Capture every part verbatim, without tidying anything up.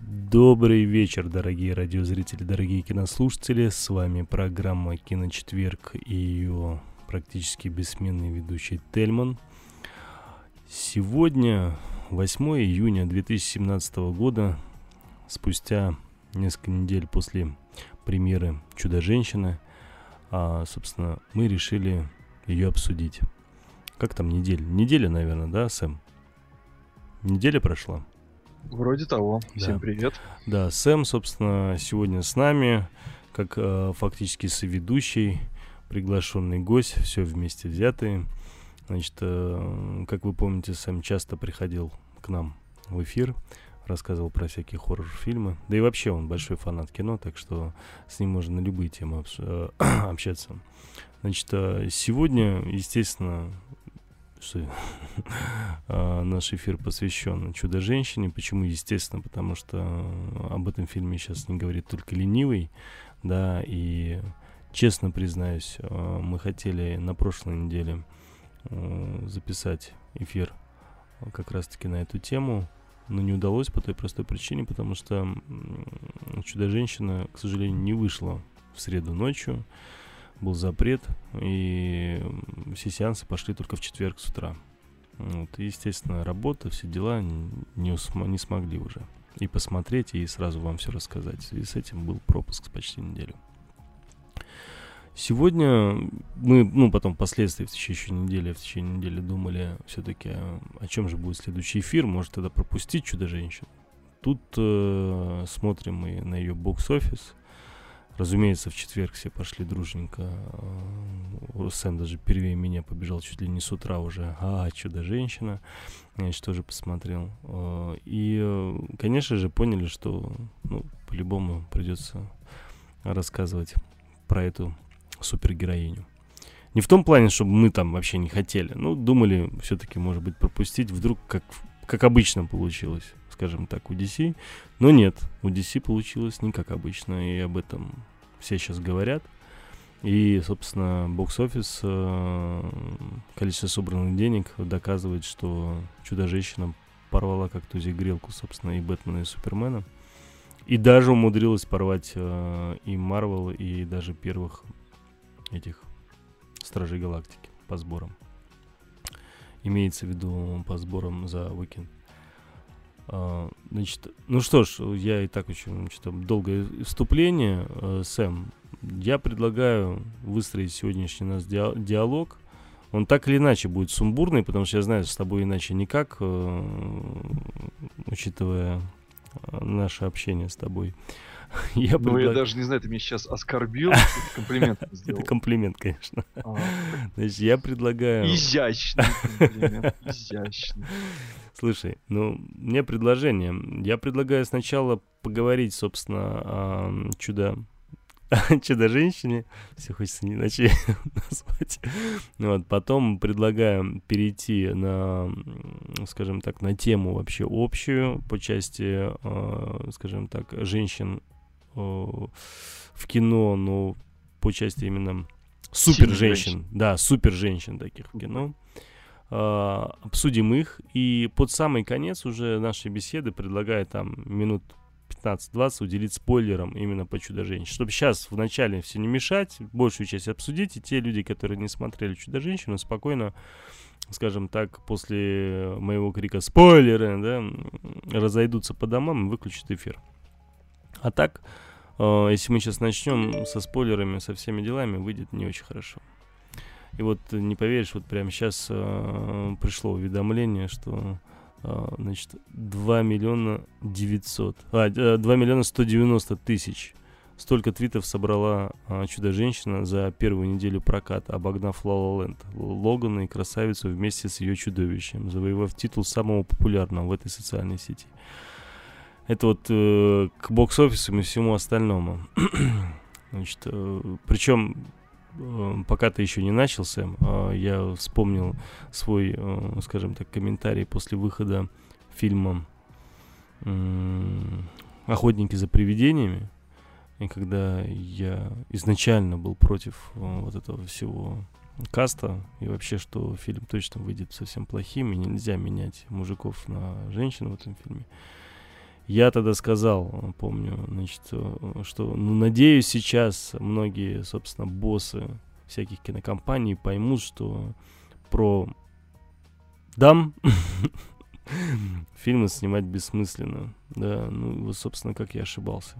Добрый вечер, дорогие радиозрители, дорогие кинослушатели. С вами программа «Киночетверг» и ее практически бессменный ведущий Тельман. Сегодня, восьмое июня две тысячи семнадцатого года, спустя несколько недель после премьеры «Чудо-женщины», собственно, мы решили ее обсудить. Как там неделя? Неделя, наверное, да, Сэм? Неделя прошла? Вроде того. Да. Всем привет. Да, Сэм, собственно, сегодня с нами, как э, фактически соведущий, приглашенный гость, все вместе взятые. Значит, э, как вы помните, Сэм часто приходил к нам в эфир, рассказывал про всякие хоррор-фильмы. Да и вообще он большой фанат кино, так что с ним можно на любые темы обс- э, общаться. Значит, э, сегодня, естественно... наш эфир посвящен «Чудо-женщине». Почему? Естественно, потому что об этом фильме сейчас не говорит только ленивый, да, и, честно признаюсь, мы хотели на прошлой неделе записать эфир как раз-таки на эту тему, но не удалось по той простой причине, потому что «Чудо-женщина», к сожалению, не вышла в среду ночью. Был запрет, и все сеансы пошли только в четверг с утра. Вот, и, естественно, работа, все дела не, усма, не смогли уже и посмотреть, и сразу вам все рассказать. В связи с этим был пропуск почти неделю. Сегодня мы, ну, потом впоследствии, в течение недели, в течение недели думали все-таки, о чем же будет следующий эфир, может тогда пропустить «Чудо-женщин». Тут э, смотрим мы на ее бокс-офис. Разумеется, в четверг все пошли дружненько. Сэм даже первее меня побежал чуть ли не с утра уже. А, «Чудо-женщина». Я еще тоже посмотрел. И, конечно же, поняли, что ну, по-любому придется рассказывать про эту супергероиню. Не в том плане, чтобы мы там вообще не хотели. Ну, думали все-таки, может быть, пропустить. Вдруг, как, как обычно получилось, скажем так, у ди си, но нет, у ди си получилось не как обычно, и об этом все сейчас говорят, и, собственно, бокс-офис, количество собранных денег доказывает, что «Чудо-женщина» порвала как тузи грелку, собственно, и Бэтмена, и Супермена, и даже умудрилась порвать и Марвел, и даже первых этих «Стражей галактики» по сборам, имеется в виду по сборам за уикенд. Значит, ну что ж, я и так очень что-то долгое вступление, Сэм. Я предлагаю выстроить сегодняшний наш диалог. Он так или иначе будет сумбурный, потому что я знаю, что с тобой иначе никак, учитывая наше общение с тобой. Я ну, предлагаю... я даже не знаю, ты меня сейчас оскорбил, это комплимент сделал. Это комплимент, конечно. А. Значит, я предлагаю... Изящный комплимент, изящный. Слушай, ну, мне предложение. Я предлагаю сначала поговорить, собственно, о чудо... «Чудо-женщине». Все хочется не иначе назвать. Вот, потом предлагаю перейти на, скажем так, на тему вообще общую по части, скажем так, женщин в кино, но по части именно супер-женщин. Да, супер-женщин таких в кино. Обсудим их. И под самый конец уже нашей беседы предлагаю там минут пятнадцать-двадцать уделить спойлерам именно по «Чудо-женщине». Чтобы сейчас вначале все не мешать, большую часть обсудить. И те люди, которые не смотрели «Чудо-женщину», спокойно, скажем так, после моего крика «спойлеры», да, разойдутся по домам и выключат эфир. А так, э, если мы сейчас начнем со спойлерами, со всеми делами, выйдет не очень хорошо. И вот не поверишь, вот прямо сейчас э, пришло уведомление, что э, значит, два миллиона девятьсот, а, два миллиона сто девяносто тысяч Столько твитов собрала а, «Чудо-женщина» за первую неделю проката, обогнав «Ла-Ла Ленд», Логана и «Красавицу» вместе с ее чудовищем, завоевав титул самого популярного в этой социальной сети. Это вот э, к бокс-офисам и всему остальному. Значит, э, причем, э, пока ты еще не начал, Сэм, э, я вспомнил свой, э, скажем так, комментарий после выхода фильма э, «Охотники за привидениями». И когда я изначально был против uh, вот этого всего каста, и вообще, что фильм точно выйдет совсем плохим, и нельзя менять мужиков на женщин в этом фильме, я тогда сказал, помню, значит, что, ну, надеюсь, сейчас многие, собственно, боссы всяких кинокомпаний поймут, что про дам фильмы снимать бессмысленно. Да, ну, вот, собственно, как я ошибался.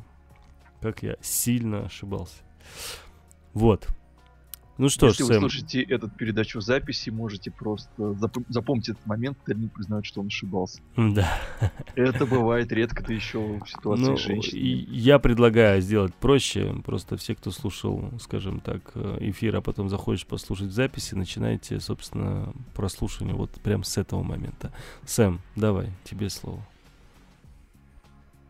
Как я сильно ошибался. Вот. Ну что Если ж, Если вы Сэм... слушаете эту передачу в записи, можете просто зап- запомнить этот момент, когда не признают, что он ошибался. Да. Это бывает редко, да еще в ситуации ну, с женщинами. Я предлагаю сделать проще. Просто все, кто слушал, скажем так, эфир, а потом захочешь послушать в записи, начинайте, собственно, прослушивание вот прям с этого момента. Сэм, давай, тебе слово.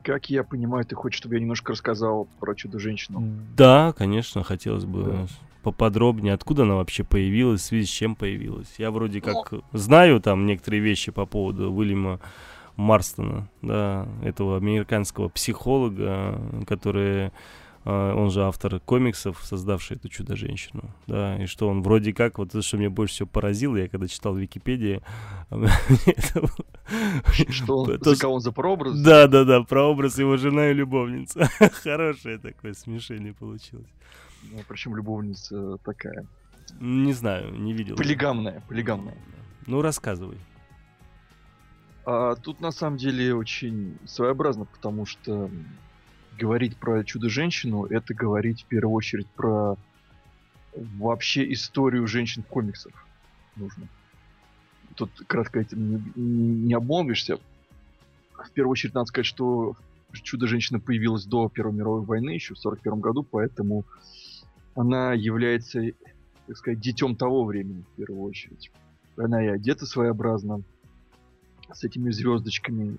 Как я понимаю, ты хочешь, чтобы я немножко рассказал про «Чудо-женщину»? Да, конечно, хотелось бы да. поподробнее. Откуда она вообще появилась, в связи с чем появилась? Я вроде как Но... знаю там некоторые вещи по поводу Уильяма Марстона, да, этого американского психолога, который, он же автор комиксов, создавший эту «Чудо-женщину». Да, и что он вроде как, вот это, что меня больше всего поразило, я когда читал в Википедии... Что он, то, за кого он за прообраз? Да, да, да, прообраз его жена и любовница. Хорошее такое смешение получилось. Ну, причем любовница такая. Не знаю, не видел. Полигамная, полигамная. Ну, рассказывай. А, тут на самом деле очень своеобразно, потому что говорить про «Чудо-женщину» — это говорить в первую очередь про вообще историю женщин в комиксах. Нужно. Тут кратко этим не обмолвишься. В первую очередь надо сказать, что «Чудо-женщина» появилась до Первой мировой войны, еще в сорок первом году, поэтому она является, так сказать, детем того времени, в первую очередь. Она и одета своеобразно, с этими звездочками.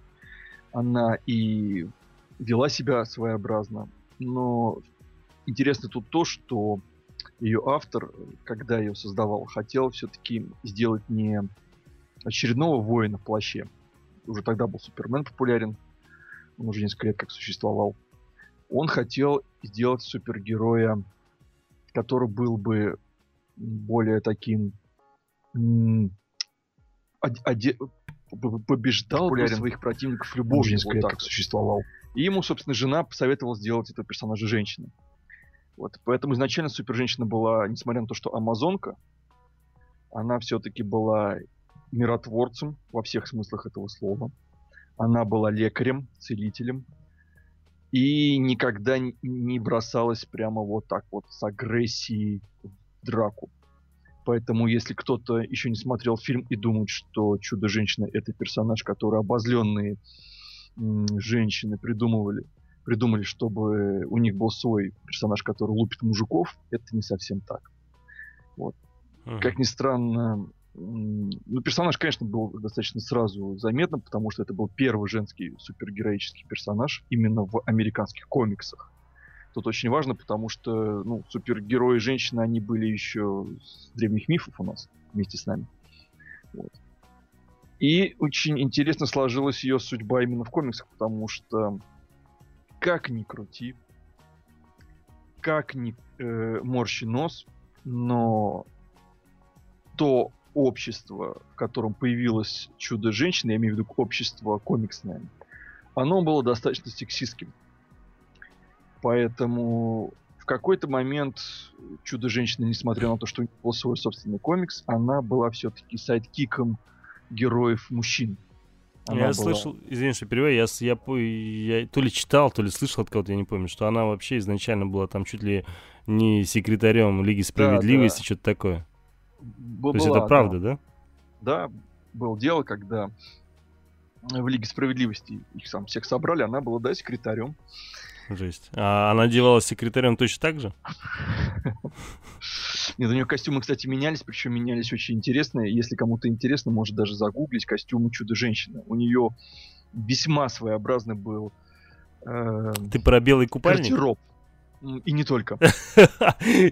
Она и вела себя своеобразно. Но интересно тут то, что ее автор, когда ее создавал, хотел все-таки сделать не очередного воина в плаще. Уже тогда был Супермен популярен. Он уже несколько лет как существовал. Он хотел сделать супергероя, который был бы более таким... М- оде- побеждал бы своих противников любовью. Несколько лет как существовал. И ему, собственно, жена посоветовала сделать этого персонажа женщиной. Вот. Поэтому изначально Супер-женщина была, несмотря на то, что амазонка, она все-таки была... миротворцем во всех смыслах этого слова. Она была лекарем, целителем. И никогда не бросалась прямо вот так вот с агрессией в драку. Поэтому, если кто-то еще не смотрел фильм и думает, что «Чудо-женщина» — это персонаж, который обозленные м- женщины придумывали, придумали, чтобы у них был свой персонаж, который лупит мужиков, это не совсем так. Вот. Mm. Как ни странно, ну, персонаж, конечно, был достаточно сразу заметным, потому что это был первый женский супергероический персонаж именно в американских комиксах. Тут очень важно, потому что, ну, супергерои женщины, они были еще с древних мифов у нас вместе с нами. Вот. И очень интересно сложилась ее судьба именно в комиксах, потому что как ни крути, как ни э, морщи нос, но то общество, в котором появилось «Чудо-женщина», я имею в виду общество комиксное, оно было достаточно сексистским. Поэтому в какой-то момент «Чудо-женщина», несмотря на то, что у нее был свой собственный комикс, она была все-таки сайдкиком героев-мужчин. Она я была... слышал, извини, что перевел, я, я, я, я то ли читал, то ли слышал от кого-то, я не помню, что она вообще изначально была там чуть ли не секретарем Лиги Справедливости, да, да. Что-то такое. Была, то есть это правда, да? Да, да, было дело, когда в Лиге Справедливости их сам всех собрали, она была, да, секретарем. Жесть. А она одевалась секретарем точно так же? Нет, у нее костюмы, кстати, менялись, причем менялись очень интересные. Если кому-то интересно, может даже загуглить костюмы Чудо-женщины. У нее весьма своеобразный был... Э, Ты про белый купальник? Гардероб. И не только.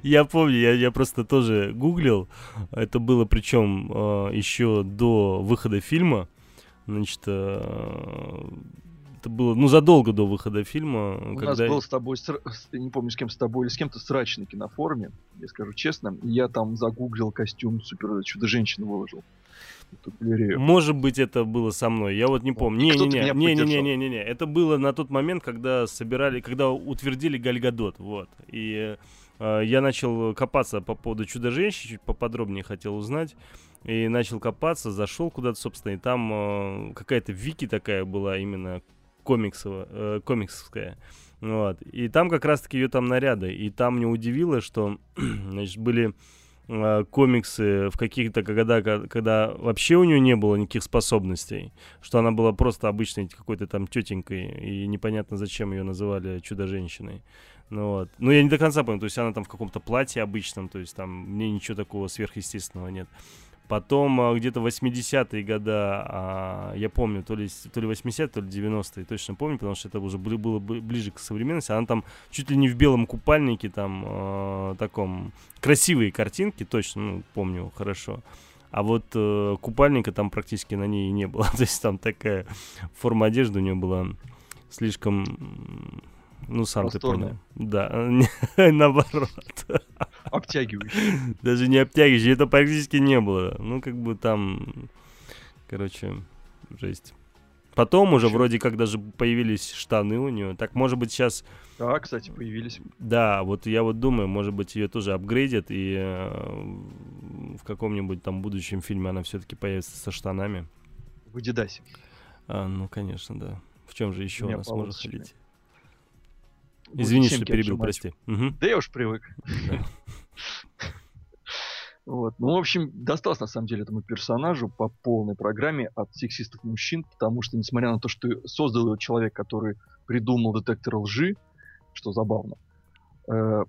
Я помню, я, я просто тоже гуглил. Это было причем э, еще до выхода фильма. Значит, э, это было, ну, задолго до выхода фильма. У когда... нас был с тобой, не помню, с кем с тобой или с кем-то, срач на кинофоруме, я скажу честно. Я там загуглил костюм супер Чудо-женщины, выложил. Может быть, это было со мной. Я вот не помню. Не-не-не, не-не-не-не-не. Это было на тот момент, когда собирали, когда утвердили Гальгадот. Вот. И э, я начал копаться по поводу Чудо-женщин, чуть поподробнее хотел узнать. И начал копаться, зашел куда-то, собственно, и там э, какая-то вики такая была, именно комиксовая, э, комиксовская. Вот. И там как раз-таки ее там наряды. И там меня удивило, что значит, были... комиксы в каких-то годах, когда, когда вообще у нее не было никаких способностей, что она была просто обычной какой-то там тетенькой, и непонятно зачем ее называли Чудо-женщиной. Ну, вот. Ну, я не до конца понял, то есть она там в каком-то платье обычном, то есть там мне ничего такого сверхъестественного нет. Потом где-то восьмидесятые года, я помню, то ли, то ли восьмидесятые, то ли девяностые, точно помню, потому что это уже было ближе к современности. Она там чуть ли не в белом купальнике, там, таком, красивые картинки, точно, ну, помню хорошо. А вот купальника там практически на ней не было, то есть там такая форма одежды у нее была слишком... Ну, сам просторная. Ты понял. Да, наоборот. Обтягивающий. Даже не обтягивающий, это практически не было. Ну, как бы там, короче, жесть. Потом уже вроде как даже появились штаны у нее. Так, может быть, сейчас... Да, кстати, появились. Да, вот я вот думаю, может быть, ее тоже апгрейдят, и в каком-нибудь там будущем фильме она все-таки появится со штанами. В Адидасе. А, ну, конечно, да. В чем же еще она сможет ходить? Извини, что перебил, прости. Угу. Да я уж привык. Вот. Ну, в общем, досталось, на самом деле, этому персонажу по полной программе от сексистов мужчин, потому что, несмотря на то, что создал его человек, который придумал детектор лжи, что забавно, э-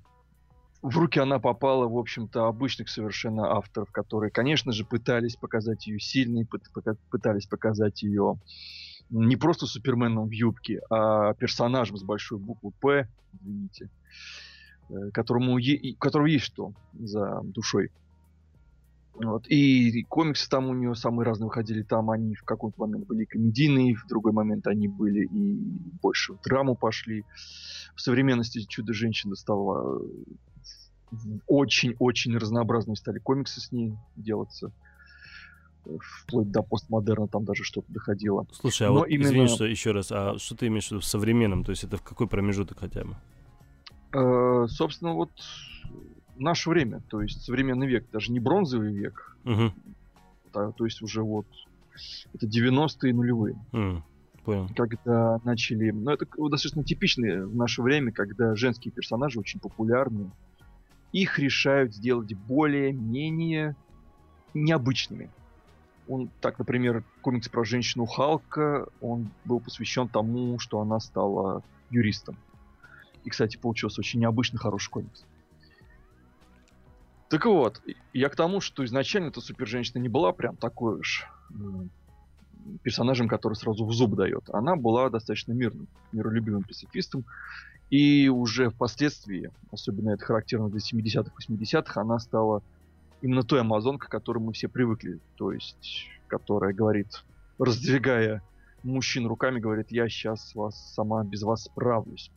в руки она попала, в общем-то, обычных совершенно авторов, которые, конечно же, пытались показать ее сильной, пы- пытались показать ее... не просто Суперменом в юбке, а персонажем с большой буквы «П», извините, которому, е- которому есть что за душой. Вот. И комиксы там у нее самые разные выходили. Там они в какой-то момент были комедийные, в другой момент они были и больше в драму пошли. В современности Чудо-женщина стала... Очень-очень разнообразными стали комиксы с ней делаться. Вплоть до постмодерна там даже что-то доходило. Слушай, а но вот именно... извини, что еще раз, а что ты имеешь в виду в современном? То есть это в какой промежуток хотя бы? Э, собственно, вот наше время, то есть современный век, даже не бронзовый век, угу. то, то есть уже вот это девяностые нулевые. Угу. Понял. Когда начали... Ну, это достаточно типично в наше время, когда женские персонажи очень популярны, их решают сделать более-менее необычными. Он, так, например, комикс про женщину Халка, он был посвящен тому, что она стала юристом. И, кстати, получился очень необычный хороший комикс. Так вот, я к тому, что изначально эта супер-женщина не была прям такой уж м- персонажем, который сразу в зуб дает. Она была достаточно мирным, миролюбивым пацифистом. И уже впоследствии, особенно это характерно для семидесятых, восьмидесятых, она стала... Именно той амазонка, к которой мы все привыкли. То есть, которая говорит, раздвигая мужчин руками, говорит, я сейчас вас сама без вас справлюсь.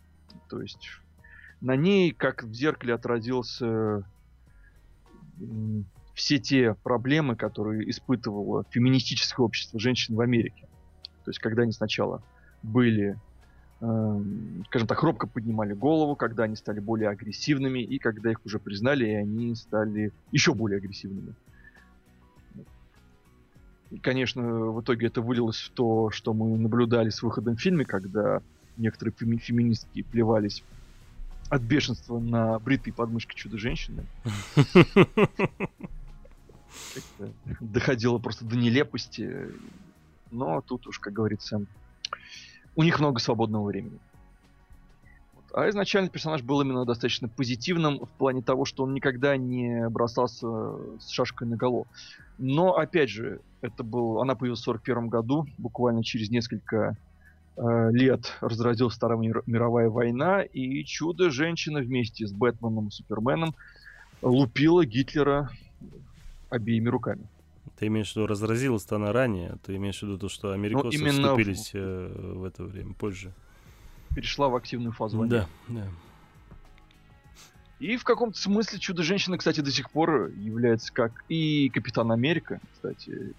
То есть, на ней, как в зеркале, отразился все те проблемы, которые испытывало феминистическое общество женщин в Америке. То есть, когда они сначала были, эм, скажем так, робко поднимали голову, когда они стали более агрессивными, и когда их уже признали, и они стали еще более агрессивными. И, конечно, в итоге это вылилось в то, что мы наблюдали с выходом фильма, когда некоторые феми- феминистки плевались от бешенства на бритые подмышки Чудо-женщины. Доходило просто до нелепости. Но тут уж, как говорит Сэм, у них много свободного времени. Вот. А изначально персонаж был именно достаточно позитивным в плане того, что он никогда не бросался с шашкой наголо. Но, опять же, это был... она появилась в сорок первом году, буквально через несколько э, лет разразилась Вторая мировая война, и Чудо-женщина вместе с Бэтменом и Суперменом лупила Гитлера обеими руками. Ты имеешь в виду, разразилась-то она ранее, ты имеешь в виду то, что американцы вступились в... Э, в это время, позже. Перешла в активную фазу войны. Да, да. И в каком-то смысле Чудо-женщина, кстати, до сих пор является, как и Капитан Америка, кстати,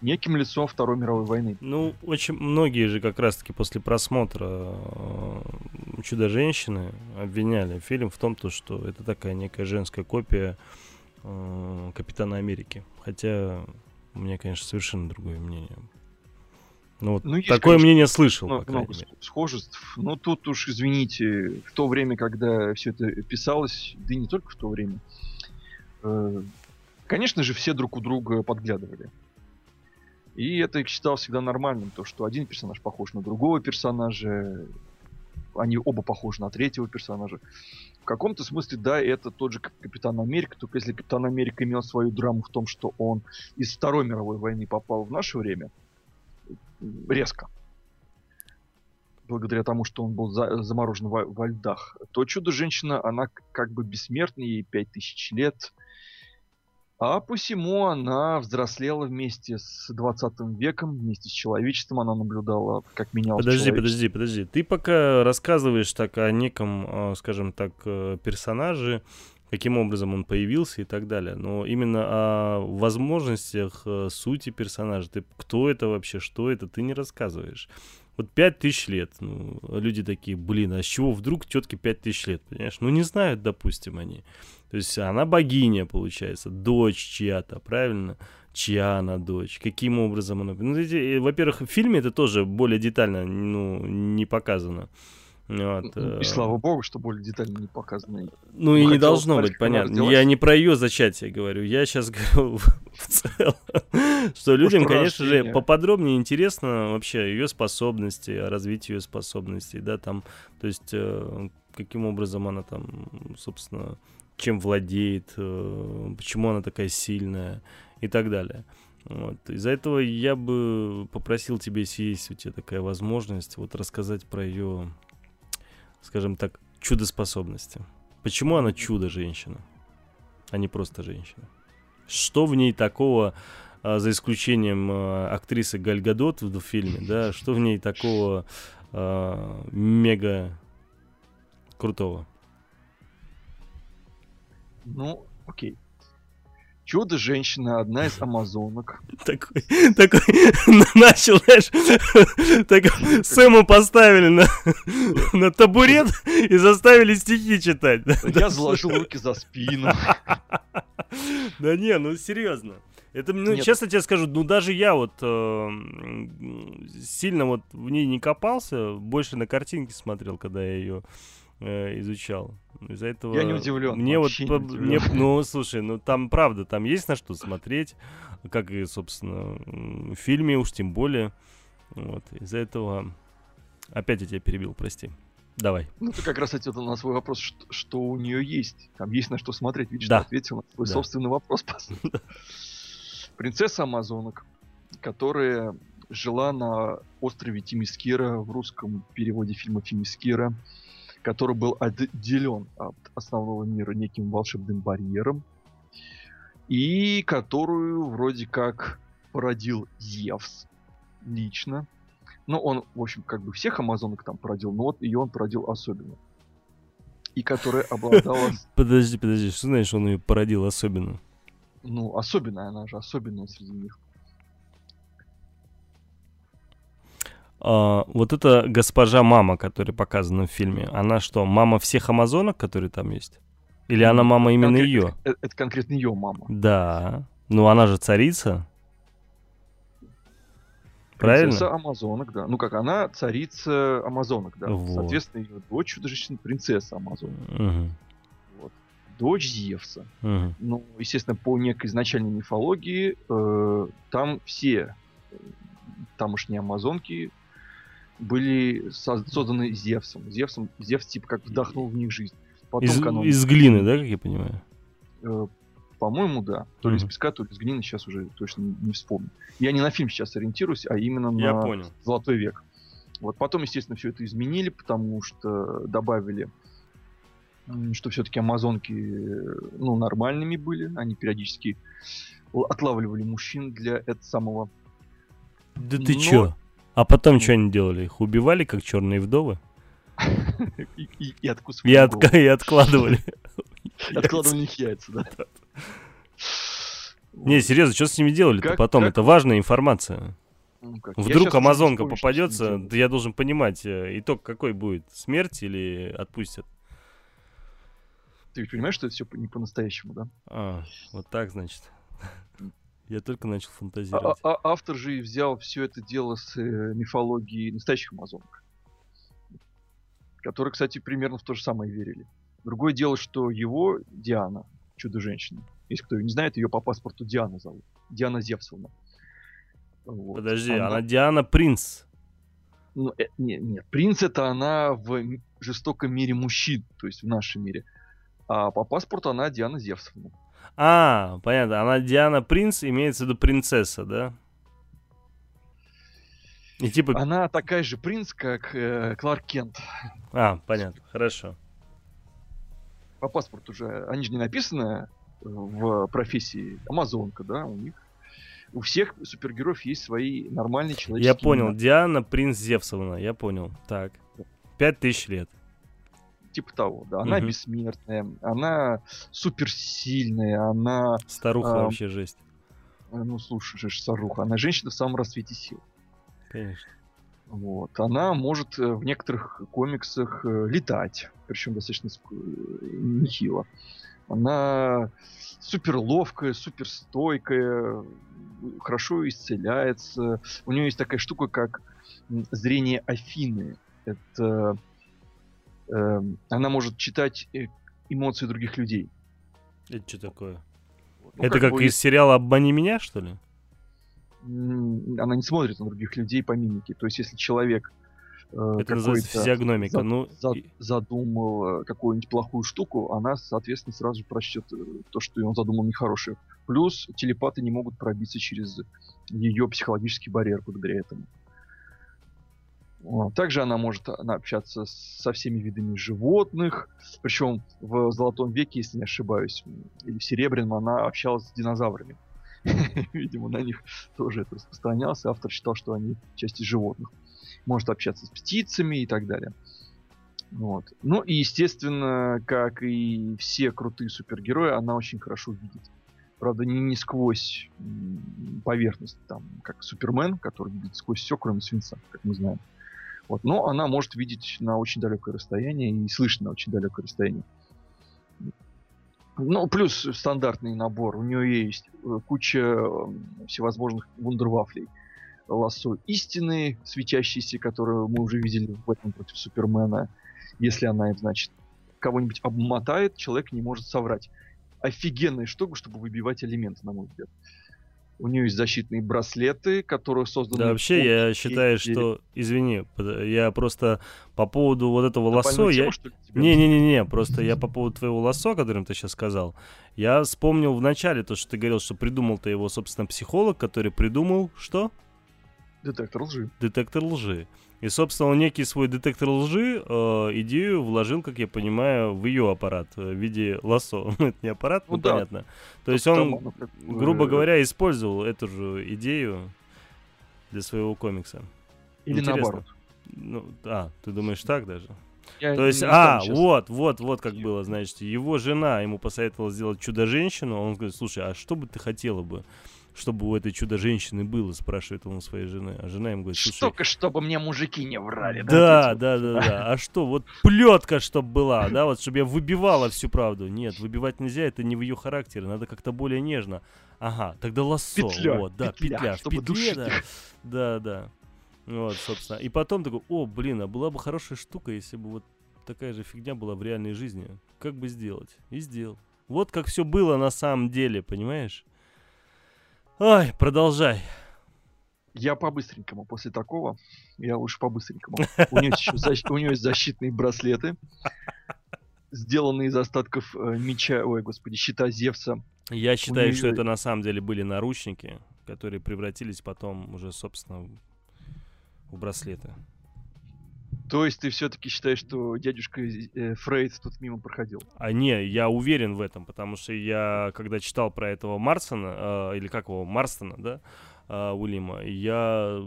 неким лицом Второй мировой войны. Ну, очень многие же как раз-таки после просмотра Чудо-женщины обвиняли фильм в том, что это такая некая женская копия Капитана Америки. Хотя у меня, конечно, совершенно другое мнение. Ну, вот ну, есть, такое, конечно, мнение слышал. Много, много схожеств. Но тут уж, извините, в то время, когда все это писалось, да и не только в то время, э, конечно же, все друг у друга подглядывали. И это считалось всегда нормальным, то, что один персонаж похож на другого персонажа, они оба похожи на третьего персонажа. В каком-то смысле, да, это тот же Капитан Америка, только если Капитан Америка имел свою драму в том, что он из Второй мировой войны попал в наше время, резко, благодаря тому, что он был за, заморожен во, во льдах, то Чудо-женщина, она как бы бессмертная, ей пять тысяч лет, а посему она взрослела вместе с двадцатым веком, вместе с человечеством, она наблюдала, как менялось подожди, подожди, подожди, ты пока рассказываешь так о неком, скажем так, персонаже, каким образом он появился и так далее. Но именно о возможностях, сути персонажа, ты, кто это вообще, что это, ты не рассказываешь. Вот пять тысяч лет, ну, люди такие, блин, а с чего вдруг тетке пять тысяч лет, понимаешь? Ну, не знают, допустим, они. То есть она богиня, получается, дочь чья-то, правильно? Чья она дочь, каким образом она... Ну, эти, во-первых, в фильме это тоже более детально, ну, не показано. Вот. И слава богу, что более детально не показаны. Ну, ну и не должно быть, понятно. Я не про ее зачатие говорю. Я сейчас говорю в целом, что людям, конечно же, поподробнее интересно вообще ее способности, развитие ее способностей, да, там, то есть каким образом она там, собственно, чем владеет, почему она такая сильная и так далее. Вот. Из-за этого я бы попросил тебя, если есть у тебя такая возможность, вот рассказать про ее, скажем так, чудо-способности. Почему она чудо-женщина, а не просто женщина? Что в ней такого, за исключением актрисы Гальгадот в фильме, да, что в ней такого э, мега крутого? Ну, окей. Чудо-женщина, одна из амазонок. Такой, такой, начал, знаешь, так, Сэму поставили на, на табурет и заставили стихи читать. Я заложил руки за спину. Да не, ну серьезно. Это, ну, честно тебе скажу, ну даже я вот э, сильно вот в ней не копался, больше на картинки смотрел, когда я ее... изучал. Из-за этого... Я не удивлен. Мне вот, не удивлен. Мне, ну, слушай, ну там правда, там есть на что смотреть, как и, собственно, в фильме уж тем более. Вот. Из-за этого... Опять я тебя перебил, прости. Давай. Ну, ты как раз ответил на свой вопрос, что, что у нее есть. Там есть на что смотреть. Видишь, да. Ты ответил на свой да. собственный вопрос. Принцесса амазонок, которая жила на острове Тимискира, в русском переводе фильма «Тимискира», который был отделен от основного мира неким волшебным барьером, и которую вроде как породил Зевс лично. Ну, он, в общем, как бы всех амазонок там породил, но вот ее он породил особенно. И которая обладала... Подожди, подожди, что знаешь, он ее породил особенно? Ну, особенная, она же особенная среди них. Uh, вот это госпожа мама, которая показана в фильме, она что, мама всех амазонок, которые там есть? Или ну, она мама именно конкрет, ее? Это, это конкретно ее мама. Да. Ну она же царица. Правильно? Принцесса амазонок, да. Ну как, она царица амазонок, да. Вот. Соответственно, ее дочь чудо-женщина принцесса амазонок. Uh-huh. Вот. Дочь Зевса. Uh-huh. Ну, естественно, по некой изначальной мифологии э, там все тамошние амазонки были созданы Зевсом. Зевсом, Зевс типа как вдохнул в них жизнь. Потом из, канон... из глины, да, как я понимаю? Э, по-моему, да. То ли mm-hmm. из песка, то ли из глины, сейчас уже точно не вспомню. Я не на фильм сейчас ориентируюсь, а именно я на понял. Золотой век. Вот. Потом, естественно, все это изменили, потому что добавили, что все-таки амазонки, ну, нормальными были. Они периодически отлавливали мужчин для этого самого. Да ты Но... чё? А потом что они делали? Их убивали, как черные вдовы? И, и, и откусывали. И, от, и откладывали. Откладывали их яйца, да. Не, серьезно, что с ними делали-то потом? Это важная информация. Вдруг амазонка попадется, да я должен понимать, итог какой будет? Смерть или отпустят? Ты ведь понимаешь, что это все не по-настоящему, да? А, вот так, значит. Я только начал фантазировать. А, а, автор же и взял все это дело с э, мифологии настоящих амазонок, которые, кстати, примерно в то же самое верили. Другое дело, что его Диана, Чудо-женщина, если кто ее не знает, ее по паспорту Диана зовут. Диана Зевсовна. Вот. Подожди, она... она Диана Принц. Ну, э, нет, нет, Принц это она в жестоком мире мужчин, то есть в нашем мире. А по паспорту она Диана Зевсовна. А, понятно. Она Диана Принц, имеется в виду принцесса, да? И типа... Она такая же принц, как э, Кларк Кент. А, понятно. Хорошо. По паспорту уже... Они же не написаны в профессии амазонка, да? У них... У всех супергероев есть свои нормальные человеческие... Я понял. Имена. Диана Принц Зевсовна. Я понял. Так. Пять тысяч лет. Типа того, да. Она угу. бессмертная, она суперсильная, она... Старуха а, вообще жесть. Ну, слушай, жесть, старуха. Она женщина в самом расцвете сил. Конечно. Вот. Она может в некоторых комиксах летать, причем достаточно нехило. Она суперловкая, суперстойкая, хорошо исцеляется. У нее есть такая штука, как зрение Афины. Это... Она может читать эмоции других людей. Это что такое? Ну, это как, как бы... из сериала «Обмани меня», что ли? Она не смотрит на других людей по мимике. То есть, если человек э, это называется физиогномика. Зад... Ну... задумал какую-нибудь плохую штуку, она, соответственно, сразу же прочтет то, что он задумал нехорошее. Плюс телепаты не могут пробиться через ее психологический барьер благодаря этому. Также она может она, общаться со всеми видами животных. Причем в Золотом веке, если не ошибаюсь, или в Серебряном, она общалась с динозаврами. Видимо, на них тоже это распространялось. Автор считал, что они части животных. Может общаться с птицами и так далее. Вот. Ну и, естественно, как и все крутые супергерои, она очень хорошо видит. Правда, не, не сквозь поверхность, там, как Супермен, который видит сквозь все, кроме свинца, как мы знаем. Вот. Но она может видеть на очень далекое расстояние и слышать на очень далекое расстояние. Ну, плюс стандартный набор. У нее есть куча всевозможных вундервафлей. Лассо истины, светящиеся, которые мы уже видели в «Бэтмен против Супермена». Если она, значит, кого-нибудь обмотает, человек не может соврать. Офигенная штука, чтобы выбивать элементы, на мой взгляд. У нее есть защитные браслеты, которые созданы... Да, вообще, пункт, я считаю, дерев... что... Извини, я просто по поводу вот этого это лассо... Я... Не-не-не, просто я по поводу твоего лассо, которым ты сейчас сказал, я вспомнил в начале то, что ты говорил, что придумал-то его, собственно, психолог, который придумал что? Детектор лжи. Детектор лжи. И, собственно, он некий свой детектор лжи, э, идею вложил, как я понимаю, в ее аппарат в виде лассо. Это не аппарат, ну, ну да. Понятно. То, То есть он, там, грубо говоря, использовал эту же идею для своего комикса. Или интересно. Наоборот. Ну, а, ты думаешь так даже? Я То есть, а, сейчас. вот, вот, вот как было, значит, его жена ему посоветовала сделать Чудо-женщину, он говорит, слушай, а что бы ты хотела бы? Чтобы у этой Чудо-женщины было, спрашивает он у своей жены. А жена им говорит, слушай... Штука, чтобы мне мужики не врали. Да, да, да, да, да. А что, вот плетка, чтобы была, да, вот, чтобы я выбивала всю правду. Нет, выбивать нельзя, это не в ее характере, надо как-то более нежно. Ага, тогда лассо. Петля, вот, да, петля, петля, чтобы петле, да. да, да. Вот, собственно. И потом такой, о, блин, а была бы хорошая штука, если бы вот такая же фигня была в реальной жизни. Как бы сделать? И сделал. Вот как все было на самом деле, понимаешь? Ой, продолжай. Я по-быстренькому после такого. Я уж по-быстренькому. У нее, защ... у нее есть защитные браслеты, сделанные из остатков меча... Ой, господи, щита Зевса. Я считаю, нее... что это на самом деле были наручники, которые превратились потом уже, собственно, в браслеты. То есть ты все-таки считаешь, что дядюшка Фрейд тут мимо проходил? А не, я уверен в этом, потому что я, когда читал про этого Марстона, э, или как его, Марстона, да, э, Уильяма, я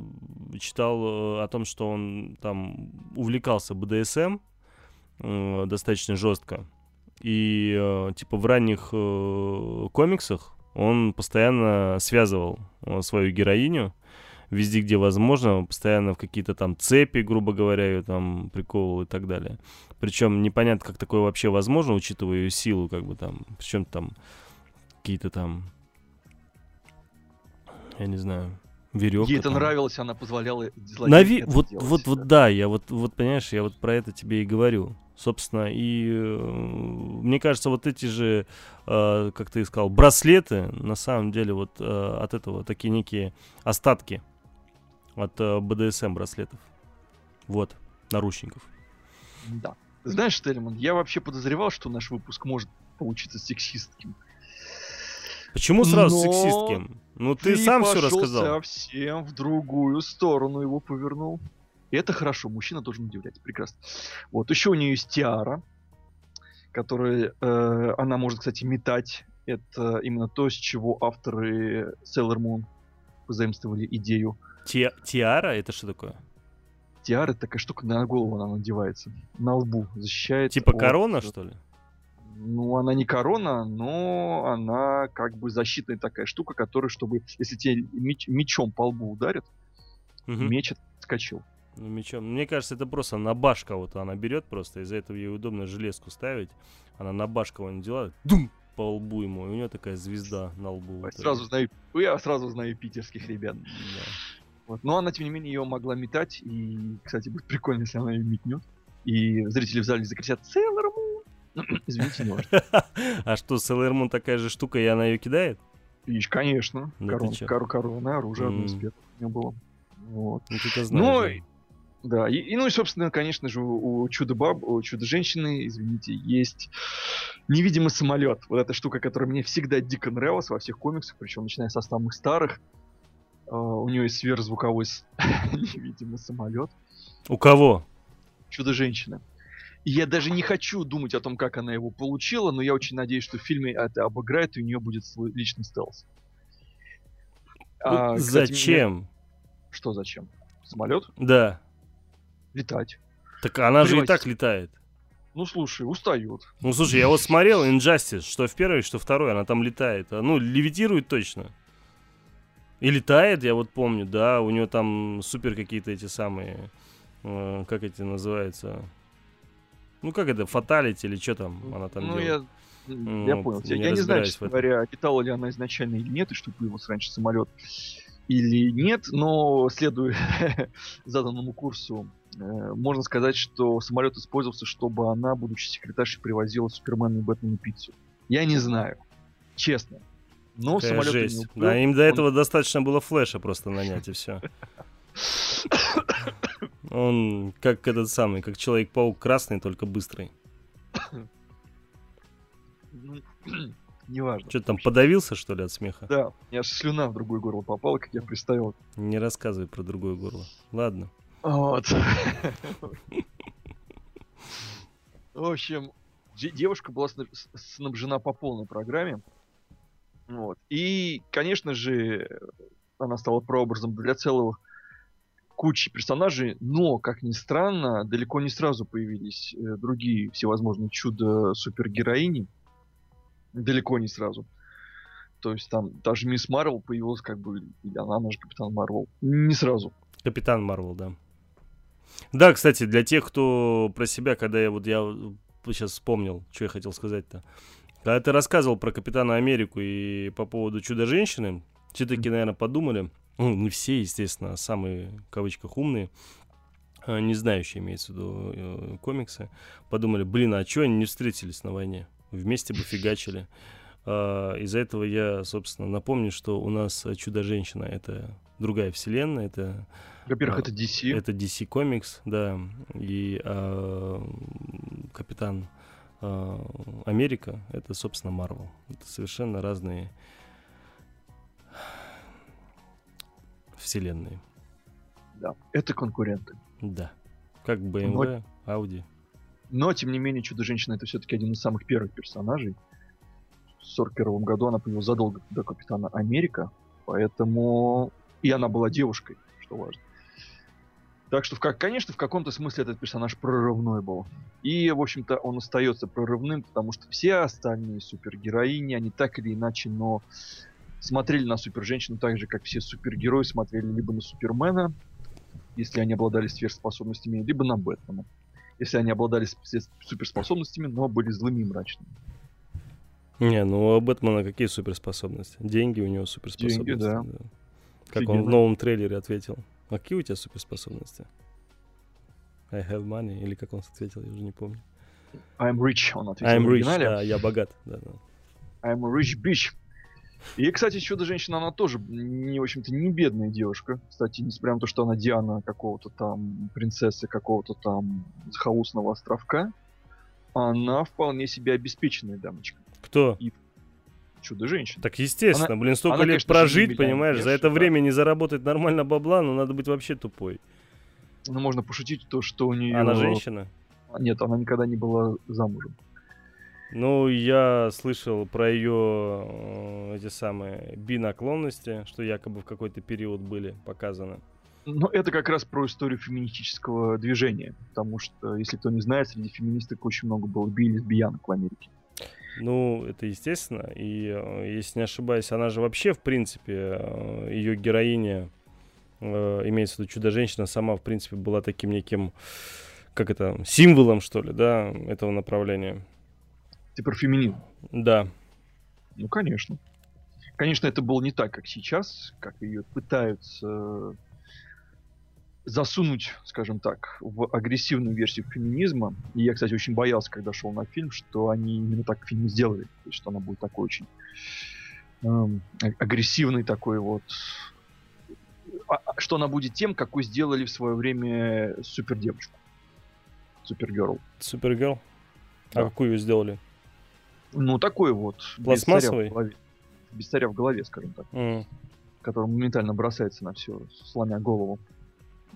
читал о том, что он там увлекался бэ дэ эс эм э, достаточно жестко. И э, типа в ранних э, комиксах он постоянно связывал э, свою героиню везде, где возможно, постоянно в какие-то там цепи, грубо говоря, ее там приковывал и так далее. Причем непонятно, как такое вообще возможно, учитывая ее силу, как бы там, причем там какие-то там, я не знаю, веревки. Ей это там нравилось, она позволяла Нави... это вот, делать. Вот, вот, да, я вот, вот, понимаешь, я вот про это тебе и говорю. Собственно, и э, мне кажется, вот эти же, э, как ты сказал, браслеты, на самом деле, вот э, от этого такие некие остатки от э, бэ дэ эс эм браслетов. Вот, наручников. Да. Знаешь, Тельман, я вообще подозревал, что наш выпуск может получиться сексистским. Почему сразу Но сексистским? Ну, ты, ты сам все рассказал. Ты совсем в другую сторону его повернул. И это хорошо, мужчина должен удивлять, прекрасно. Вот, еще у нее есть тиара, которую э, она может, кстати, метать. Это именно то, с чего авторы Sailor Moon позаимствовали идею. Ти- тиара? Это что такое? Тиара — это такая штука, на голову она надевается, на лбу защищает. Типа от... корона, что ли? Ну, она не корона, но она как бы защитная такая штука, которая, чтобы, если тебе меч- мечом по лбу ударят, угу. меч отскочил. Мечом. Мне кажется, это просто на баш кого-то она берет просто, из-за этого ей удобно железку ставить. Она на баш кого-нибудь делает, дум, по лбу ему, и у нее такая звезда на лбу. Вот сразу знаю, я сразу знаю питерских ребят. Да. Вот. Но она, тем не менее, ее могла метать, и, кстати, будет прикольно, если она ее метнет. И зрители в зале закричат «Sailor Moon!» Извините, не важно. А что, Sailor Moon такая же штука, и она ее кидает? Конечно. Корона, оружие одно из первых у нее было. Вот. Ну, да, и, и, ну и, собственно, конечно же, у, у Чудо-баб, у Чудо-женщины, извините, есть невидимый самолет. Вот эта штука, которая мне всегда дико нравилась во всех комиксах, причем начиная со самых старых. Э, у нее есть сверхзвуковой невидимый самолет. У кого? Чудо-женщина. И я даже не хочу думать о том, как она его получила, но я очень надеюсь, что в фильме это обыграет, и у нее будет свой личный стелс. А, кстати, зачем? Мне... Что зачем? Самолет? Да. Летать. Так она Приватить. же и так летает. Ну, слушай, устает. Ну, слушай, я вот смотрел Injustice, что в первой, что второй, она там летает. Ну, левитирует точно. И летает, я вот помню, да, у нее там супер какие-то эти самые, э, как эти называются, ну, как это, фаталити или что там она там ну, делает. Я, ну, я вот, понял. Я не знаю, честно говоря, летала ли она изначально или нет, и что появился раньше самолет или нет, но следуя заданному курсу, можно сказать, что самолет использовался, чтобы она, будучи секретаршей, привозила Супермену и Бэтмену пиццу. Я не знаю, честно. Но Какая самолет жесть. Не упал, да, им он... до этого достаточно было Флэша просто нанять, и все. Он как этот самый, как Человек-паук красный, только быстрый. Неважно. Что-то там подавился, что ли, от смеха? Да, у меня аж слюна в другое горло попала, как я представил. Не рассказывай про другое горло. Ладно. Вот. В общем, девушка была снабжена по полной программе. Вот. И, конечно же, она стала прообразом для целого кучи персонажей. Но, как ни странно, далеко не сразу появились другие всевозможные чудо-супергероини. Далеко не сразу. То есть там даже Мисс Марвел появилась, как бы, или она, она же Капитан Марвел. Не сразу. Капитан Марвел, да. Да, кстати, для тех, кто про себя, когда я вот я сейчас вспомнил, что я хотел сказать-то. Когда ты рассказывал про Капитана Америку и по поводу Чудо-женщины, все-таки, наверное, подумали, ну, не все, естественно, самые, в кавычках, умные, не знающие, имеется в виду, комиксы, подумали, блин, а что они не встретились на войне? Вместе бы фигачили. Из-за этого я, собственно, напомню, что у нас Чудо-женщина — это другая вселенная. Это, во-первых, это ди си. Это ди си комикс, да. И а, Капитан а, Америка — это, собственно, Marvel. Это совершенно разные вселенные. Да, это конкуренты. Да. Как бэ эм вэ, но... Audi. Но, тем не менее, Чудо-женщина — это все-таки один из самых первых персонажей. В сорок первом году она появилась задолго до Капитана Америка, поэтому... И она была девушкой, что важно. Так что, конечно, в каком-то смысле этот персонаж прорывной был. И, в общем-то, он остается прорывным, потому что все остальные супергероини, они так или иначе, но смотрели на суперженщину так же, как все супергерои смотрели либо на Супермена, если они обладали сверхспособностями, либо на Бэтмена, если они обладали суперспособностями, но были злыми и мрачными. Не, ну у Бэтмена какие суперспособности? Деньги у него суперспособности. Деньги, да. Да. Как Фигенно. Он в новом трейлере ответил. А какие у тебя суперспособности? I have money. Или как он ответил, я уже не помню. I'm rich, он ответил. I'm rich, да, я богат. Да, да. I'm a rich bitch. И, кстати, Чудо-женщина, она тоже, не, в общем-то, не бедная девушка. Кстати, несмотря на то, что она Диана какого-то там, принцессы какого-то там захолустного островка, она вполне себе обеспеченная дамочка. Кто? И... Чудо-женщина. Так, естественно, она, блин, столько она, лет конечно, прожить, понимаешь, за это да. время не заработать нормально бабла, но надо быть вообще тупой. Ну, можно пошутить то, что у нее... Она женщина? Нет, она никогда не была замужем. Ну, я слышал про ее эти самые би-наклонности, что якобы в какой-то период были показаны. Ну, это как раз про историю феминистического движения, потому что, если кто не знает, среди феминисток очень много было би и лесбиянок в Америке. Ну, это естественно, и, если не ошибаюсь, она же вообще, в принципе, ее героиня, имеется в виду Чудо-женщина, сама, в принципе, была таким неким, как это, символом, что ли, да, этого направления. Ты про феминизм? Да. Ну, конечно. Конечно, это было не так, как сейчас, как ее пытаются засунуть, скажем так, в агрессивную версию феминизма. И я, кстати, очень боялся, когда шел на фильм, что они именно так фильм сделали. То есть, что она будет такой очень эм, агрессивной, такой вот... А, что она будет тем, какой сделали в свое время супердевочку. Супергерл. Супергерл? Да. А какую ее сделали? Ну, такой вот. Пластмассовый? Без царя в, в голове, скажем так. Mm. Который моментально бросается на все, сломя голову.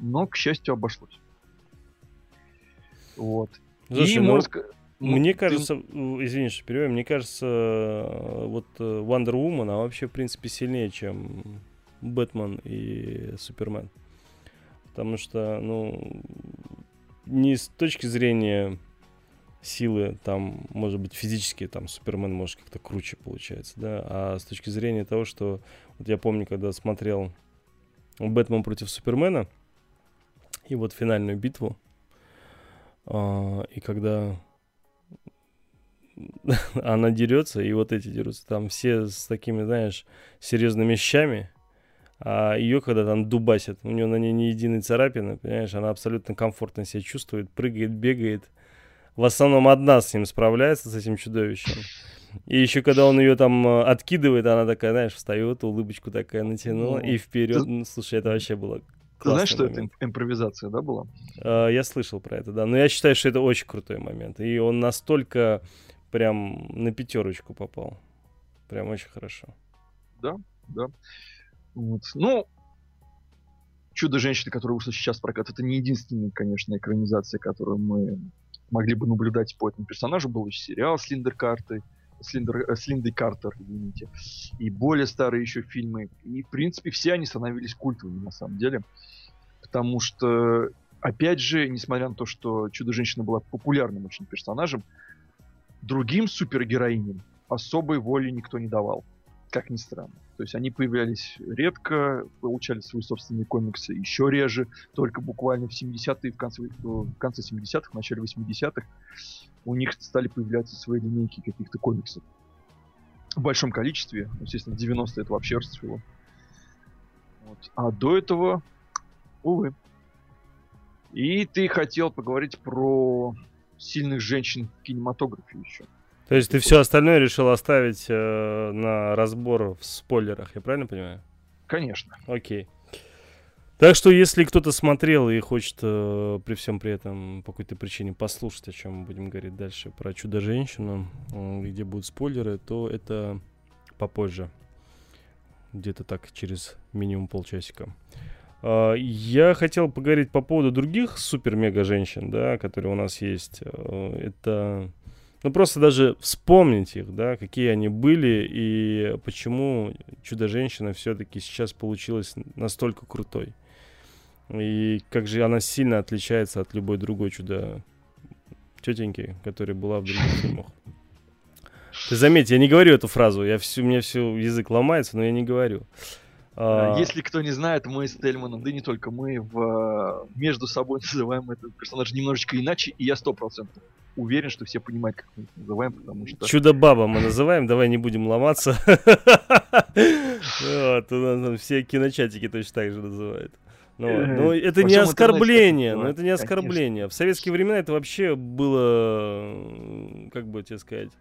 Но, к счастью, обошлось. Вот. Слушай, и ну, мозг... Мне ну, кажется, ты... извини, что перебиваю, мне кажется, вот Wonder Woman, она вообще, в принципе, сильнее, чем Бэтмен и Супермен. Потому что, ну, не с точки зрения силы, там, может быть, физически, там, Супермен, может, как-то круче получается, да, а с точки зрения того, что, вот я помню, когда смотрел Бэтмен против Супермена, и вот финальную битву. А, и когда она дерется, и вот эти дерутся, там все с такими, знаешь, серьезными щами. А ее, когда там дубасят, у нее на ней ни единой царапины, понимаешь, она абсолютно комфортно себя чувствует, прыгает, бегает. В основном одна с ним справляется, с этим чудовищем. И еще когда он ее там откидывает, она такая, знаешь, встает, улыбочку такая натянула, и вперед. Ну, слушай, это вообще было... Ты знаешь, что момент. Это импровизация, да, была? Я слышал про это, да. Но я считаю, что это очень крутой момент. И он настолько прям на пятерочку попал. Прям очень хорошо. Да, да. Вот. Ну, «Чудо-женщина», которая вышла сейчас в прокат, это не единственная, конечно, экранизация, которую мы могли бы наблюдать по этому персонажу. Был еще сериал с Линдой Картой. С, Линдер, с Линдой Картер, извините, и более старые еще фильмы. И, в принципе, все они становились культовыми, на самом деле. Потому что, опять же, несмотря на то, что Чудо-женщина была популярным очень персонажем, другим супергероиням особой воли никто не давал. Как ни странно. То есть они появлялись редко, получали свои собственные комиксы еще реже, только буквально в семидесятые, в конце, в конце семидесятых, в начале восьмидесятых у них стали появляться свои линейки каких-то комиксов. В большом количестве. Естественно, девяностые это вообще расцвело. Вот. А до этого, увы. И ты хотел поговорить про сильных женщин в кинематографе еще. То есть ты все остальное решил оставить э, на разбор в спойлерах, я правильно понимаю? Конечно. Окей. Okay. Так что, если кто-то смотрел и хочет э, при всем при этом по какой-то причине послушать, о чем мы будем говорить дальше, про Чудо-женщину, э, где будут спойлеры, то это попозже. Где-то так, через минимум полчасика. Э, я хотел поговорить по поводу других супер-мега-женщин, да, которые у нас есть. Э, это... Ну, просто даже вспомнить их, да, какие они были и почему Чудо-женщина все-таки сейчас получилась настолько крутой. И как же она сильно отличается от любой другой чудо-тетеньки, которая была в других фильмах. Ты заметь, я не говорю эту фразу, я всю, у меня все язык ломается, но я не говорю. Если кто не знает, мы с Тельманом, да и не только мы, в, между собой называем этот персонаж немножечко иначе, и я сто процентов уверен, что все понимают, как мы их называем, потому что... Чудо-баба мы называем, давай не будем ломаться. Все киночатики точно так же называют. Но это не оскорбление, но это не оскорбление. В советские времена это вообще было, как бы тебе сказать,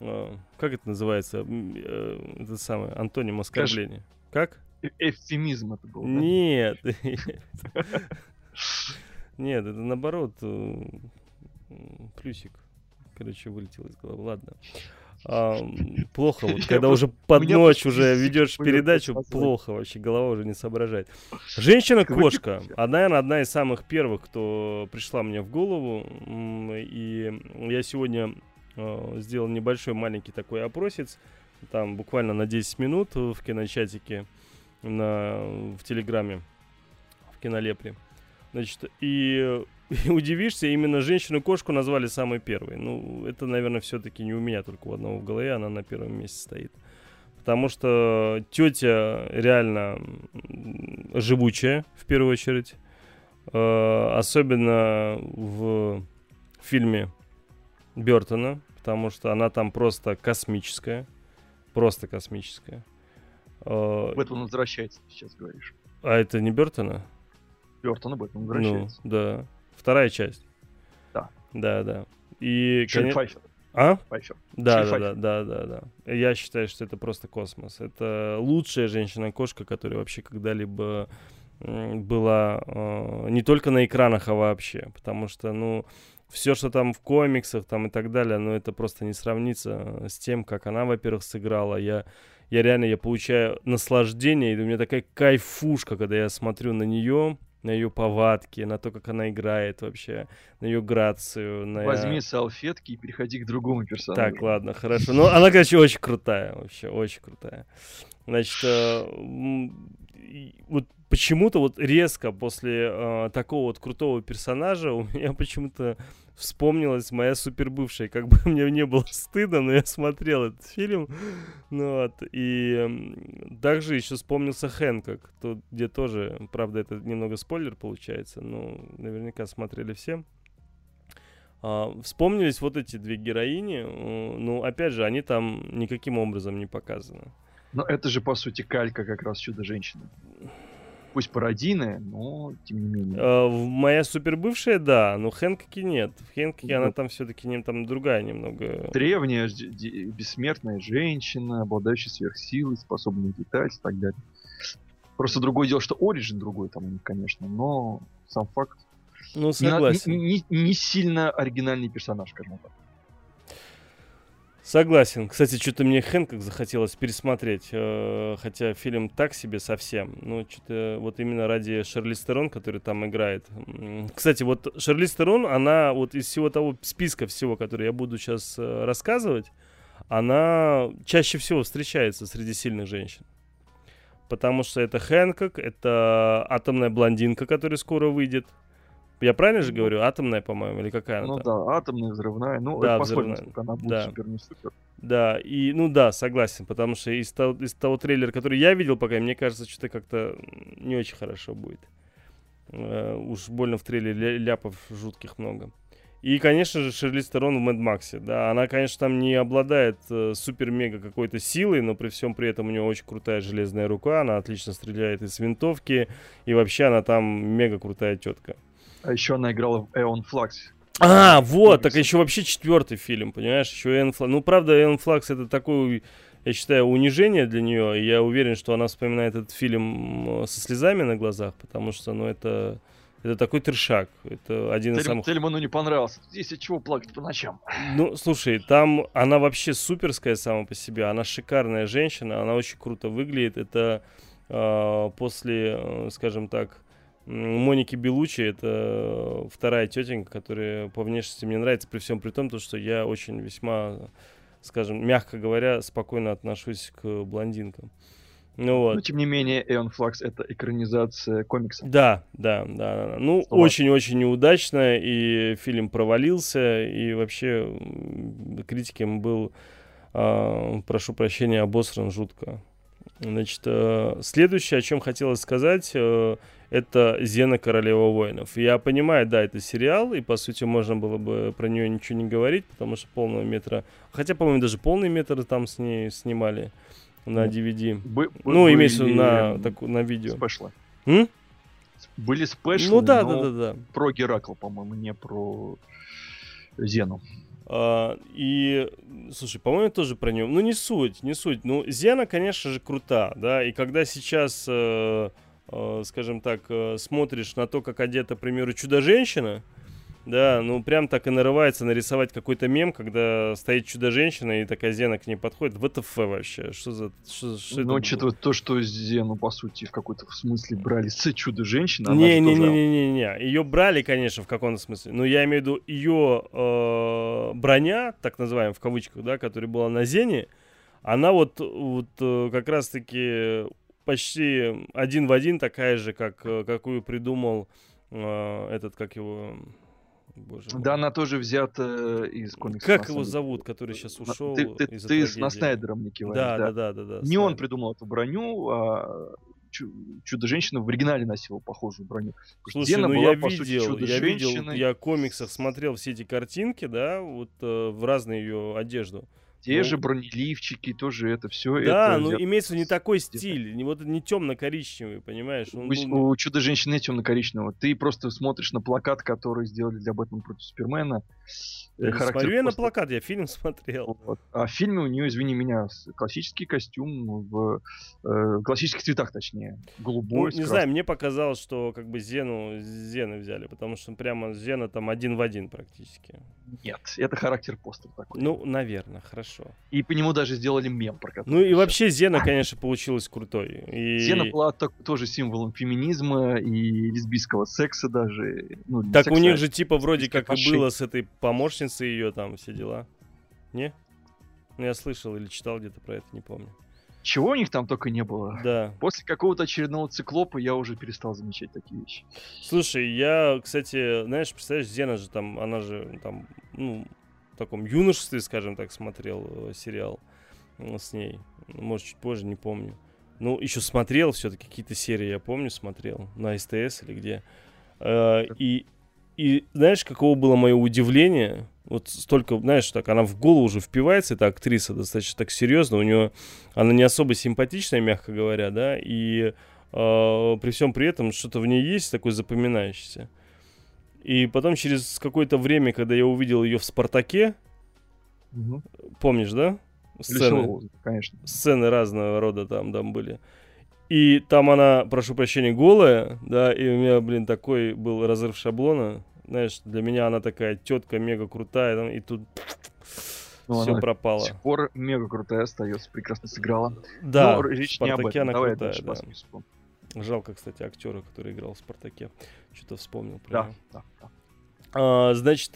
как это называется, это самое, антоним оскорбления. Как? Эвфемизм это был. Нет. Нет, это наоборот... Плюсик, короче, вылетел из головы. Ладно. А, плохо, вот, когда уже под ночь уже ведешь передачу, плохо вообще, голова уже не соображает. Женщина-кошка. Наверное, одна из самых первых, кто пришла мне в голову. И я сегодня сделал небольшой маленький такой опросец. Там буквально на десять минут в киночатике, на, в Телеграме, в Кинолепре. Значит, и... И удивишься, именно женщину-кошку назвали самой первой. Ну, это, наверное, все-таки не у меня только у одного в голове, она на первом месте стоит. Потому что тетя реально живучая, в первую очередь. Э, особенно в фильме Бёртона, потому что она там просто космическая. Просто космическая. Э, Бэтмен возвращается, ты сейчас говоришь. А это не Бёртона? Бёртона Бэтмен возвращается. Ну, да. Вторая часть. Да. Да, да. И, конечно... Пфайффер. А? Пфайффер. Да, да, да, да, да, да. Я считаю, что это просто космос. Это лучшая женщина-кошка, которая вообще когда-либо была э, не только на экранах, а вообще. Потому что, ну, все, что там в комиксах там и так далее, ну, это просто не сравнится с тем, как она, во-первых, сыграла. Я, я реально, я получаю наслаждение, и у меня такая кайфушка, когда я смотрю на нее... на ее повадки, на то, как она играет вообще, на ее грацию. На... Возьми салфетки и переходи к другому персонажу. Так, ладно, хорошо. Ну, она, короче, очень крутая вообще, очень крутая. Значит, э, вот почему-то вот резко после э, такого вот крутого персонажа у меня почему-то вспомнилась моя супербывшая. Как бы мне не было стыдно, но я смотрел этот фильм. Ну, вот. И э, также еще вспомнился Хэнкок, то, где тоже, правда, это немного спойлер получается, но наверняка смотрели все. Uh, вспомнились вот эти две героини, uh, ну, опять же, они там никаким образом не показаны. Но это же, по сути, калька как раз Чудо-женщины. Пусть пародийная, но тем не менее. Uh, моя супербывшая, да, но Хэнкоки нет. В Хэнкоке ну, она там все-таки не, там другая немного. Древняя, бессмертная женщина, обладающая сверхсилой, способная летать и так далее. Просто другое дело, что Ориджин другой там у них, конечно, но сам факт. Ну, согласен. Не, не, не сильно оригинальный персонаж, скажем так. Согласен. Кстати, что-то мне Хэнкок захотелось пересмотреть, хотя фильм так себе совсем. Ну, что-то вот именно ради Шарлиз Терон, который там играет. Кстати, вот Шарлиз Терон, она вот из всего того списка всего, который я буду сейчас рассказывать, она чаще всего встречается среди сильных женщин. Потому что это Хэнкок, это атомная блондинка, которая скоро выйдет. Я правильно же говорю? Атомная, по-моему, или какая она? Ну там? Да, атомная, взрывная. Ну, да, это взрывная. Поскольку она будет да. супер, не супер. Да, и, ну да, согласен, потому что из того, из того трейлера, который я видел пока, мне кажется, что-то как-то не очень хорошо будет. Э, уж больно в трейлере ляпов жутких много. И, конечно же, Шарлиз Терон в Мэд Максе. Да, она, конечно, там не обладает э, супер-мега какой-то силой, но при всем при этом у нее очень крутая железная рука, она отлично стреляет из винтовки, и вообще она там мега крутая тетка. А еще она играла в Эон Флакс. А, вот, так еще вообще четвертый фильм, понимаешь, еще Эон Флакс. Ну, правда, Эон Флакс это такой я считаю, унижение для нее. Я уверен, что она вспоминает этот фильм со слезами на глазах, потому что, ну, это... Это такой трешак. Это один Тель, из самых... Тельману не понравился. Здесь от чего плакать по ночам? Ну, слушай, там она вообще суперская сама по себе. Она шикарная женщина. Она очень круто выглядит. Это э, после, скажем так, Моники Белучи. Это вторая тетенька, которая по внешности мне нравится. При всем при том, то, что я очень весьма, скажем, мягко говоря, спокойно отношусь к блондинкам. Ну, вот. Но, тем не менее, Эон Флакс — это экранизация комикса. Да, да, да. Ну, очень-очень неудачно, и фильм провалился, и вообще критикам был, э, прошу прощения, обосран жутко. Значит, э, следующее, о чем хотелось сказать, э, это «Зена королева воинов». Я понимаю, да, это сериал, и, по сути, можно было бы про нее ничего не говорить, потому что полного метра... Хотя, по-моему, даже полный метр там с ней снимали. На ди ви ди. Бы, ну, имеется на, так, на видео. Спешлы. М? Были спешлы, ну, да, но да, да, да. Про Геракла, по-моему, не про Зену. А, и, слушай, по-моему, тоже про нее. Ну, не суть, не суть. Ну, Зена, конечно же, крута, да. И когда сейчас, э, э, скажем так, э, смотришь на то, как одета, к примеру, Чудо-женщина, да, ну прям так и нарывается нарисовать какой-то мем, когда стоит Чудо-женщина, и такая Зена к ней подходит. ВТФ вообще, что за... Что, что ну, учитывая то, что Зену, по сути, в какой-то смысле брали с Чудо-женщины, она не, не, тоже... Не-не-не-не, ее брали, конечно, в каком-то смысле, но я имею в виду ее э, броня, так называемая, в кавычках, да, которая была на Зене, она вот, вот как раз-таки почти один в один такая же, как, какую придумал э, этот, как его... Боже мой. Да, она тоже взята из комиксов. Как его зовут, который сейчас ушел? Ты, ты, ты с Снайдером не киваешь. Да, да, да, да, да. Не Снайдер. Он придумал эту броню, а Чудо-женщина в оригинале носила похожую броню. Слушай, Зена ну была, я, по видел, сути, я видел, я в комиксах смотрел все эти картинки, да, вот э, в разную ее одежду. Те ну, же бронеливчики, тоже это все. Да, это но взято... имеется не такой стиль, не, вот, не темно-коричневый, понимаешь? Он, у, ну... у Чудо-женщины нет темно-коричневого. Ты просто смотришь на плакат, который сделали для «Бэтмена против Супермена». Я не смотрю я на плакат, я фильм смотрел. Вот. А в фильме у нее, извини меня, классический костюм в, э, в классических цветах, точнее. Голубой. Ну, не знаю, мне показалось, что как бы Зену Зены взяли, потому что прямо Зена там один в один практически. Нет, это характер постера такой. Ну, наверное, хорошо. И по нему даже сделали мем. Про ну и сейчас. Вообще Зена, конечно, получилась крутой. И... Зена была так, тоже символом феминизма и лесбийского секса даже. Ну, так секса, у них же типа вроде как и было с этой помощницей, ее там все дела. Не? Ну, я слышал или читал где-то про это, не помню. Чего у них там только не было. Да. После какого-то очередного циклопа я уже перестал замечать такие вещи. Слушай, я, кстати, знаешь, представляешь, Зена же там, она же там, ну, в таком юношестве, скажем так, смотрел сериал с ней. Может, чуть позже, не помню. Ну, еще смотрел все-таки какие-то серии, я помню, смотрел. На СТС или где. И... И знаешь, каково было мое удивление? Вот столько, знаешь, так, она в голову уже впивается, эта актриса достаточно так серьезно, у нее, она не особо симпатичная, мягко говоря, да, и э, при всем при этом что-то в ней есть такое запоминающееся. И потом через какое-то время, когда я увидел ее в «Спартаке», угу. Помнишь, да? Сцены, шоу, конечно. Сцены разного рода там, там были. И там она, прошу прощения, голая, да, и у меня, блин, такой был разрыв шаблона. Знаешь, для меня она такая тетка мега крутая, там, и тут ну, все пропало. До сих пор мега крутая остается, прекрасно сыграла. Да, но речь не об этом. Давай крутая, да. Жалко, кстати, актера, который играл в «Спартаке». Что-то вспомнил. Да, да, да. А, значит,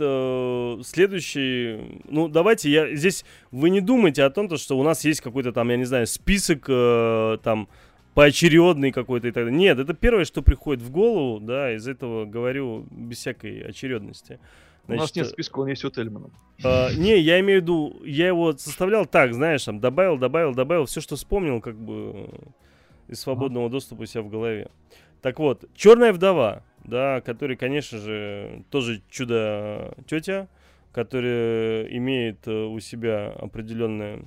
следующий... Ну, давайте я... Здесь вы не думайте о том, что у нас есть какой-то там, я не знаю, список там... поочередный какой-то и так далее. Нет, это первое, что приходит в голову, да, из этого говорю без всякой очередности. Значит, у нас нет списка, он есть у Тельмана. Э, не, я имею в виду, я его составлял так, знаешь, там, добавил, добавил, добавил, все, что вспомнил, как бы, из свободного а. доступа у себя в голове. Так вот, «Черная вдова», да, который, конечно же, тоже чудо-тетя, которая имеет у себя определенные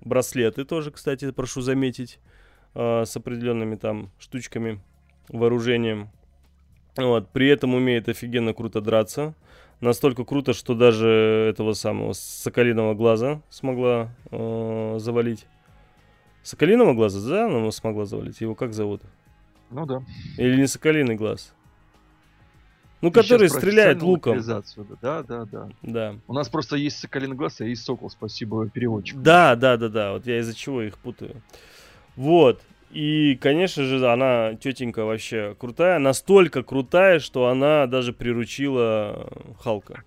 браслеты тоже, кстати, прошу заметить, с определенными там штучками, вооружением. Вот. При этом умеет офигенно круто драться. Настолько круто, что даже этого самого соколиного глаза смогла э, завалить. Соколиного глаза, да, она смогла завалить? Его как зовут? Ну да. Или не Соколиный глаз? Ну, ты который стреляет луком. Да, да, да, да. У нас просто есть Соколиный глаз, а есть Сокол, спасибо переводчику. Да, да, да, да, вот я из-за чего их путаю. Вот. И, конечно же, она, тетенька, вообще крутая. Настолько крутая, что она даже приручила Халка.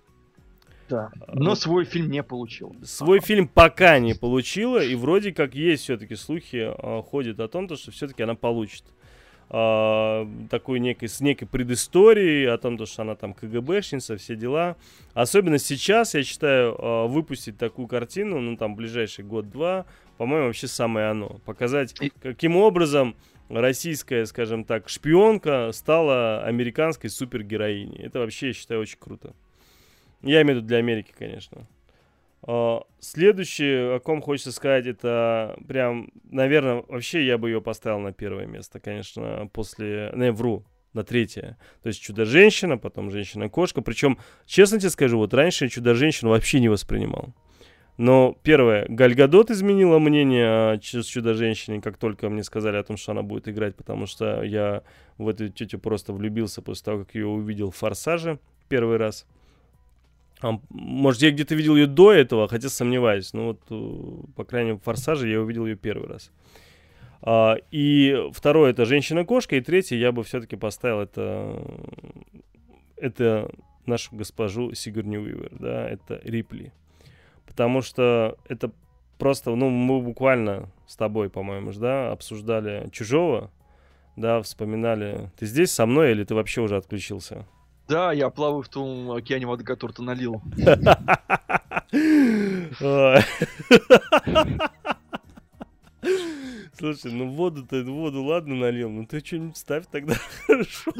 Да, но свой фильм не получила. Свой А-а-а. фильм пока не получила, и вроде как есть все-таки слухи, а, ходят о том, что все-таки она получит. А, такой некой, с некой предысторией о том, что она там КГБшница, все дела. Особенно сейчас, я считаю, выпустить такую картину, ну там ближайший год-два, по-моему, вообще самое оно. Показать, каким образом российская, скажем так, шпионка стала американской супергероиней. Это вообще, я считаю, очень круто. Я имею в виду для Америки, конечно. Следующее, о ком хочется сказать, это прям, наверное, вообще я бы ее поставил на первое место, конечно, после... Не, вру, на третье. То есть Чудо-женщина, потом Женщина-кошка. Причем, честно тебе скажу, вот раньше я Чудо-женщину вообще не воспринимал. Но первое, Гальгадот изменила мнение о Чудо-женщине, как только мне сказали о том, что она будет играть, потому что я в эту тетю просто влюбился после того, как ее увидел в «Форсаже» первый раз. А, может, я где-то видел ее до этого, хотя сомневаюсь. Но вот, по крайней мере, в «Форсаже» я увидел ее первый раз. А, и второе — это «Женщина-кошка». И третье я бы все-таки поставил это... это нашу госпожу Сигурни Уивер. Да, это Рипли. Потому что это просто... Ну, мы буквально с тобой, по-моему, да, обсуждали «Чужого». Да, вспоминали... Ты здесь со мной или ты вообще уже отключился? Да, я плаваю в том океане воды, который ты налил. Слушай, ну воду-то, воду, ладно, налил, ну ты что-нибудь ставь тогда, хорошо?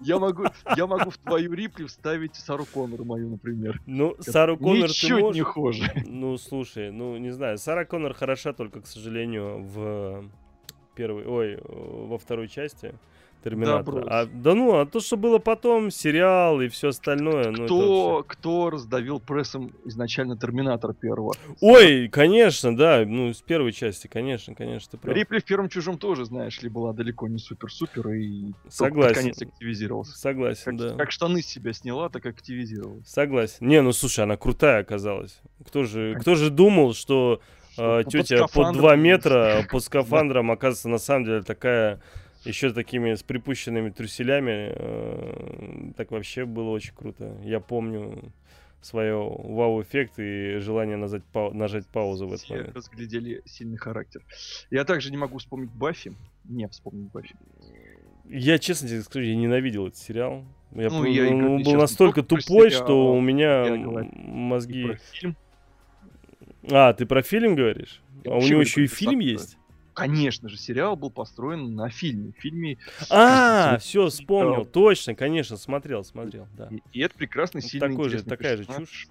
Я могу в твою Рипли вставить Сару Коннор мою, например. Ну, Сару Коннор ты можешь... Ничуть не хуже. Ну, слушай, ну, не знаю, Сара Коннор хороша только, к сожалению, в первой... Ой, во второй части. Терминатор. Да, а, да ну, а то, что было потом, сериал и все остальное. Кто, ну, кто раздавил прессом изначально Терминатор первого? Ой, конечно, да, ну, с первой части, конечно, конечно, ты прав. Рипли в первом «Чужом» тоже, знаешь ли, была далеко не супер-супер и наконец активизировался. Согласен, как, да. Как штаны себя сняла, так активизировалась. Согласен. Не, ну, слушай, она крутая оказалась. Кто же, кто же думал, что э, тетя под два метра под скафандром оказывается на самом деле такая... Еще такими с припущенными труселями. Э, так вообще было очень круто. Я помню свое вау-эффект и желание нажать, пау- нажать паузу в этот момент. Все разглядели сильный характер. Я также не могу вспомнить Баффи. Не вспомнить Баффи. Я, честно тебе скажу, я ненавидел этот сериал. Я, ну, я он был настолько тупой, сериал, что у меня мозги... А, ты про фильм говоришь? Я а у него еще и фильм есть? Конечно же, сериал был построен на фильме. В фильме... А, все, вспомнил, точно, конечно, смотрел, смотрел, да. И, и это прекрасный, ну, сильный, такой же, такая персонаж. Же чушь.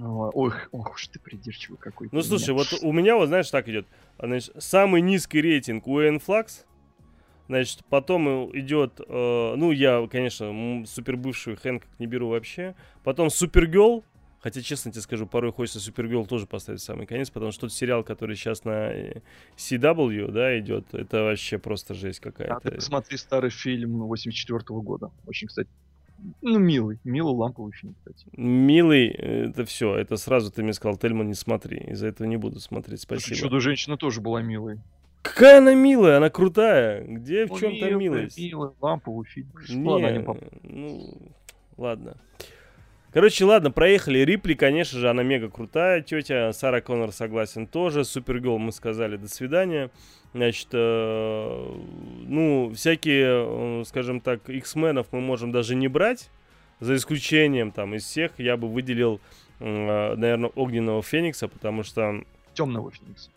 Ой, ох уж ты придирчивый какой-то. Ну, слушай, меня. Вот у меня, вот знаешь, так идет. Значит, самый низкий рейтинг у Эон Флакс. Значит, потом идет, э, ну, я, конечно, супербывшую Хэнк не беру вообще. Потом Супергерл. Хотя, честно тебе скажу, порой хочется Супергерл тоже поставить в самый конец, потому что тот сериал, который сейчас на си дабл ю, да, идет, это вообще просто жесть какая-то. А ты посмотри старый фильм восемьдесят четвёртого года. Очень, кстати, ну, милый. Милый ламповый фильм, кстати. Милый, это все. Это сразу ты мне сказал, Тельман, не смотри. Из-за этого не буду смотреть, спасибо. Чудо-женщина тоже была милой. Какая она милая, она крутая. Где, ну, в чем там милость? Милый, ламповый фильм. Не, она не поп... ну, ладно. Короче, ладно, проехали. Рипли, конечно же, она мега крутая тетя. Сара Коннор, согласен, тоже. Супергерл мы сказали, до свидания. Значит, э, ну, всякие, э, скажем так, Икс-менов мы можем даже не брать. За исключением там из всех я бы выделил, э, наверное, Огненного Феникса, потому что... Темного Феникса.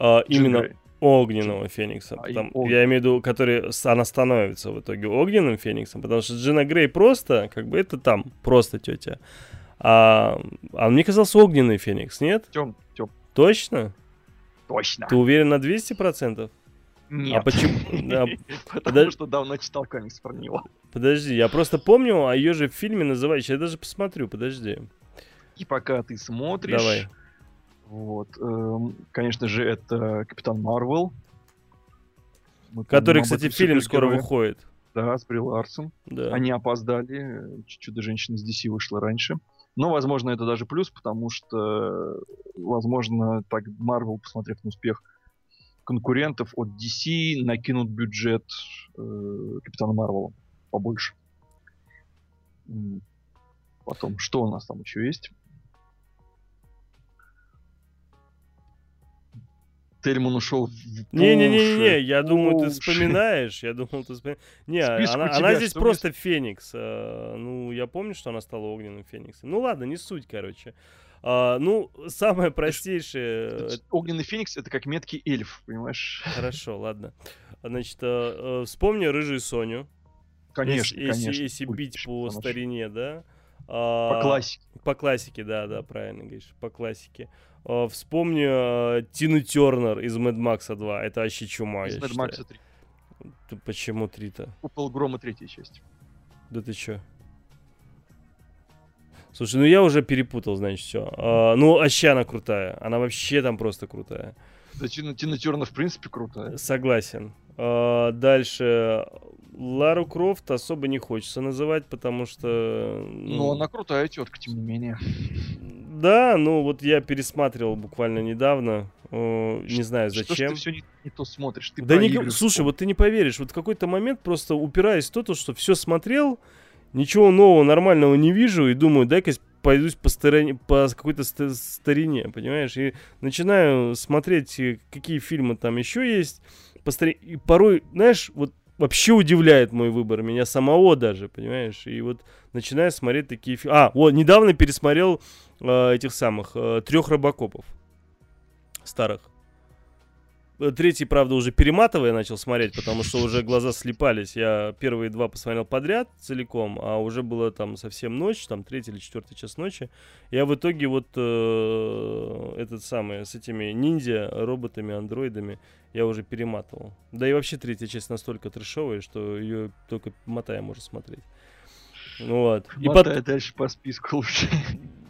Э, именно... Огненного Феникса. А там, огнен. Я имею в виду, который она становится в итоге Огненным Фениксом, потому что Джина Грей просто, как бы, это там просто тетя. А, а мне казался Огненный Феникс, нет? Тем, тем. Точно? Точно. Ты уверен на двести процентов? Нет. А почему? Потому что давно читал комикс про него. Подожди, я просто помню, а ее же в фильме называют. Я даже посмотрю, подожди. И пока ты смотришь... Давай. Вот. Конечно же, это Капитан Марвел. Мы, который, кстати, фильм скоро выходит. Да, с Бри Ларсон. Да. Они опоздали. Чудо-женщина с ди си вышла раньше. Но, возможно, это даже плюс, потому что, возможно, так Marvel, посмотрев на успех конкурентов от ди си, накинут бюджет э, Капитана Марвела побольше. Потом, что у нас там еще есть? Тельман ушел. Не-не-не-не, я думаю, ты вспоминаешь. Я думал, ты вспоминаешь. Не, она, она здесь просто есть? Феникс. Ну, я помню, что она стала Огненным Фениксом. Ну ладно, не суть, короче. А, ну, самое простейшее... Огненный Феникс — это как меткий эльф, понимаешь? Хорошо, ладно. Значит, вспомни Рыжую Соню. Конечно, если, конечно. Если бить по старине, да? По классике. По классике, да-да, правильно говоришь, по классике. Вспомню Тину Тернер из Мэд Макса два. Это вообще чума, из я Мэд Макса три. Почему три-то? Купол грома третья часть. Да ты чё? Слушай, ну я уже перепутал, значит, все. А, ну, вообще она крутая. Она вообще там просто крутая. Да, Тина, Тина Тернер в принципе крутая. Согласен. А, дальше... Лару Крофт особо не хочется называть, потому что... Ну, ну она крутая тетка, тем не менее. Да, ну вот я пересматривал буквально недавно. Э, не знаю зачем. Что ж ты все не, не то смотришь? Ты да не, слушай, вот ты не поверишь. Вот в какой-то момент просто упираюсь в то, что все смотрел, ничего нового, нормального не вижу и думаю, дай-ка пойдусь по, старине, по какой-то старине, понимаешь? И начинаю смотреть, какие фильмы там еще есть. По старине. И порой, знаешь, вот вообще удивляет мой выбор, меня самого даже, понимаешь? И вот начинаю смотреть такие фильмы. А, вот, недавно пересмотрел э, этих самых, э, трех робокопов старых. Третий, правда, уже перематывая начал смотреть, потому что уже глаза слипались. Я первые два посмотрел подряд целиком, а уже было там совсем ночь, там третий или четвертый час ночи. Я в итоге вот э, этот самый, с этими ниндзя, роботами, андроидами, я уже перематывал. Да и вообще третья часть настолько трэшовая, что ее только мотая можно смотреть. Вот. Мотая и пот... дальше по списку лучше.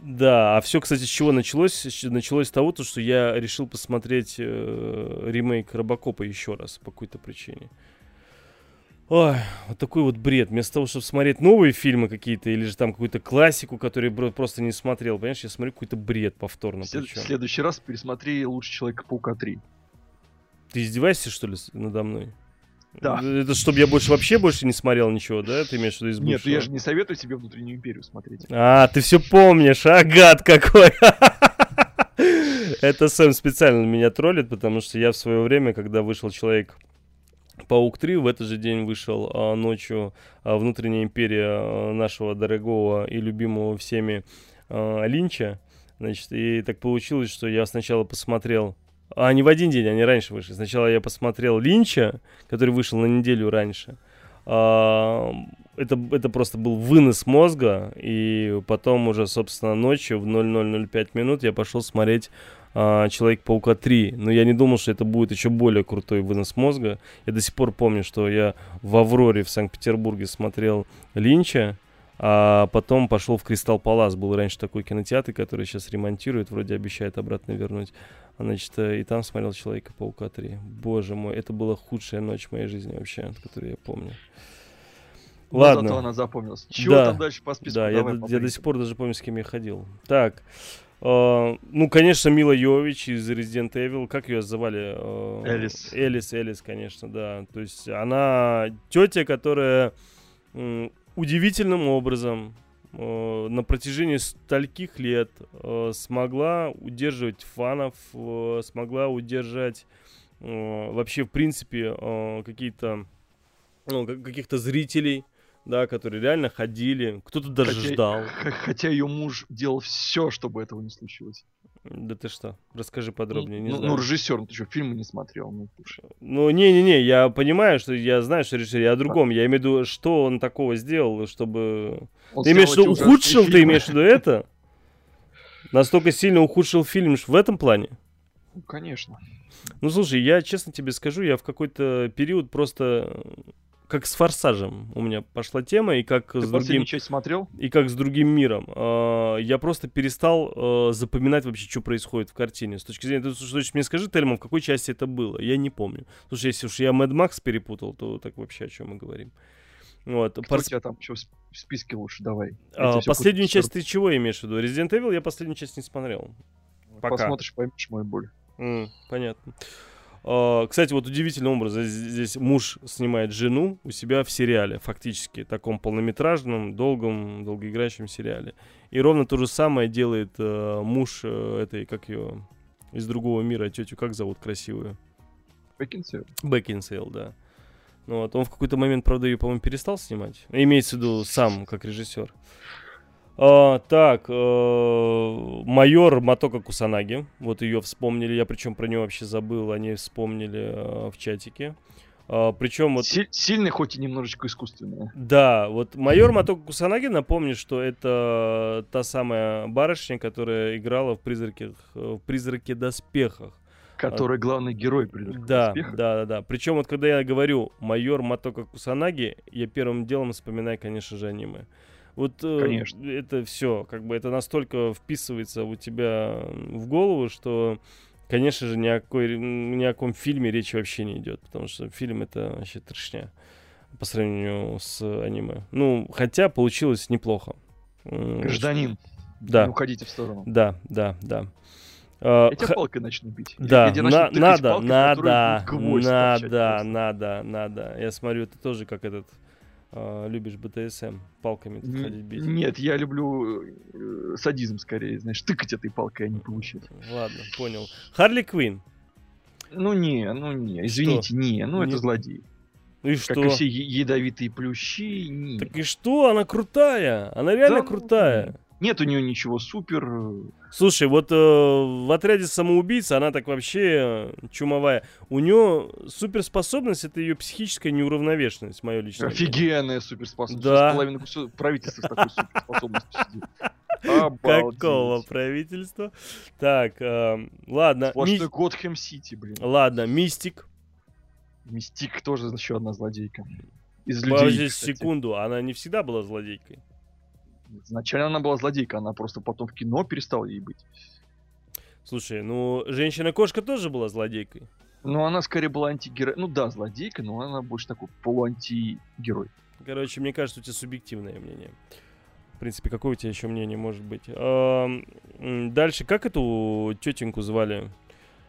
Да, а все, кстати, с чего началось? Началось с того, что я решил посмотреть э, ремейк Робокопа еще раз по какой-то причине. Ой, вот такой вот бред. Вместо того, чтобы смотреть новые фильмы какие-то или же там какую-то классику, которую я просто не смотрел, понимаешь, я смотрю какой-то бред повторно. В След- следующий раз пересмотри лучше Человека-паука три. Ты издеваешься, что ли, надо мной? Да. Это чтобы я больше вообще больше не смотрел ничего, да? Ты имеешь в виду из бывшего? Нет, я же не советую тебе «Внутреннюю империю» смотреть. А, ты все помнишь, а, гад какой! Это Сэм специально меня троллит, потому что я в свое время, когда вышел «Человек-паук три», в этот же день вышел ночью «Внутренняя империя» нашего дорогого и любимого всеми Линча. Значит, и так получилось, что я сначала посмотрел... А не в один день, они раньше вышли. Сначала я посмотрел Линча, который вышел на неделю раньше. Это, это просто был вынос мозга. И потом уже, собственно, ночью в ноль ноль ноль пять минут я пошел смотреть Человек-паука три. Но я не думал, что это будет еще более крутой вынос мозга. Я до сих пор помню, что я в Авроре в Санкт-Петербурге смотрел Линча. А потом пошел в Кристалл Палас. Был раньше такой кинотеатр, который сейчас ремонтирует, вроде обещает обратно вернуть. Значит, и там смотрел Человека-паука три. Боже мой, это была худшая ночь моей жизни вообще, которую я помню. Но ладно. Зато она запомнилась. Чего да. там дальше по списку? Да, давай, я, я до сих пор даже помню, с кем я ходил. Так. Э, ну, конечно, Мила Йовович из Resident Evil. Как ее звали? Э, Элис. Элис, Элис, конечно, да. То есть она тетя, которая... удивительным образом э, на протяжении стольких лет э, смогла удерживать фанов, э, смогла удержать э, вообще, в принципе, э, какие-то, ну, каких-то зрителей, да, которые реально ходили, кто-то даже хотя, ждал. Х- хотя ее муж делал все, чтобы этого не случилось. Да ты что? Расскажи подробнее. Не ну, ну, режиссер, ну ты что, фильмы не смотрел? Ну, ну, не-не-не, я понимаю, что я знаю, что решили, я о другом. Я имею в виду, что он такого сделал, чтобы... Он ты имеешь в виду, ухудшил ты, имеешь в виду это? Настолько сильно ухудшил фильм в этом плане? Ну, конечно. Ну, слушай, я честно тебе скажу, я в какой-то период просто... как с «Форсажем» у меня пошла тема, и как Ты с другим... часть смотрел? И как с другим миром. Я просто перестал запоминать вообще, что происходит в картине. С точки зрения... Слушай, мне скажи, Тельман, в какой части это было? Я не помню. Слушай, если уж я Мэд Макс перепутал, то так вообще о чем мы говорим. Вот. Кто Пар... у тебя там что в списке лучше? Давай. А, последнюю кучу... часть ты чего имеешь в виду? Resident Evil я последнюю часть не смотрел. Пока. Посмотришь, поймешь мою боль. Mm, понятно. Кстати, вот удивительным образом здесь муж снимает жену у себя в сериале, фактически, таком полнометражном, долгом, долгоиграющем сериале. И ровно то же самое делает э, муж э, этой, как ее, из другого мира, тетю, как зовут красивую? Бэкинсейл. Бэкинсейл, да. Ну, вот, он в какой-то момент, правда, ее, по-моему, перестал снимать. Имеется в виду сам, как режиссер. Uh, так, uh, майор Мотоко Кусанаги, вот ее вспомнили, я причем про нее вообще забыл, они вспомнили uh, в чатике. Uh, причем вот... Си- сильный, хоть и немножечко искусственный. Да, вот майор Мотоко Кусанаги, напомню, что это та самая барышня, которая играла в «Призраке», в «Призраке доспехах». Который главный герой «Призрака да, доспехах». Да, да, да. Причем вот когда я говорю «майор Мотоко Кусанаги», я первым делом вспоминаю, конечно же, аниме. Вот Конечно. Э, это все, как бы это настолько вписывается у тебя в голову, что, конечно же, ни о, какой, ни о каком фильме речи вообще не идет, потому что фильм — это вообще трешня по сравнению с аниме. Ну, хотя получилось неплохо. Гражданин, да. Не уходите в сторону. Да, да, да. Я тебя Х... палкой начну бить. Да, я, я на, начну надо, палкой, надо, надо, надо, надо, надо. Я смотрю, ты тоже как этот... Uh, любишь БТСМ палками Н- ходить бить? Нет, я люблю э, садизм скорее, знаешь, тыкать этой палкой, а не получить. Ладно, понял. Харли Квинн. Ну не, ну не, извините, что? не, ну не. Это злодей. И как что? И все ядовитые плющи. Не. Так и что? Она крутая, она реально да, крутая. Нет у нее ничего супер. Слушай, вот э, в «Отряде самоубийц» она так вообще чумовая. У нее суперспособность — это ее психическая неуравновешенность, мое личное. Офигенная суперспособность. Да. Половина правительства с такой суперспособностью сидит. Какого правительства? Так, ладно. Сплошной Готхэм-Сити, блин. Ладно, Мистик. Мистик тоже еще одна злодейка. Из людей, подожди секунду, она не всегда была злодейкой. Изначально она была злодейка, она просто потом в кино перестала ей быть. Слушай, ну, «Женщина-кошка» тоже была злодейкой. Ну, она скорее была антигерой. Ну да, злодейка, но она больше такой полуантигерой. Короче, мне кажется, у тебя субъективное мнение. В принципе, какое у тебя еще мнение может быть? Дальше, как эту тетеньку звали,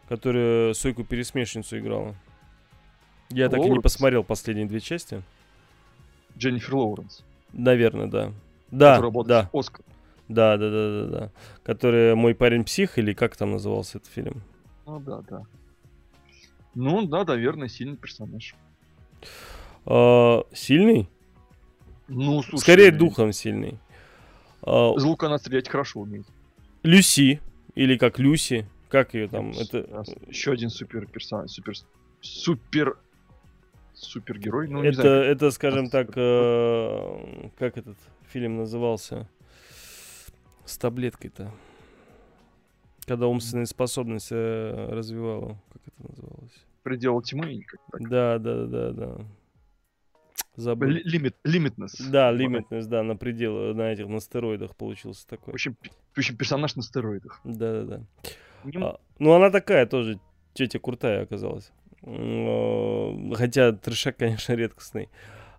которая Сойку-пересмешницу играла? Я так и не посмотрел последние две части. Дженнифер Лоуренс. Наверное, да. Да, да. Оскар. Да, да, да, да, да. Который «Мой парень псих» или как там назывался этот фильм? Ну да, да. Ну да, наверное, сильный персонаж. А, сильный? Ну, слушай. Скорее духом сильный. Из лука она стрелять хорошо умеет. Люси или как Люси, как ее там? Это еще один супер персонаж, супер, супер. Супергерой, ну не это, знаю. Как... Это, скажем так, э, как этот фильм назывался? С таблеткой-то. Когда умственные способности э, развивала. Как это называлось? «Предел тьмы». Да, да, да, да. Забыл. Лимит, лимитнес. Да, лимитнес, да, на предел, на этих, на стероидах получился такой. В общем, в общем персонаж на стероидах. Да, да, да. А, ну она такая тоже, тетя крутая оказалась. Хотя трешак, конечно, редкостный.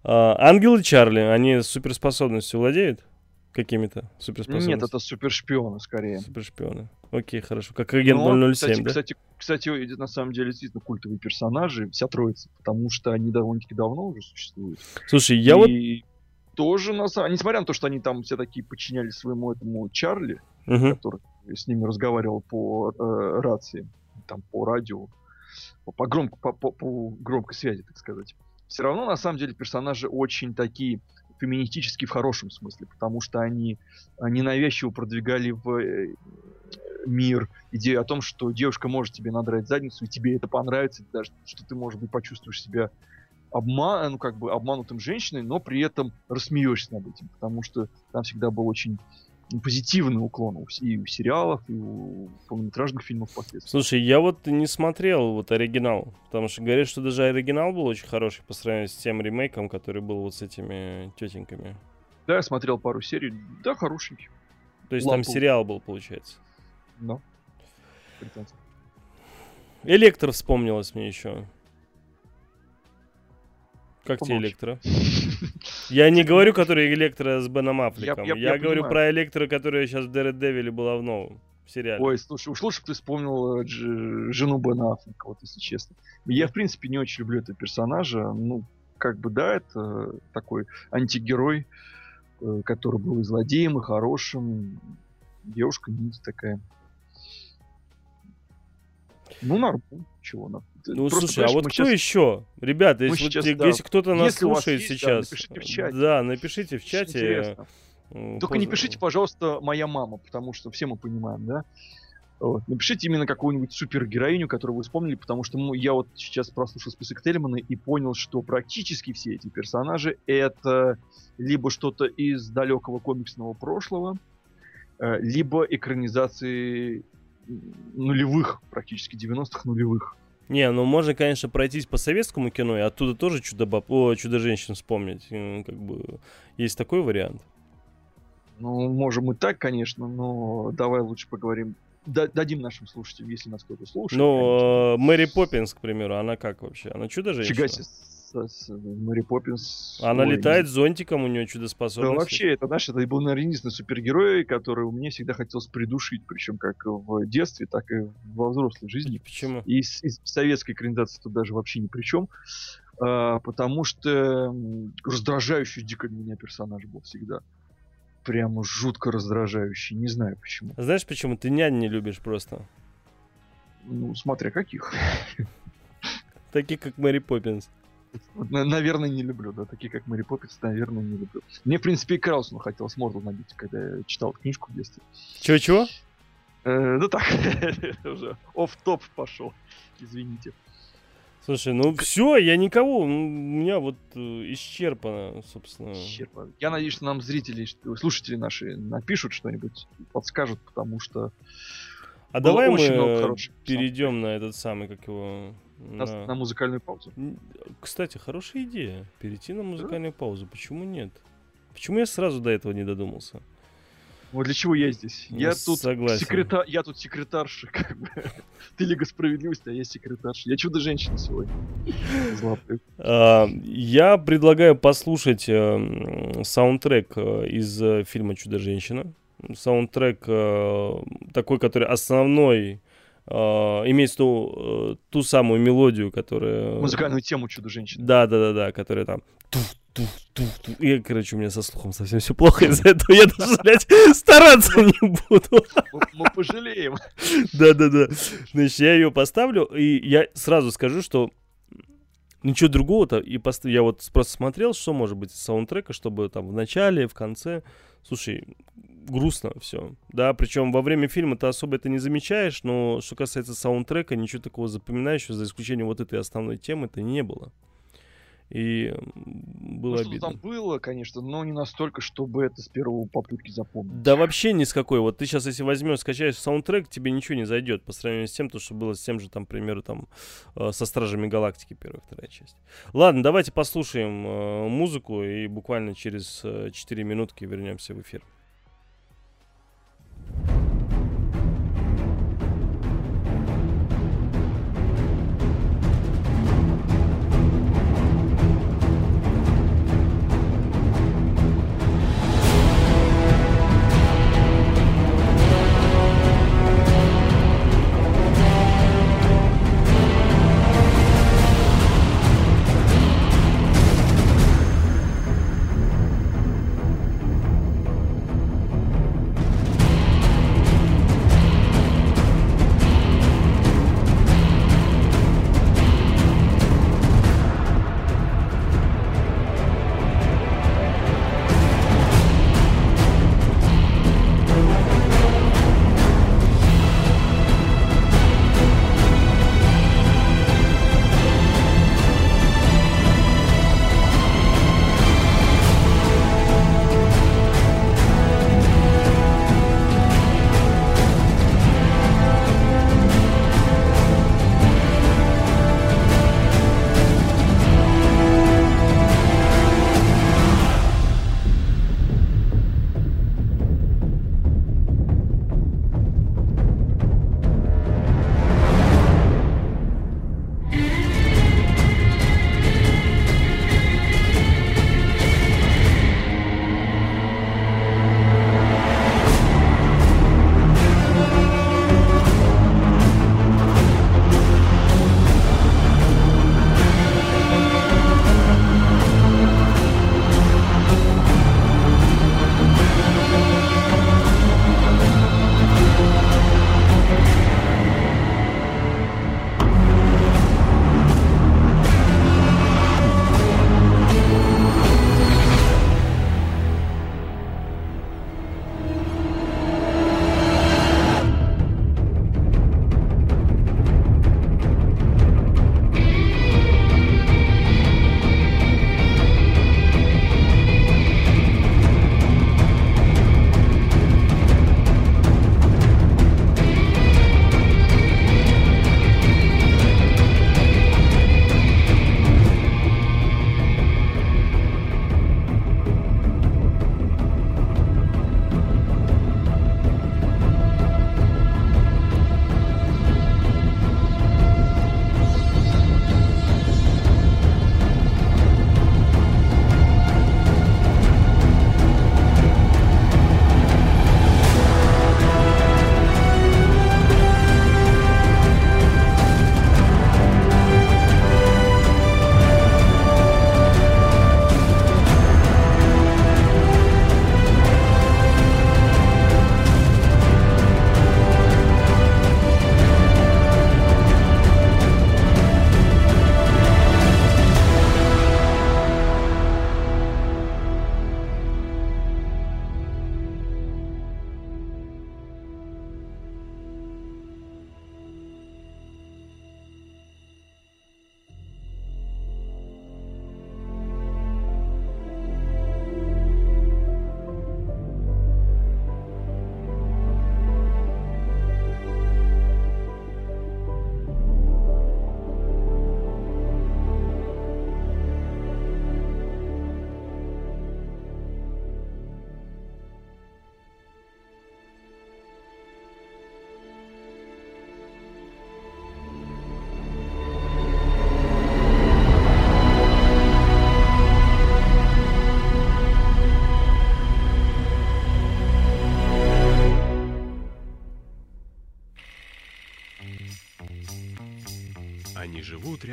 Ангелы Чарли, они суперспособностью владеют? Какими-то суперспособностями? Нет, это супершпионы скорее. Супершпионы. Окей, хорошо. Как агент но, ноль ноль семь, кстати, да? Кстати, кстати, на самом деле, действительно, культовые персонажи, вся троица, потому что они довольно-таки давно уже существуют. Слушай, я И вот... тоже, на самом... несмотря на то, что они там все такие подчинялись своему этому Чарли, угу. который с ними разговаривал по э, рации, там, по радио, По, громко, по, по, по громкой связи, так сказать. Все равно, на самом деле, персонажи очень такие феминистические в хорошем смысле, потому что они ненавязчиво продвигали в мир идею о том, что девушка может тебе надрать задницу, и тебе это понравится, даже что ты, может быть, почувствуешь себя обман, ну, как бы обманутым женщиной, но при этом рассмеешься над этим, потому что там всегда был очень позитивный уклон и у сериалов, и у полнометражных фильмов впоследствии. Слушай, я вот не смотрел вот оригинал, потому что говорят, что даже оригинал был очень хороший по сравнению с тем ремейком, который был вот с этими тетеньками. Да, я смотрел пару серий, да, хороший. То есть Лампу. Там сериал был, получается? Да. Электро вспомнилось мне еще. Как Помочь. тебе Электро? Я не говорю, который Электро с Беном Аффлеком. Я, я, я, я говорю понимаю. про Электро, которая сейчас в Дэредевиле была в новом сериале. Ой, слушай, уж лучше бы ты вспомнил дж- жену Бена Аффлека, вот если честно. Я, в принципе, не очень люблю этого персонажа. Ну, как бы, да, это такой антигерой, который был и злодеем, и хорошим. Девушка, нить такая. Ну, нормально. Чего нам? Ну, просто, слушай, а вот кто сейчас... еще? Ребята, если, сейчас, вот, да. если кто-то нас если слушает есть, сейчас... Да, напишите в чате. Да, напишите в чате. Только Позже. не пишите, пожалуйста, «моя мама», потому что все мы понимаем, да? Вот. Напишите именно какую-нибудь супергероиню, которую вы вспомнили, потому что мы... я вот сейчас прослушал список Тельмана и понял, что практически все эти персонажи это либо что-то из далекого комиксного прошлого, либо экранизации... нулевых, практически девяностых нулевых. Не, ну можно, конечно, пройтись по советскому кино и оттуда тоже чудо-баб... О, Чудо-женщин вспомнить. Как бы есть такой вариант. Ну, можем и так, конечно, но давай лучше поговорим. Дадим нашим слушателям, если нас кто-то слушает. Ну, конечно. Мэри Поппинс, к примеру, она как вообще? Она Чудо-женщина? Фига себе. Мэри Поппинс. Она Ой, летает не... зонтиком, у нее чудо-способности. Да, вообще, это, знаешь, это был, наверное, единственный супергерой, которого мне всегда хотелось придушить, причем как в детстве, так и во взрослой жизни. Почему? И, и советская экранизация тут даже вообще ни при чем, а, потому что раздражающий дико меня персонаж был всегда. Прямо жутко раздражающий, не знаю почему. Знаешь почему? Ты нянь не любишь просто. Ну, смотря каких. Таких, как Мэри Поппинс. Наверное, не люблю, да, такие как Мэри Поппинс, наверное, не люблю. Мне, в принципе, и Краусону хотелось морду набить, когда я читал книжку в детстве. Чего-чего? Э, да так, это уже офф-топ пошел, извините. Слушай, ну все, я никого, у меня вот исчерпано, собственно. Исчерпано. Я надеюсь, что нам зрители, слушатели наши напишут что-нибудь, подскажут, потому что... А давай мы перейдем на этот самый, как его... На... на музыкальную паузу. Кстати, хорошая идея. Перейти на музыкальную да? паузу. Почему нет? Почему я сразу до этого не додумался? Вот для чего я здесь? Я, я тут секретар... я тут секретарша, как бы. Ты Лига Справедливости, а я секретарша. Я Чудо-женщина сегодня. Я предлагаю послушать саундтрек из фильма «Чудо-женщина». Саундтрек такой, который основной. Uh, имеется ту, ту самую мелодию, которая... Музыкальную тему «Чудо-женщины». Да-да-да, которая там... И, короче, у меня со слухом совсем все плохо из-за этого. Я даже, блядь, стараться не буду. Мы пожалеем. Да-да-да. Значит, я ее поставлю, и я сразу скажу, что ничего другого-то... и пост... Я вот просто смотрел, что может быть из саундтрека, чтобы там в начале, в конце... Слушай... грустно все, да, причем во время фильма ты особо это не замечаешь, но что касается саундтрека, ничего такого запоминающего, за исключением вот этой основной темы-то не было. И было ну, обидно. Там было, конечно, но не настолько, чтобы это с первого попытки запомнить. Да вообще ни с какой. Вот ты сейчас, если возьмешь, скачаешь саундтрек, тебе ничего не зайдет по сравнению с тем, то, что было с тем же, там, к примеру, там, со «Стражами Галактики» первая, вторая часть. Ладно, давайте послушаем э, музыку и буквально через э, четыре минутки вернемся в эфир.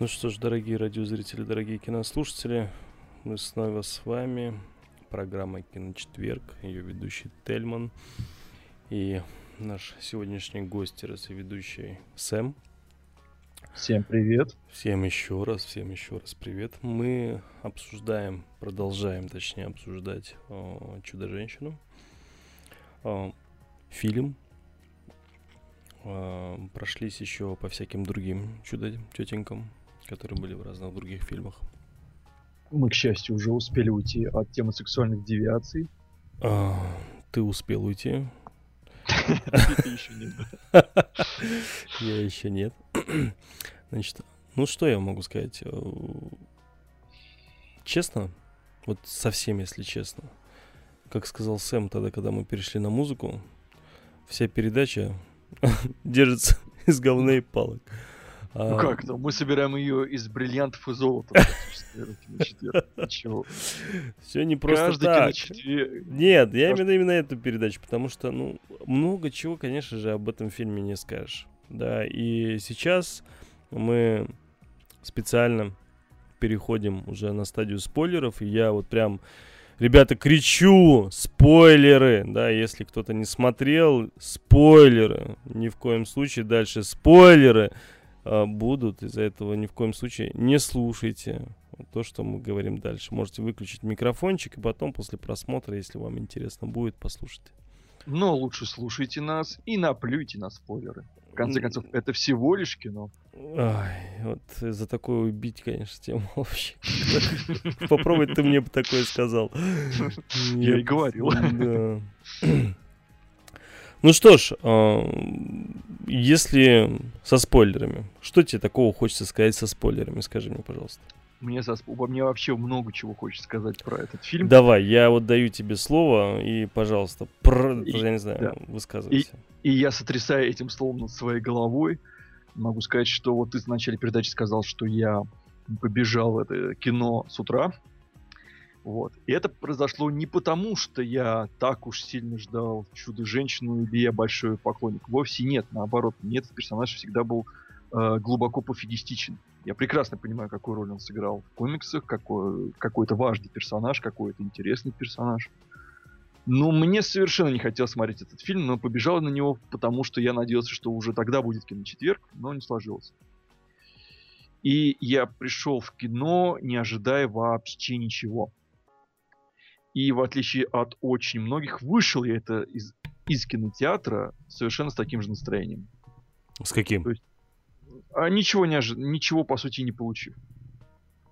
Ну что ж, дорогие радиозрители, дорогие кинослушатели, мы снова с вами. Программа «Киночетверг», ее ведущий Тельман и наш сегодняшний гость, ведущий Сэм. Всем привет. Всем еще раз, всем еще раз привет. Мы обсуждаем, продолжаем, точнее, обсуждать о, «Чудо-женщину». О, фильм. О, прошлись еще по всяким другим чудо-тетенькам, которые были в разных других фильмах. Мы, к счастью, уже успели уйти от темы сексуальных девиаций. А, ты успел уйти? Ты еще нет. Я еще нет. Значит, ну что я могу сказать? Честно, вот совсем, если честно, как сказал Сэм тогда, когда мы перешли на музыку, вся передача держится из говна и палок. А... Ну как там? Мы собираем ее из бриллиантов и золота. Все не просто так. Нет, я именно эту передачу, потому что, ну, много чего, конечно же, об этом фильме не скажешь. Да, и сейчас мы специально переходим уже на стадию спойлеров. И я вот прям, ребята, кричу: спойлеры! Да, если кто-то не смотрел, спойлеры! Ни в коем случае дальше спойлеры! Будут, из-за этого ни в коем случае не слушайте то, что мы говорим дальше. Можете выключить микрофончик и потом после просмотра, если вам интересно будет, послушайте. Но лучше слушайте нас и наплюйте на спойлеры. В конце концов, это всего лишь кино. Ай, вот за такое убить, конечно, тему вообще. Попробуй ты мне бы такое сказал. Я и говорил. Ну что ж, если со спойлерами, что тебе такого хочется сказать со спойлерами, скажи мне, пожалуйста. Мне, со, мне вообще много чего хочется сказать про этот фильм. Давай, я вот даю тебе слово и, пожалуйста, пр... и, я не знаю, да. Высказывайся. И, и я, сотрясая этим словом над своей головой, могу сказать, что вот ты в начале передачи сказал, что я побежал в это кино с утра. Вот. И это произошло не потому, что я так уж сильно ждал «Чудо-женщину» или я большой поклонник. Вовсе нет, наоборот. Мне этот персонаж всегда был э, глубоко пофигистичен. Я прекрасно понимаю, какую роль он сыграл в комиксах, какой, какой-то важный персонаж, какой-то интересный персонаж. Но мне совершенно не хотелось смотреть этот фильм, но побежал на него, потому что я надеялся, что уже тогда будет киночетверг, но не сложилось. И я пришел в кино, не ожидая вообще ничего. И в отличие от очень многих, вышел я это из, из кинотеатра совершенно с таким же настроением. С каким? То есть, а ничего, не ожи- ничего, по сути, не получив.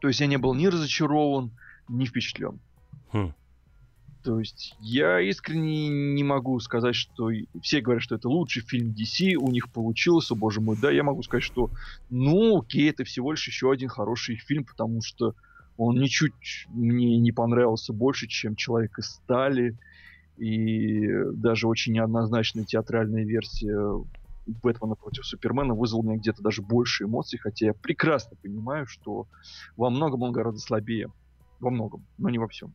То есть я не был ни разочарован, ни впечатлен. Хм. То есть я искренне не могу сказать, что... Все говорят, что это лучший фильм ди си, у них получилось, о боже мой, да. Я могу сказать, что ну окей, это всего лишь еще один хороший фильм, потому что он ничуть мне не понравился больше, чем «Человек из стали». И даже очень неоднозначная театральная версия «Бэтмена против Супермена» вызвала у меня где-то даже больше эмоций, хотя я прекрасно понимаю, что во многом он гораздо слабее. Во многом, но не во всем.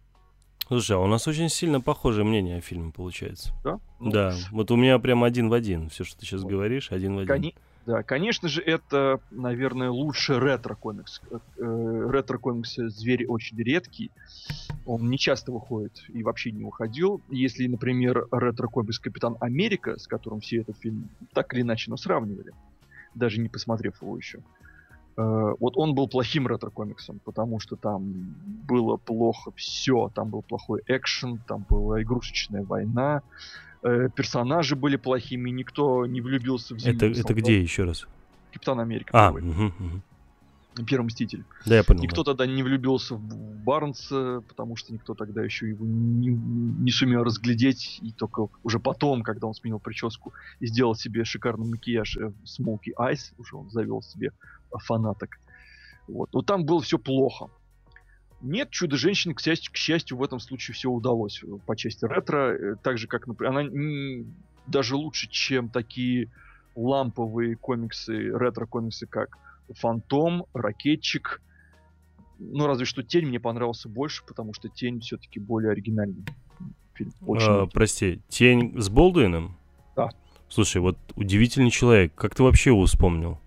Слушай, а у нас очень сильно похожее мнение о фильме получается. Да? Ну, да. Вот у меня прям один в один. Все, что ты сейчас вот говоришь, один в один. Кони... Да, конечно же, это, наверное, лучший ретро-комикс. Ретро-комикс «Зверь очень редкий». Он не часто выходит и вообще не выходил. Если, например, ретро-комикс «Капитан Америка», с которым все этот фильм так или иначе, но сравнивали, даже не посмотрев его еще. Вот он был плохим ретро-комиксом, потому что там было плохо все. Там был плохой экшен, там была игрушечная война. Персонажи были плохими, никто не влюбился в землю. Это, это где еще раз? Капитан Америка. А, угу, угу. Первый мститель. Да, я понял. Никто тогда не влюбился в Барнса, потому что никто тогда еще его не, не сумел разглядеть. И только уже потом, когда он сменил прическу и сделал себе шикарный макияж э, Smoky Eyes, уже он завел себе фанаток. Вот. Но там было все плохо. Нет, «Чудо-женщины», к счастью, к счастью, в этом случае все удалось по части ретро. Так же, как, например, она не, даже лучше, чем такие ламповые комиксы, ретро-комиксы, как «Фантом», «Ракетчик». Ну, разве что «Тень» мне понравился больше, потому что «Тень» все-таки более оригинальный фильм. А, прости, «Тень» с Болдуином? Да. Слушай, вот удивительный человек. Как ты вообще его вспомнил?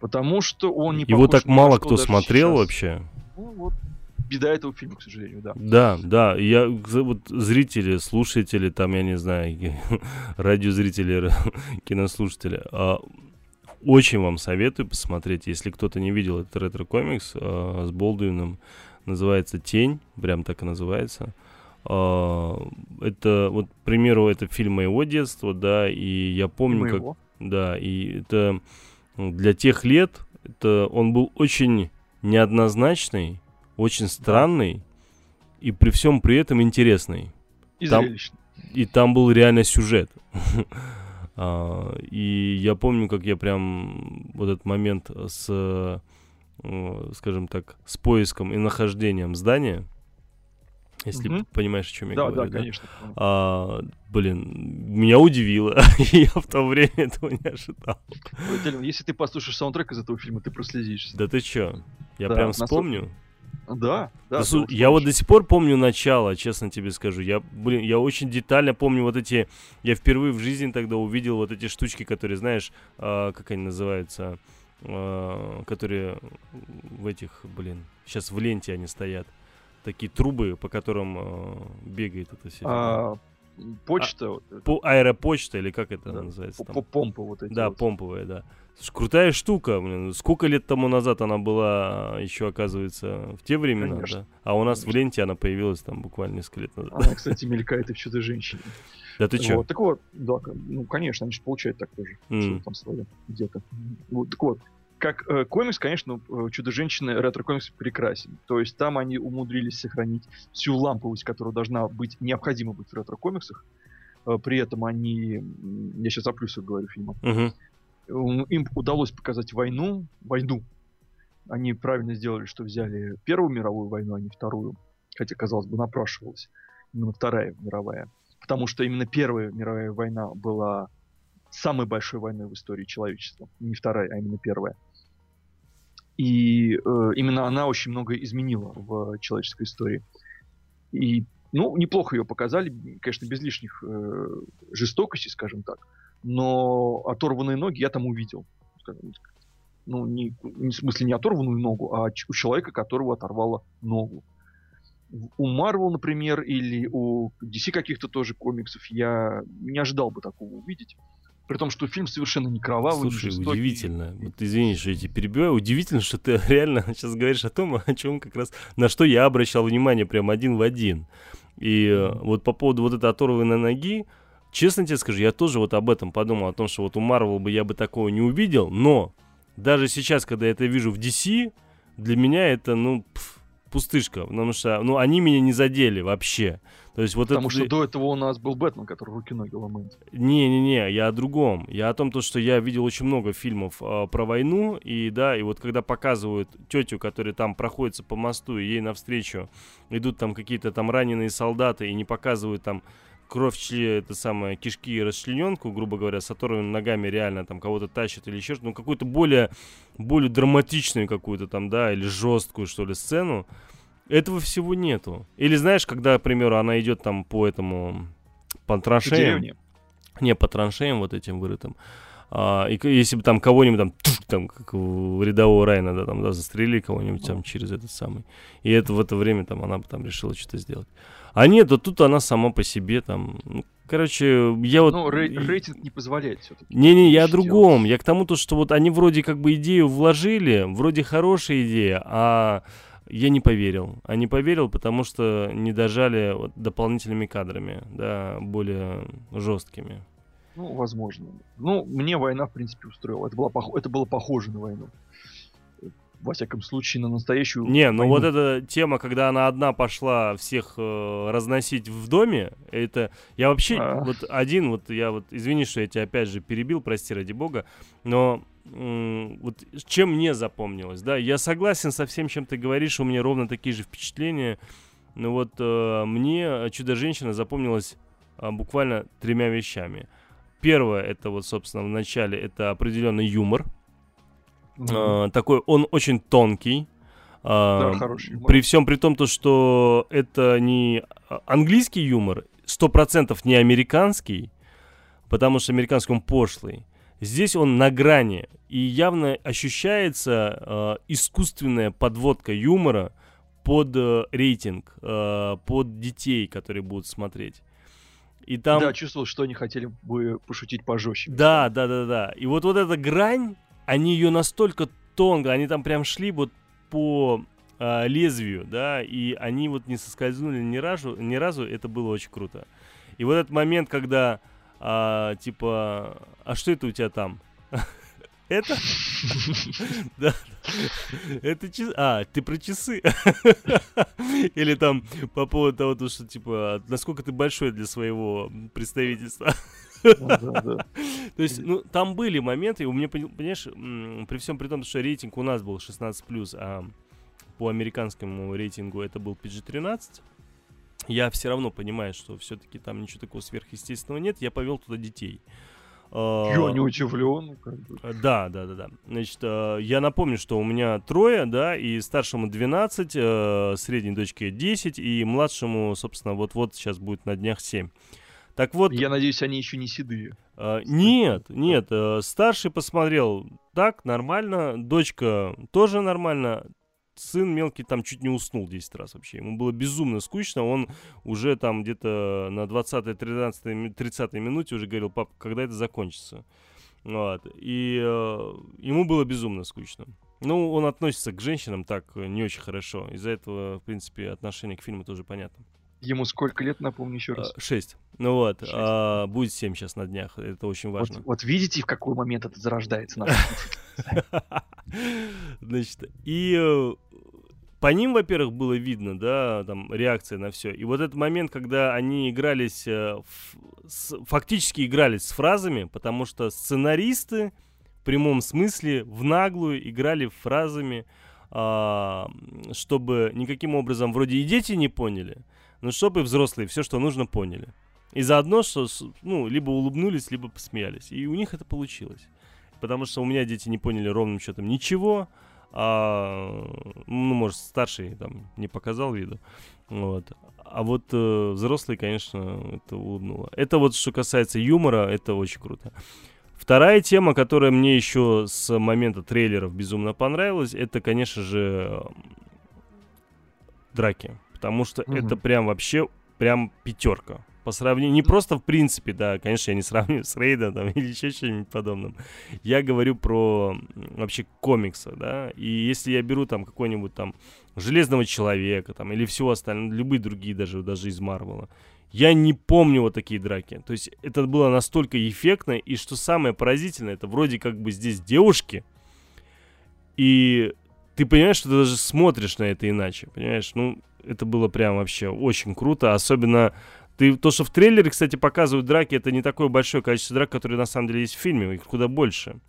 Потому что он не его так мало кто смотрел сейчас. Вообще. Ну, вот. Беда этого фильма, к сожалению, да. Да, да. Я, вот, зрители, слушатели, там, я не знаю, радиозрители, кинослушатели, а, очень вам советую посмотреть, если кто-то не видел этот ретро-комикс а, с Болдуином, называется «Тень», прям так и называется. А, это, вот, к примеру, это фильм моего детства, да, и я помню, как... Да, и это для тех лет, это, он был очень неоднозначный, очень странный и при всем при этом интересный. И там, и там был реально сюжет. а, и я помню, как я прям вот этот момент с, скажем так, с поиском и нахождением здания, если угу. понимаешь, о чем я да, говорю. Да, да, конечно. А, блин, меня удивило. Я в то время этого не ожидал. Ой, Тельман, если ты послушаешь саундтрек из этого фильма, ты прослезишься. Да ты че? Я да, прям вспомню. Да, да. Су- я вот до сих пор помню начало, честно тебе скажу. Я, блин, я очень детально помню вот эти... Я впервые в жизни тогда увидел вот эти штучки, которые, знаешь, э, как они называются, э, которые в этих, блин, сейчас в ленте они стоят. Такие трубы, по которым э, бегает это все. А, почта? А, вот по, аэропочта или как это да, называется? Помпа вот эти. Да, вот. Помповая, да. Крутая штука, блин. Сколько лет тому назад она была еще, оказывается, в те времена, конечно, да? А у нас конечно. В ленте она появилась там буквально несколько лет назад. Она, кстати, мелькает и в «Чудо-женщине». Да ты че? Вот, так вот, да, ну, конечно, они же получают так тоже. Mm. Там свое где-то. Вот, так вот, как э, комикс, конечно, «Чудо-женщины», ретро-комикс прекрасен. То есть там они умудрились сохранить всю ламповость, которая должна быть, необходима быть в ретро-комиксах. Э, при этом они... Я сейчас о плюсах говорю фильма. Uh-huh. Им удалось показать войну, войну. Они правильно сделали, что взяли Первую мировую войну, а не Вторую. Хотя, казалось бы, напрашивалась именно Вторая мировая. Потому что именно Первая мировая война была самой большой войной в истории человечества. Не Вторая, а именно Первая. И э, именно она очень многое изменила в человеческой истории. И, ну, неплохо ее показали, конечно, без лишних э, жестокостей, скажем так. Но оторванные ноги я там увидел. Ну, не, не, в смысле не оторванную ногу, а у человека, которого оторвало ногу. У Marvel, например, или у ди си каких-то тоже комиксов я не ожидал бы такого увидеть. При том, что фильм совершенно не кровавый, слушай, не жестокий. Удивительно. Вот, извини, что я тебя перебиваю. Удивительно, что ты реально сейчас говоришь о том, о чем как раз... На что я обращал внимание прям один в один. И mm-hmm. вот по поводу вот этой оторванной ноги, честно тебе скажу, я тоже вот об этом подумал, о том, что вот у Marvel бы я бы такого не увидел, но даже сейчас, когда я это вижу в ди си, для меня это, ну, пф, пустышка, потому что, ну, они меня не задели вообще. То есть вот потому это... что до этого у нас был Бэтмен, который руки-ноги ломает. Не-не-не, я о другом. Я о том, то, что я видел очень много фильмов э, про войну, и да, и вот когда показывают тетю, которая там проходится по мосту, и ей навстречу идут там какие-то там раненые солдаты, и не показывают там кровь, это самое, кишки и расчлененку, грубо говоря, с оторванными ногами реально там кого-то тащат или еще что-то, ну, какую-то более, более драматичную какую-то там, да, или жесткую, что ли, сцену, этого всего нету. Или знаешь, когда, к примеру, она идет там по этому, по траншеям, не, по траншеям вот этим вырытым, а, и если бы там кого-нибудь там, туш, там как у рядового Райна, да, там, да, застрелили кого-нибудь там через этот самый, и это в это время там она бы там решила что-то сделать. А нет, вот тут она сама по себе там... Ну, короче, я вот... Ну, рей- рейтинг не позволяет все-таки. Не-не, я о другом. Я к тому, то, что вот они вроде как бы идею вложили, вроде хорошая идея, а я не поверил. А не поверил, потому что не дожали вот дополнительными кадрами, да, более жесткими. Ну, возможно. Ну, мне война, в принципе, устроила. Это было, пох- это было похоже на войну. Во всяком случае, на настоящую не, войну. Ну вот эта тема, когда она одна пошла всех э, разносить в доме, это... Я вообще а... вот один, вот я вот... Извини, что я тебя опять же перебил, прости ради бога, но вот чем мне запомнилось, да, я согласен со всем, чем ты говоришь, у меня ровно такие же впечатления, но вот э, мне «Чудо-женщина» запомнилась э, буквально тремя вещами. Первое, это вот, собственно, в начале, это определенный юмор, mm-hmm. э, такой, он очень тонкий, э, да, хороший, при всем при том, то, что это не английский юмор, сто процентов не американский, потому что американский он пошлый. Здесь он на грани, и явно ощущается э, искусственная подводка юмора под э, рейтинг, э, под детей, которые будут смотреть. И там... Да, чувствовал, что они хотели бы пошутить пожестче. Да, да, да, да. И вот, вот эта грань, они ее настолько тонко, они там прям шли вот по э, лезвию, да, и они вот не соскользнули ни разу, ни разу, это было очень круто. И вот этот момент, когда... А, типа, а что это у тебя там? Это? Да. Это часы. А, ты про часы? Или там по поводу того, что, типа, насколько ты большой для своего представительства? То есть, ну, там были моменты, у меня, понимаешь, при всем при том, что рейтинг у нас был шестнадцать плюс, а по американскому рейтингу это был пи джи тринадцать. Я все равно понимаю, что все-таки там ничего такого сверхъестественного нет. Я повел туда детей. Я не удивлен. Да, да, да, да. Значит, я напомню, что у меня трое, да, и старшему двенадцать, средней дочке десять, и младшему, собственно, вот-вот сейчас будет на днях семь. Так вот... Я надеюсь, они еще не седые. Нет, нет. Старший посмотрел так, нормально. Дочка тоже нормально. Сын мелкий там чуть не уснул десять раз вообще. Ему было безумно скучно. Он уже там где-то на двадцатой-тридцатой минуте уже говорил: пап, когда это закончится? Вот. И э, ему было безумно скучно. Ну, он относится к женщинам так не очень хорошо. Из-за этого, в принципе, отношение к фильму тоже понятно. Ему сколько лет, напомню еще раз? Шесть. Ну вот, шесть. А, будет семь сейчас на днях, это очень важно. Вот, вот видите, в какой момент это зарождается на Значит, и по ним, во-первых, было видно, да, там реакция на все. И вот этот момент, когда они игрались, фактически игрались с фразами, потому что сценаристы в прямом смысле в наглую играли фразами, чтобы никаким образом вроде и дети не поняли, ну, чтобы и взрослые все, что нужно, поняли. И заодно, что, ну, либо улыбнулись, либо посмеялись. И у них это получилось. Потому что у меня дети не поняли ровным счетом ничего. А, ну, может, старший там не показал виду. Вот. А вот э, взрослые, конечно, это улыбнуло. Это вот что касается юмора, это очень круто. Вторая тема, которая мне еще с момента трейлеров безумно понравилась, это, конечно же, драки. Потому что mm-hmm. это прям вообще прям пятерка. По сравнению. Не просто в принципе, да, конечно, я не сравниваю с Рейдом там, или еще чем-нибудь подобным. Я говорю про вообще комиксы, да. И если я беру там какой-нибудь там Железного человека там, или всего остального, любые другие, даже, даже из Марвела, я не помню вот такие драки. То есть это было настолько эффектно. И что самое поразительное, это вроде как бы здесь девушки. И ты понимаешь, что ты даже смотришь на это иначе. Понимаешь, ну... Это было прям вообще очень круто. Особенно ты, то, что в трейлере, кстати, показывают драки, это не такое большое количество драк, которые на самом деле есть в фильме. Их куда больше.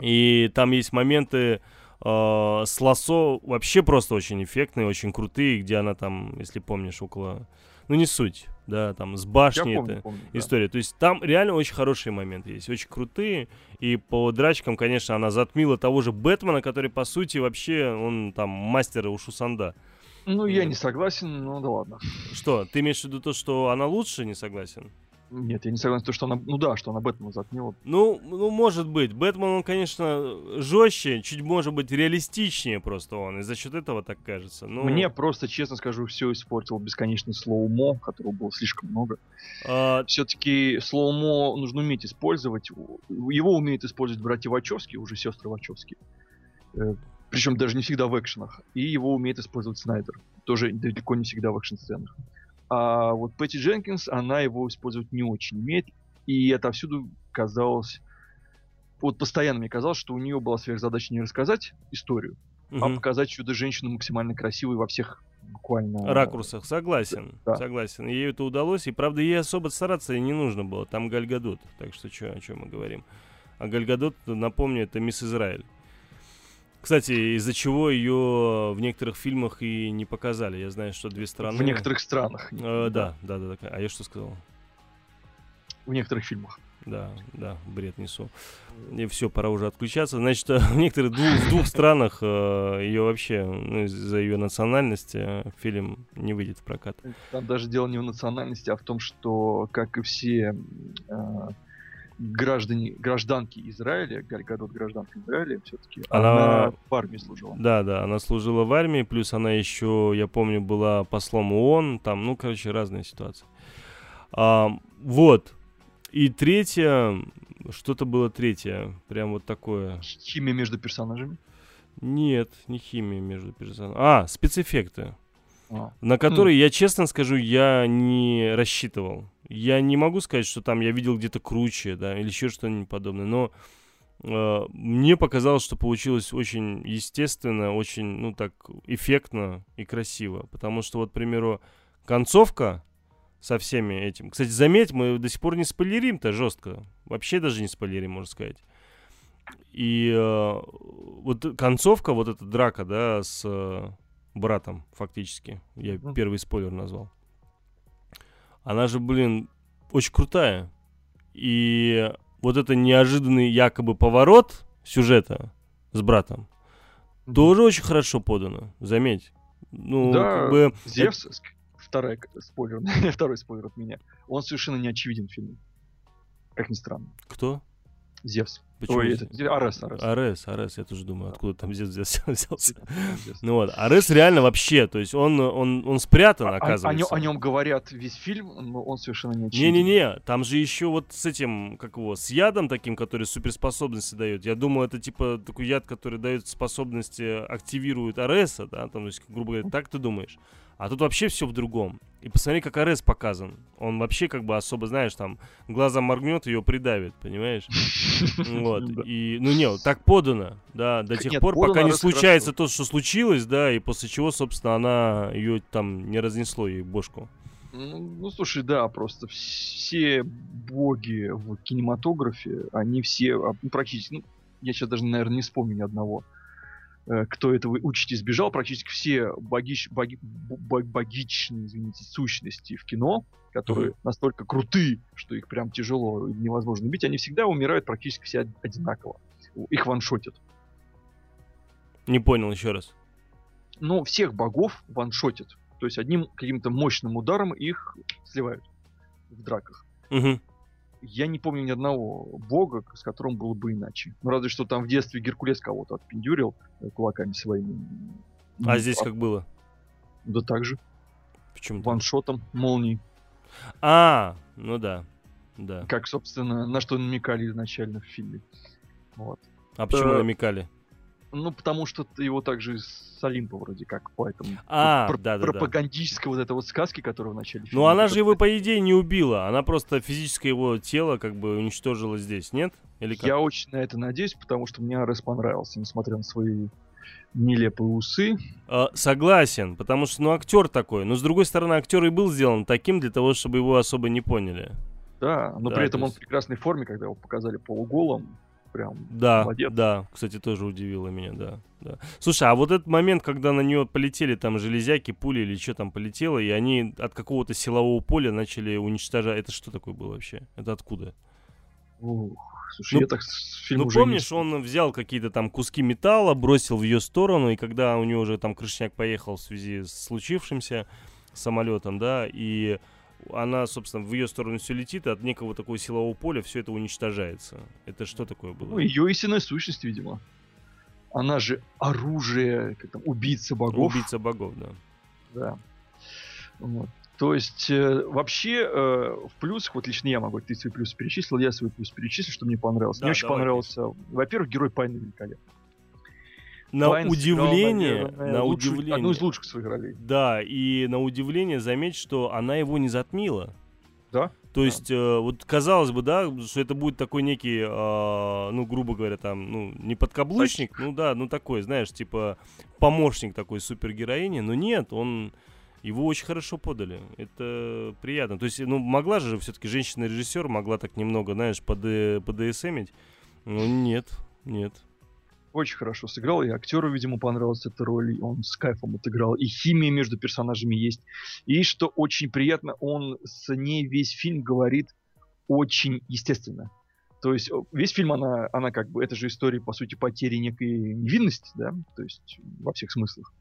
И там есть моменты э, с лассо вообще просто очень эффектные, очень крутые, где она там, если помнишь, около... Ну, не суть, да, там с башней помню, эта помню, история. Да. То есть там реально очень хорошие моменты есть, очень крутые. И по драчкам, конечно, она затмила того же Бэтмена, который, по сути, вообще, он там мастер у Шусанда. Ну, я не согласен, но да ладно. Что, ты имеешь в виду то, что она лучше, не согласен? Нет, я не согласен, то, что она, ну да, что она Бэтмена затмила. Ну, ну, может быть. Бэтмен, он, конечно, жестче, чуть, может быть, реалистичнее просто он, и за счет этого так кажется. Но... Мне просто, честно скажу, все испортил бесконечный слоумо, которого было слишком много. А... Все-таки слоумо нужно уметь использовать. Его умеют использовать братья Вачовски, уже сестры Вачовски. Причем даже не всегда в экшенах. И его умеет использовать Снайдер. Тоже далеко не всегда в экшен-сценах. А вот Пэтти Дженкинс, она его использовать не очень умеет. И отовсюду казалось... Вот постоянно мне казалось, что у нее была сверхзадача не рассказать историю, угу. а показать Чудо-женщину максимально красивой во всех буквально... ракурсах. Согласен. Да. Согласен. Ей это удалось. И, правда, ей особо стараться не нужно было. Там Гальгадот. Так что чё, о чем мы говорим. А Гальгадот, напомню, это мисс Израиль. Кстати, из-за чего ее в некоторых фильмах и не показали. Я знаю, что «Две страны». В некоторых странах. Э, да, да, да, да. А я что сказал? В некоторых фильмах. Да, да, бред несу. И все, пора уже отключаться. Значит, в некоторых двух, в двух странах э, ее вообще, ну, из-за ее национальности фильм не выйдет в прокат. Там даже дело не в национальности, а в том, что, как и все э, граждане, гражданки Израиля, Гальгадот гражданка Израиля, все-таки она... она в армии служила. Да, да, она служила в армии, плюс она еще, я помню, была послом ООН, там, ну, короче, разные ситуации. А, вот. И третье, что-то было третье, прям вот такое. Химия между персонажами? Нет, не химия между персонажами. А, спецэффекты, а. на которые, хм. я честно скажу, я не рассчитывал. Я не могу сказать, что там я видел где-то круче, да, или еще что-нибудь подобное, но э, мне показалось, что получилось очень естественно, очень, ну так, эффектно и красиво. Потому что, вот, к примеру, концовка... Со всеми этим. Кстати, заметь, мы до сих пор не спойлерим-то жестко. Вообще даже не спойлерим, можно сказать. И э, вот концовка, вот эта драка, да, с э, братом, фактически. Я первый спойлер назвал. Она же, блин, очень крутая. И вот это неожиданный якобы поворот сюжета с братом тоже очень хорошо подано, заметь. Ну, да, как бы... Зевс... Это... Второй спойлер, второй спойлер от меня. Он совершенно не очевиден в фильме. Как ни странно. Кто? Зевс. Почему? Ой, это... Арес, Арес. Арес, Арес, я тоже думаю, откуда там Зевс взялся. Ну вот, Арес реально вообще, то есть он, он, он спрятан, а, оказывается. О, о нем говорят весь фильм, но он совершенно не очевиден. Не-не-не, там же еще вот с этим, как его, с ядом таким, который суперспособности дает. Я думаю, это типа такой яд, который дает способности, активирует Ареса, да, там, то есть, грубо говоря, так ты думаешь. А тут вообще все в другом. И посмотри, как Арес показан. Он вообще как бы особо, знаешь, там, глазом моргнет, ее придавит, понимаешь? Вот. И, ну, не, так подано, да, до тех пор, пока не случается то, что случилось, да, и после чего, собственно, она ее там не разнесло, ей бошку. Ну, слушай, да, просто все боги в кинематографе, они все практически... Ну, я сейчас даже, наверное, не вспомню ни одного... кто этого учить избежал, практически все богич, боги, богичные, извините, сущности в кино, которые mm-hmm. настолько крутые, что их прям тяжело и невозможно бить, они всегда умирают практически все одинаково. Их ваншотят. Не понял еще раз. Но всех богов ваншотят. То есть одним каким-то мощным ударом их сливают в драках. Mm-hmm. Я не помню ни одного бога, с которым было бы иначе. Ну, разве что там в детстве Геркулес кого-то отпендюрил кулаками своими. А ну, здесь а... как было? Да так же. Почему? Ваншотом молнии. А, ну да. да. Как, собственно, на что намекали изначально в фильме. Вот. А почему э... намекали? Ну, потому что его также с Олимпа вроде как, поэтому... А, вот, да, пр- да, пропагандическая да. вот эта вот сказки, которая в начале фильма... Ну, она же его, по идее, не убила. Она просто физическое его тело как бы уничтожила здесь, нет? Или как? Я очень на это надеюсь, потому что мне Арес понравился, несмотря на свои нелепые усы. А, согласен, потому что, ну, актер такой. Но, с другой стороны, актер и был сделан таким для того, чтобы его особо не поняли. Да, но да, при этом есть... он в прекрасной форме, когда его показали полуголым. Прям да, молодец. Да, кстати, тоже удивило меня, да, да. Слушай, а вот этот момент, когда на нее полетели там железяки, пули или что там полетело, и они от какого-то силового поля начали уничтожать. Это что такое было вообще? Это откуда? Ух, слушай, ну, я так фильм ну, уже помнишь, не... он взял какие-то там куски металла, бросил в ее сторону, и когда у него уже там крышняк поехал в связи с случившимся самолетом, да, и... Она, собственно, в ее сторону все летит, и от некого такого силового поля все это уничтожается. Это что такое было? Ну, ее истинная сущность, видимо. Она же оружие, как там, убийца богов. Убийца богов, да. Да. Вот. То есть, э, вообще, э, в плюсах, вот лично я могу, ты свои плюсы перечислил, я свои плюсы перечислил, что мне понравилось. Да, мне очень понравился, во-первых, герой Пайн великолепный. На Вайн удивление, сыграл, наверное, на лучшую, удивление, одну из лучших своих ролей. Да, и на удивление заметь, что она его не затмила. Да. То да. есть, э, вот казалось бы, да, что это будет такой некий, э, ну, грубо говоря, там, ну, не подкаблучник, Сачник. ну да, ну такой, знаешь, типа помощник такой супергероини, но нет, он его очень хорошо подали, это приятно. То есть, ну, могла же все-таки женщина-режиссер, могла так немного, знаешь, под, подсмить. Ну, нет, нет. Очень хорошо сыграл, и актеру, видимо, понравилась эта роль, и он с кайфом отыграл, и химия между персонажами есть. И, что очень приятно, он с ней весь фильм говорит очень естественно. То есть весь фильм, она, она как бы, это же история, по сути, потери некой невинности, да, то есть во всех смыслах.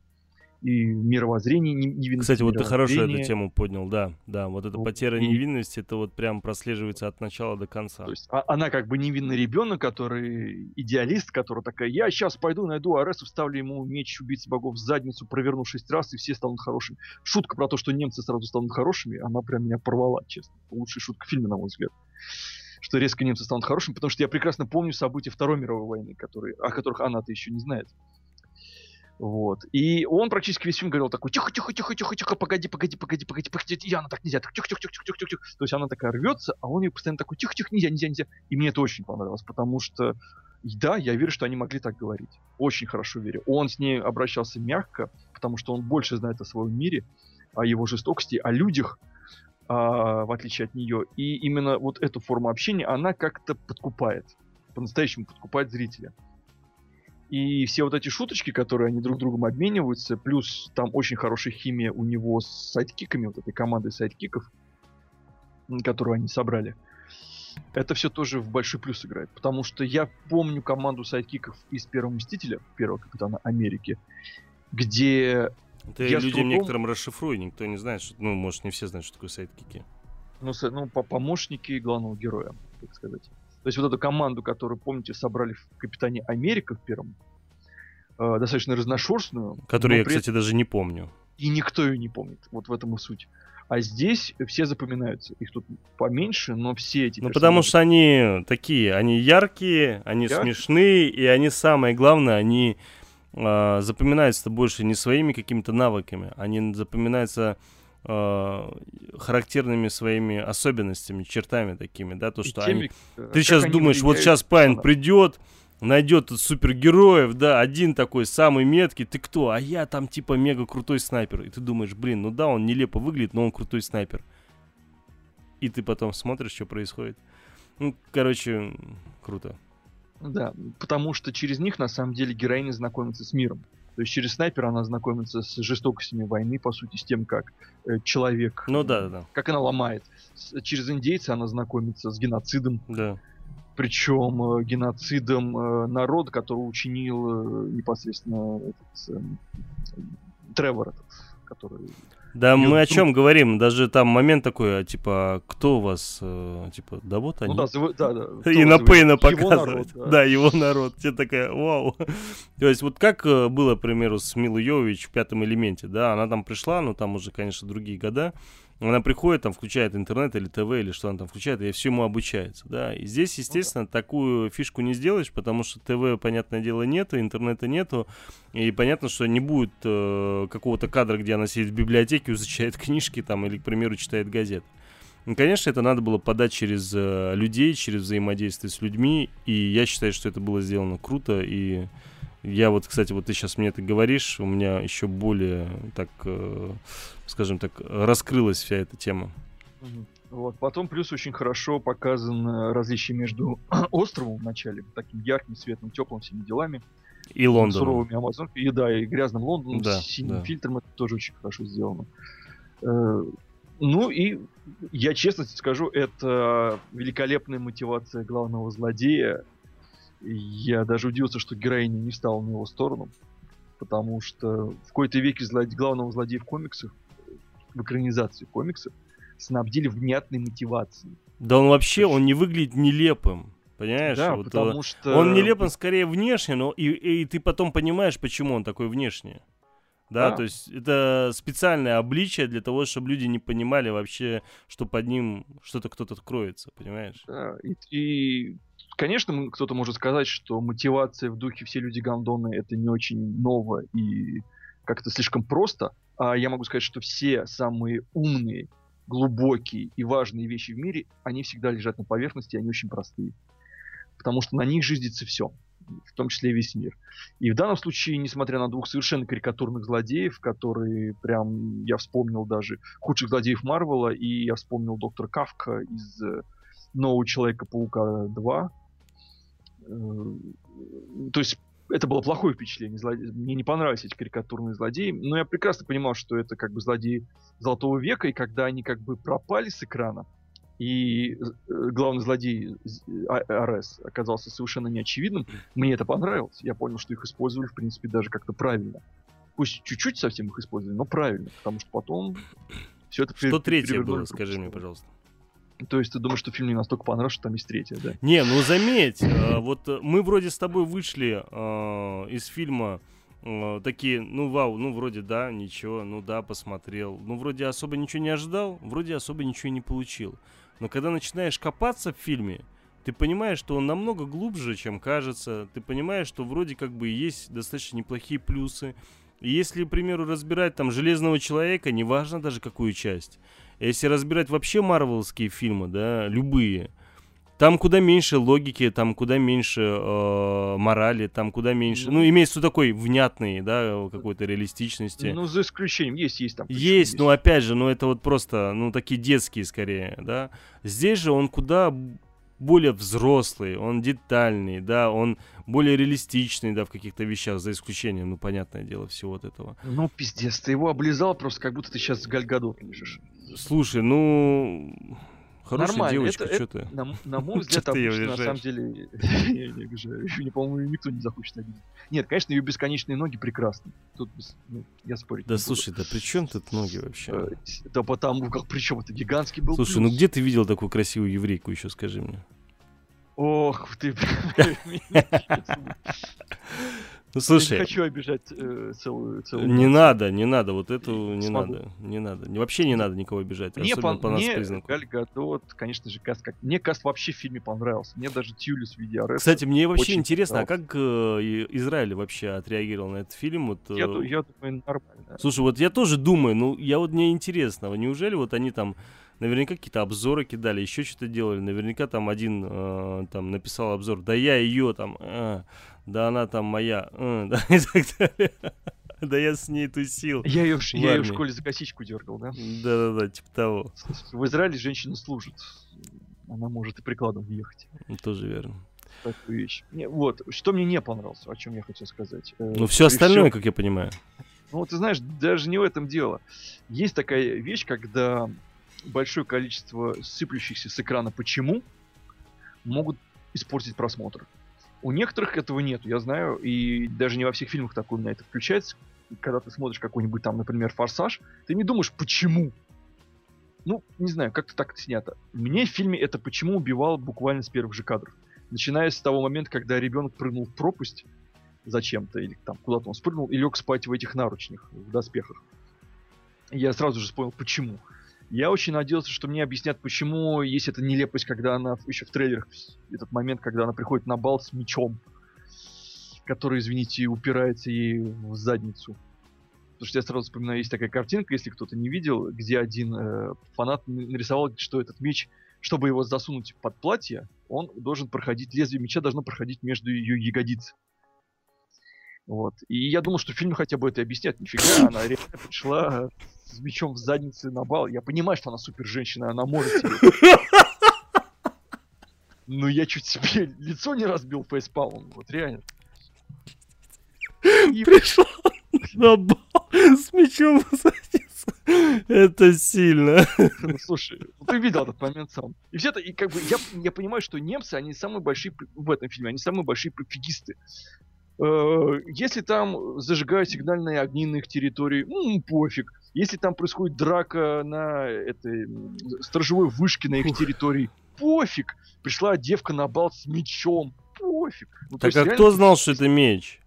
И мировоззрение невинности. Кстати, вот ты хорошо эту тему поднял, да, да, вот эта потеря и... невинности, это вот прям прослеживается от начала до конца. То есть а- она как бы невинный ребенок, который идеалист, который такая, я сейчас пойду найду Аресу, вставлю ему меч убийцы богов в задницу, проверну шесть раз, и все станут хорошими. Шутка про то, что немцы сразу станут хорошими, она прям меня порвала, честно. Лучшая шутка в фильме, на мой взгляд. Что резко немцы станут хорошими, потому что я прекрасно помню события Второй мировой войны, которые, о которых она-то еще не знает. Вот. И он практически весь фильм говорил такой, тихо-тихо-тихо-тихо-тихо, погоди, погоди, погоди, погоди, погоди, Яна, так нельзя, тихо-тихо-тихо-тихо-тихо. То есть она такая рвется, а он ее постоянно такой, тихо-тихо, нельзя, нельзя, нельзя. И мне это очень понравилось, потому что, да, я верю, что они могли так говорить. Очень хорошо верю. Он с ней обращался мягко, потому что он больше знает о своем мире, о его жестокости, о людях, а, в отличие от нее. И именно вот эту форму общения она как-то подкупает, по-настоящему подкупает зрителя. И все вот эти шуточки, которые они друг другом обмениваются, плюс там очень хорошая химия у него с сайдкиками, вот этой командой сайдкиков, которую они собрали, это все тоже в большой плюс играет. Потому что я помню команду сайдкиков из Первого Мстителя, Первого Капитана Америки, где... Ты я людям трудом... некоторым расшифруй, никто не знает, что... ну, может, не все знают, что такое сайдкики. Ну, со... ну помощники главного героя, так сказать. То есть вот эту команду, которую, помните, собрали в «Капитане Америка» в первом, э, достаточно разношерстную. Которую я, при... кстати, даже не помню. И никто ее не помнит. Вот в этом и суть. А здесь все запоминаются. Их тут поменьше, но все эти... Ну персонажи... потому что они такие, они яркие, они яркие, смешные, и они, самое главное, они э, запоминаются-то больше не своими какими-то навыками, они запоминаются... характерными своими особенностями, чертами такими, да, то, что теми, они... Ты сейчас они думаешь, вот сейчас Пайн придет, найдет тут супергероев, да, один такой самый меткий, ты кто? А я там типа мега крутой снайпер. И ты думаешь, блин, ну да, он нелепо выглядит, но он крутой снайпер. И ты потом смотришь, что происходит. Ну, короче, круто. Да, потому что через них, на самом деле, героиня знакомится с миром. То есть через снайпера она знакомится с жестокостями войны, по сути, с тем, как э, человек... Ну да, да. Как она ломает. С, через индейца она знакомится с геноцидом. Да. Причем э, геноцидом э, народа, который учинил э, непосредственно этот, э, Тревор, этот, который... Да, мы о чем говорим? Даже там момент такой, типа, кто у вас, э, типа, да вот они. Ну, да, зв... да, да. И на Пейна показывает. Его народ, да. да, его народ. Все такая, вау. То есть вот как было, к примеру, с Милой Йовович в «Пятом элементе», да, она там пришла, ну там уже, конечно, другие года. Она приходит, там включает интернет или ТВ, или что она там включает, и всему обучается, да. И здесь, естественно, ну, да. такую фишку не сделаешь, потому что ТВ, понятное дело, нету, интернета нету, и понятно, что не будет э, какого-то кадра, где она сидит в библиотеке, изучает книжки там, или, к примеру, читает газеты. Ну, конечно, это надо было подать через э, людей, через взаимодействие с людьми, и я считаю, что это было сделано круто, и я вот, кстати, вот ты сейчас мне это говоришь, у меня еще более, так, э, скажем так, раскрылась вся эта тема. Вот. Потом плюс очень хорошо показано различие между островом в начале, таким ярким, светлым, теплым, всеми делами. И Лондоном. Суровыми амазонками, и да, и грязным Лондоном, да, с синим да. фильтром, это тоже очень хорошо сделано. Э, ну и, я честно скажу, это великолепная мотивация главного злодея. Я даже удивился, что героиня не встала на его сторону, потому что в кои-то веки злоде... главного злодея в комиксах, в экранизации комиксов, снабдили внятной мотивацией. Да он вообще, он не выглядит нелепым, понимаешь? Да, вот потому он... что... Он нелепым скорее внешне, но и, и ты потом понимаешь, почему он такой внешне. Да, да, то есть это специальное обличие для того, чтобы люди не понимали вообще, что под ним что-то кто-то кроется, понимаешь? Да, и... и... Конечно, кто-то может сказать, что мотивация в духе «все люди гандоны» — это не очень ново и как-то слишком просто. А я могу сказать, что все самые умные, глубокие и важные вещи в мире, они всегда лежат на поверхности, они очень простые. Потому что на них жиздится все, в том числе и весь мир. И в данном случае, несмотря на двух совершенно карикатурных злодеев, которые прям, я вспомнил даже худших злодеев Марвела, и я вспомнил доктора Кафка из «Нового Человека-паука два», То есть это было плохое впечатление. Злоде... Мне не понравились эти карикатурные злодеи. Но я прекрасно понимал, что это как бы злодеи Золотого века. И когда они как бы пропали с экрана, и главный злодей Арес оказался совершенно неочевидным, мне это понравилось. Я понял, что их использовали, в принципе, даже как-то правильно. Пусть чуть-чуть совсем их использовали, но правильно. Потому что потом все это... Что третье было, скажи мне, пожалуйста. То есть ты думаешь, что фильм не настолько понравился, что там есть третье, да? Не, ну заметь, вот мы вроде с тобой вышли из фильма такие, ну вау, ну вроде да, ничего, ну да, посмотрел. Ну вроде особо ничего не ожидал, вроде особо ничего не получил. Но когда начинаешь копаться в фильме, ты понимаешь, что он намного глубже, чем кажется. Ты понимаешь, что вроде как бы есть достаточно неплохие плюсы. И если, к примеру, разбирать там «Железного человека», неважно даже какую часть, если разбирать вообще марвелские фильмы, да, любые, там куда меньше логики, там куда меньше э, морали, там куда меньше, ну, имеется такой внятный, да, какой-то реалистичности. Ну, за исключением, есть, есть там. Есть, есть, но опять же, ну, это вот просто, ну, такие детские скорее, да. Здесь же он куда более взрослый, он детальный, да, он более реалистичный, да, в каких-то вещах, за исключением, ну, понятное дело, всего вот этого. Ну, пиздец, ты его облизал просто, как будто ты сейчас с Гальгадот лежишь. Слушай, ну, хорошая нормально, девочка, это, что это, ты? На, на мой взгляд, обычно, на самом деле, я не обижаю, по-моему, никто не захочет обидеть. Нет, конечно, ее бесконечные ноги прекрасны. Тут, ну, я спорить да, не слушай, буду. Да при чем тут ноги вообще? Да потому, как при чем это гигантский был. Слушай, плюс. Ну где ты видел такую красивую еврейку еще, скажи мне? Ох, ты... Ну, слушай, я не хочу обижать э, целую, целую... Не надо, не надо, вот эту не смогу. надо, не надо, вообще не надо никого обижать, мне особенно по, по нас признаку. Мне Гальгадот, конечно же, Каст, как... мне Каст вообще в фильме понравился, мне даже Тюлис в виде Ареса. Кстати, мне вообще интересно, а как э, Израиль вообще отреагировал на этот фильм? Вот, э... я, я думаю, нормально. Слушай, вот я тоже думаю, ну, я вот мне интересно, неужели вот они там... Наверняка какие-то обзоры кидали, еще что-то делали. Наверняка там один э, там написал обзор. Да я ее там, э, да она там моя, э, да, и так далее. Да я с ней тусил. Я ее в, ш... я ее в школе за косичку дергал, да? Да-да-да, типа того. В Израиле женщина служит. Она может и прикладом въехать. Тоже верно. Такую вещь. Не, вот, что мне не понравилось, о чем я хотел сказать. Ну, э, все остальное, все... как я понимаю. Ну, ты знаешь, даже не в этом дело. Есть такая вещь, когда... большое количество сыплющихся с экрана «почему» могут испортить просмотр. У некоторых этого нет, я знаю, и даже не во всех фильмах такое у меня это включается. Когда ты смотришь какой-нибудь там, например, «Форсаж», ты не думаешь «почему?». Ну, не знаю, как-то так это снято. Мне в фильме это «почему» убивало буквально с первых же кадров. Начиная с того момента, когда ребенок прыгнул в пропасть зачем-то, или там куда-то он спрыгнул, и лег спать в этих наручниках, в доспехах. Я сразу же вспомнил «почему?». Я очень надеялся, что мне объяснят, почему есть эта нелепость, когда она еще в трейлерах, этот момент, когда она приходит на бал с мечом, который, извините, упирается ей в задницу. Потому что я сразу вспоминаю, есть такая картинка, если кто-то не видел, где один э, фанат нарисовал, что этот меч, чтобы его засунуть под платье, он должен проходить, лезвие меча должно проходить между ее ягодиц. Вот. И я думал, что в фильме хотя бы это объяснят. Нифига, она реально пришла с мечом в заднице на бал. Я понимаю, что она супер женщина, она может себе. Но я чуть себе лицо не разбил фейспалмом, вот реально. И... пришла на бал с мечом в заднице. Это сильно. Ну, слушай, ну, ты видел этот момент сам. И все это, и как бы я, я понимаю, что немцы, они самые большие в этом фильме, они самые большие пофигисты. Если там зажигают сигнальные огни на их территории, ну, пофиг. Если там происходит драка на этой сторожевой вышке на их Ух. территории, пофиг. Пришла девка на бал с мечом, пофиг. Ну, так а реально... кто знал, что это меч?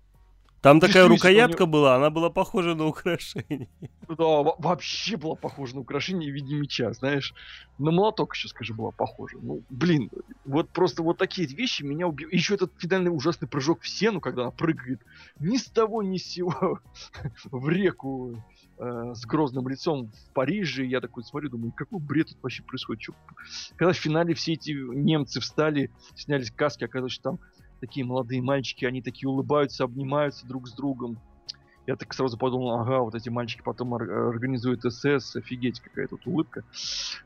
Там ты такая рукоятка не... была, она была похожа на украшение. Да, вообще была похожа на украшение в виде меча, знаешь. На молоток еще, скажи, была похожа. Ну, блин, вот просто вот такие вещи меня убивают. Еще этот финальный ужасный прыжок в сену, когда она прыгает ни с того ни с сего в реку э, с грозным лицом в Париже. Я такой смотрю, думаю, какой бред тут вообще происходит? Че? Когда в финале все эти немцы встали, снялись каски, оказалось, что там такие молодые мальчики, они такие улыбаются, обнимаются друг с другом. Я так сразу подумал, ага, вот эти мальчики потом организуют СС, офигеть, какая тут улыбка.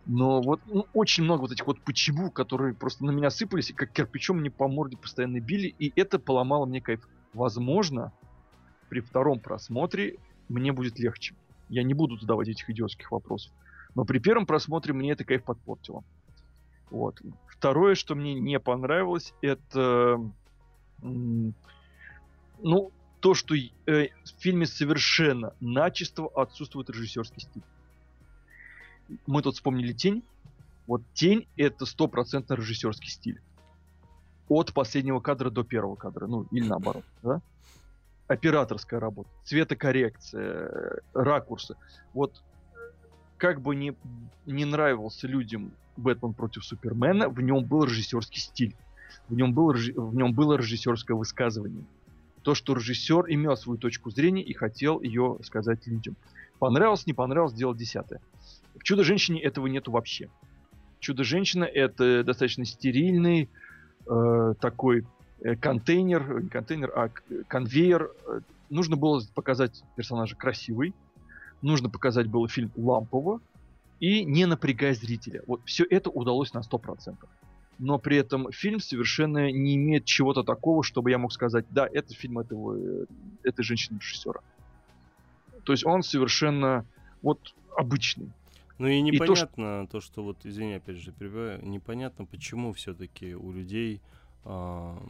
Но вот ну, очень много вот этих вот почему, которые просто на меня сыпались, и как кирпичом мне по морде постоянно били, и это поломало мне кайф. Возможно, при втором просмотре мне будет легче. Я не буду задавать этих идиотских вопросов. Но при первом просмотре мне это кайф подпортило. Вот. Второе, что мне не понравилось, это... Ну... То, что э, в фильме совершенно начисто отсутствует режиссерский стиль. Мы тут вспомнили «Тень». Вот «Тень» — это стопроцентно режиссерский стиль. От последнего кадра до первого кадра. Ну, или наоборот. Да? Операторская работа, цветокоррекция, ракурсы. Вот как бы не, не нравился людям «Бэтмен против Супермена», в нем был режиссерский стиль. В нем, был, в нем было режиссерское высказывание. То, что режиссер имел свою точку зрения и хотел ее сказать людям. Понравилось, не понравилось, дело десятое. В «Чудо-женщине» этого нету вообще. «Чудо-женщина» — это достаточно стерильный э, такой э, контейнер, не контейнер, а конвейер. Нужно было показать персонажа красивый, нужно показать было фильм лампово и не напрягая зрителя. Вот все это удалось на сто процентов. Но при этом фильм совершенно не имеет чего-то такого, чтобы я мог сказать, да, это фильм этого, этой женщины-режиссера. То есть он совершенно вот обычный. Ну и непонятно и то, что... то, что вот, извини, опять же, перебиваю, непонятно, почему все-таки у людей а,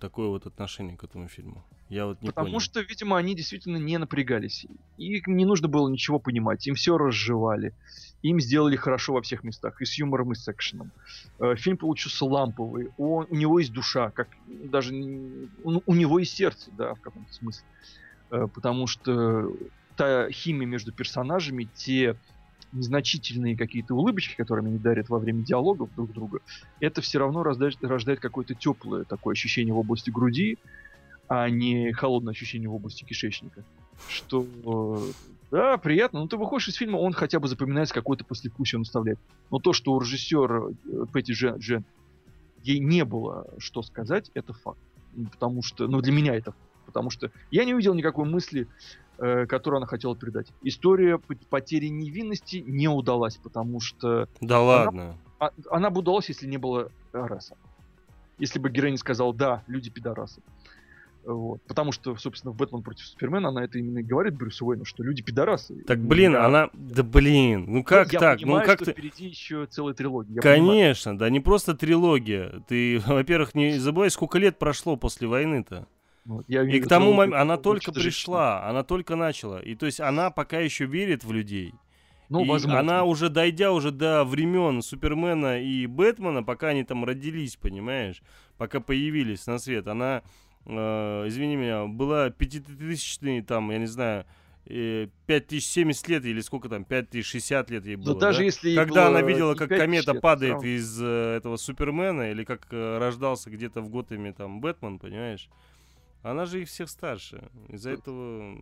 такое вот отношение к этому фильму. Я вот не Потому понял. Что, видимо, они действительно не напрягались. Им не нужно было ничего понимать. Им все разжевали. Им сделали хорошо во всех местах. И с юмором, и с экшеном. Фильм получился ламповый. Он, у него есть душа. Как, даже у него есть сердце, да, в каком-то смысле. Потому что та химия между персонажами, те незначительные какие-то улыбочки, которыми они дарят во время диалогов друг друга, это все равно рождает, рождает какое-то теплое такое ощущение в области груди, а не холодное ощущение в области кишечника. Что... Да, приятно. Но ты выходишь из фильма, он хотя бы запоминается, какой-то послевкусие он оставляет. Но то, что у режиссера Пэтти Джен, Джен ей не было что сказать, это факт. Потому что, ну, для меня это факт. Потому что я не увидел никакой мысли, э, которую она хотела передать. История потери невинности не удалась, потому что... Да ладно. Она, она бы удалась, если не было раса. Если бы героиня сказала, да, люди пидорасы. Вот. Потому что, собственно, в «Бэтмен против Супермена» она это именно говорит Брюсу Уэйну, что люди пидорасы. Так, блин, да. она... Да блин, ну как я так? Понимаю, ну как что ты... впереди еще целая трилогия. Я Конечно, понимаю. Да не просто трилогия. Ты, во-первых, не забывай, сколько лет прошло после войны-то. Вот, я и к тому моменту она только пришла, она только начала. И то есть она пока еще верит в людей. Ну, и возможно. Она уже, дойдя уже до времен Супермена и Бэтмена, пока они там родились, понимаешь, пока появились на свет, она... Извини меня, была пятитысячная, там, я не знаю, пять тысяч семьдесят лет или сколько там, пять тысяч шестьдесят лет ей было. Да, даже да? Если когда она видела, как комета лет, падает из этого Супермена или как рождался где-то в Готэме там Бэтмен, понимаешь? Она же их всех старше. Из-за этого...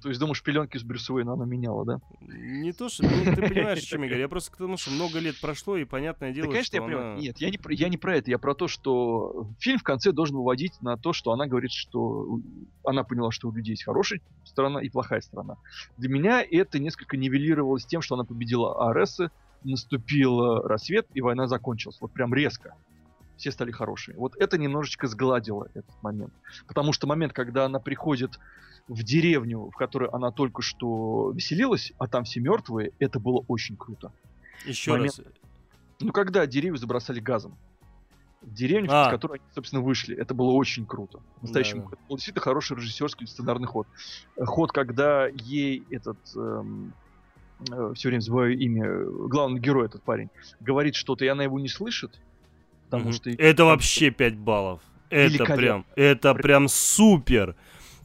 То есть, думаешь, пеленки с Брюс Уэйна она меняла, да? Не то, что... Ну, ты понимаешь, о чем я говорю. Я просто к тому, что много лет прошло, и понятное дело, что она... Нет, я не про это. Я про то, что фильм в конце должен выводить на то, что она говорит, что... Она поняла, что у людей есть хорошая сторона и плохая сторона. Для меня это несколько нивелировалось тем, что она победила Ареса, наступил рассвет, и война закончилась. Вот прям резко. Все стали хорошие. Вот это немножечко сгладило этот момент. Потому что момент, когда она приходит в деревню, в которой она только что веселилась, а там все мертвые, это было очень круто. Еще момент... раз. Ну, когда деревья забросали газом. Деревню, а. из которой они, собственно, вышли. Это было очень круто. По-настоящему. Да. Это был действительно хороший режиссерский сценарный ход. Ход, когда ей этот... Эм... Э, все время забываю имя. Главный герой, этот парень, говорит что-то, и она его не слышит. Потому что... Это вообще пять баллов. Это прям, это прям супер.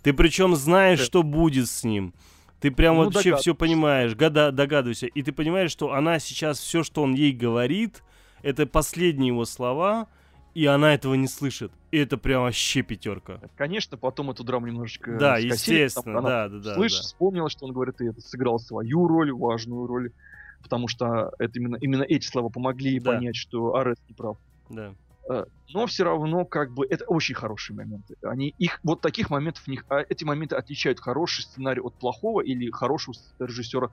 Ты причем знаешь, что будет с ним. Ты прям ну, вообще все понимаешь, года, догадывайся. И ты понимаешь, что она сейчас все, что он ей говорит, это последние его слова, и она этого не слышит. И это прям вообще пятерка. Конечно, потом эту драму немножечко да, скосили, естественно, да, да, да. Слышишь, да. Вспомнила, что он говорит, и это сыграл свою роль, важную роль, потому что это именно, именно эти слова помогли ей да. понять, что Арес не прав. Да. Но все равно, как бы, это очень хорошие моменты. Они, их, вот таких моментов, в них, а эти моменты отличают хороший сценарий от плохого или хорошего режиссера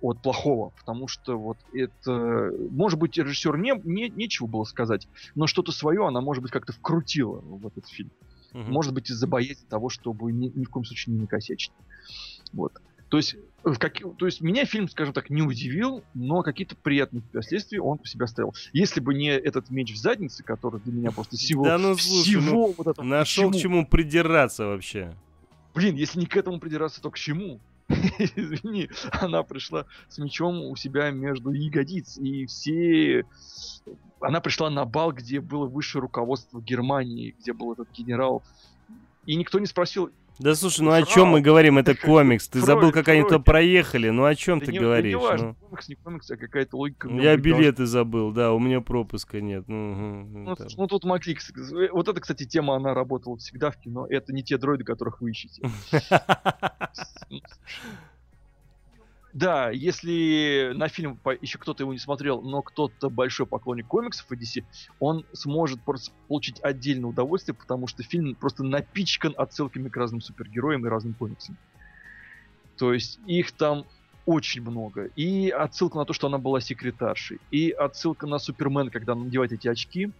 от плохого. Потому что вот это... Может быть, режиссер не, не, нечего было сказать, но что-то свое она, может быть, как-то вкрутила в этот фильм. Угу. Может быть, из-за боязни того, чтобы ни, ни в коем случае не накосячить. Вот. То есть, в как... То есть меня фильм, скажем так, не удивил, но какие-то приятные последствия он по себе оставил. Если бы не этот меч в заднице, который для меня просто всего... Да ну слушай, всего ну, вот этого, нашел к чему придираться вообще. Блин, если не к этому придираться, то к чему? Извини, она пришла с мечом у себя между ягодиц, и все... Она пришла на бал, где было высшее руководство Германии, где был этот генерал, и никто не спросил... Да слушай, ну о чем мы говорим? Это комикс. Ты забыл, как они то проехали. Ну о чем ты говоришь? Не важно, комикс, не комикс, а какая-то логика. Я билеты забыл, да, у меня пропуска нет. Ну тут Макликс. Вот это, кстати, тема, она работала всегда в кино. Это не те дроиды, которых вы ищете. Да, если на фильм еще кто-то его не смотрел, но кто-то большой поклонник комиксов и ди си, он сможет просто получить отдельное удовольствие, потому что фильм просто напичкан отсылками к разным супергероям и разным комиксам. То есть их там очень много. И отсылка на то, что она была секретаршей, и отсылка на Супермена, когда он надевает эти очки,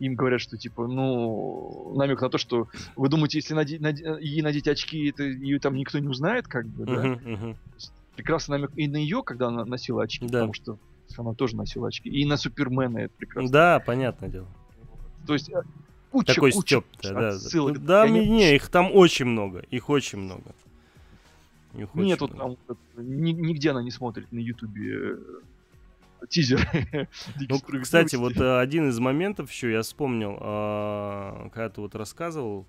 им говорят, что типа, ну, намек на то, что вы думаете, если наде- наде- ей надеть очки, это ее там никто не узнает, как бы, да? Uh-huh, uh-huh. Прекрасный намек и на ее, когда она носила очки, да. Потому что она тоже носила очки, и на Супермена это прекрасно. Да, понятное дело. То есть куча, такой куча отсылок. Да, да, да, не, их там очень много, их очень много. Их очень Нет, много. Там вот, нигде она не смотрит на Ютубе тизеры. Ну, кстати, вот один из моментов еще я вспомнил, когда ты вот рассказывал,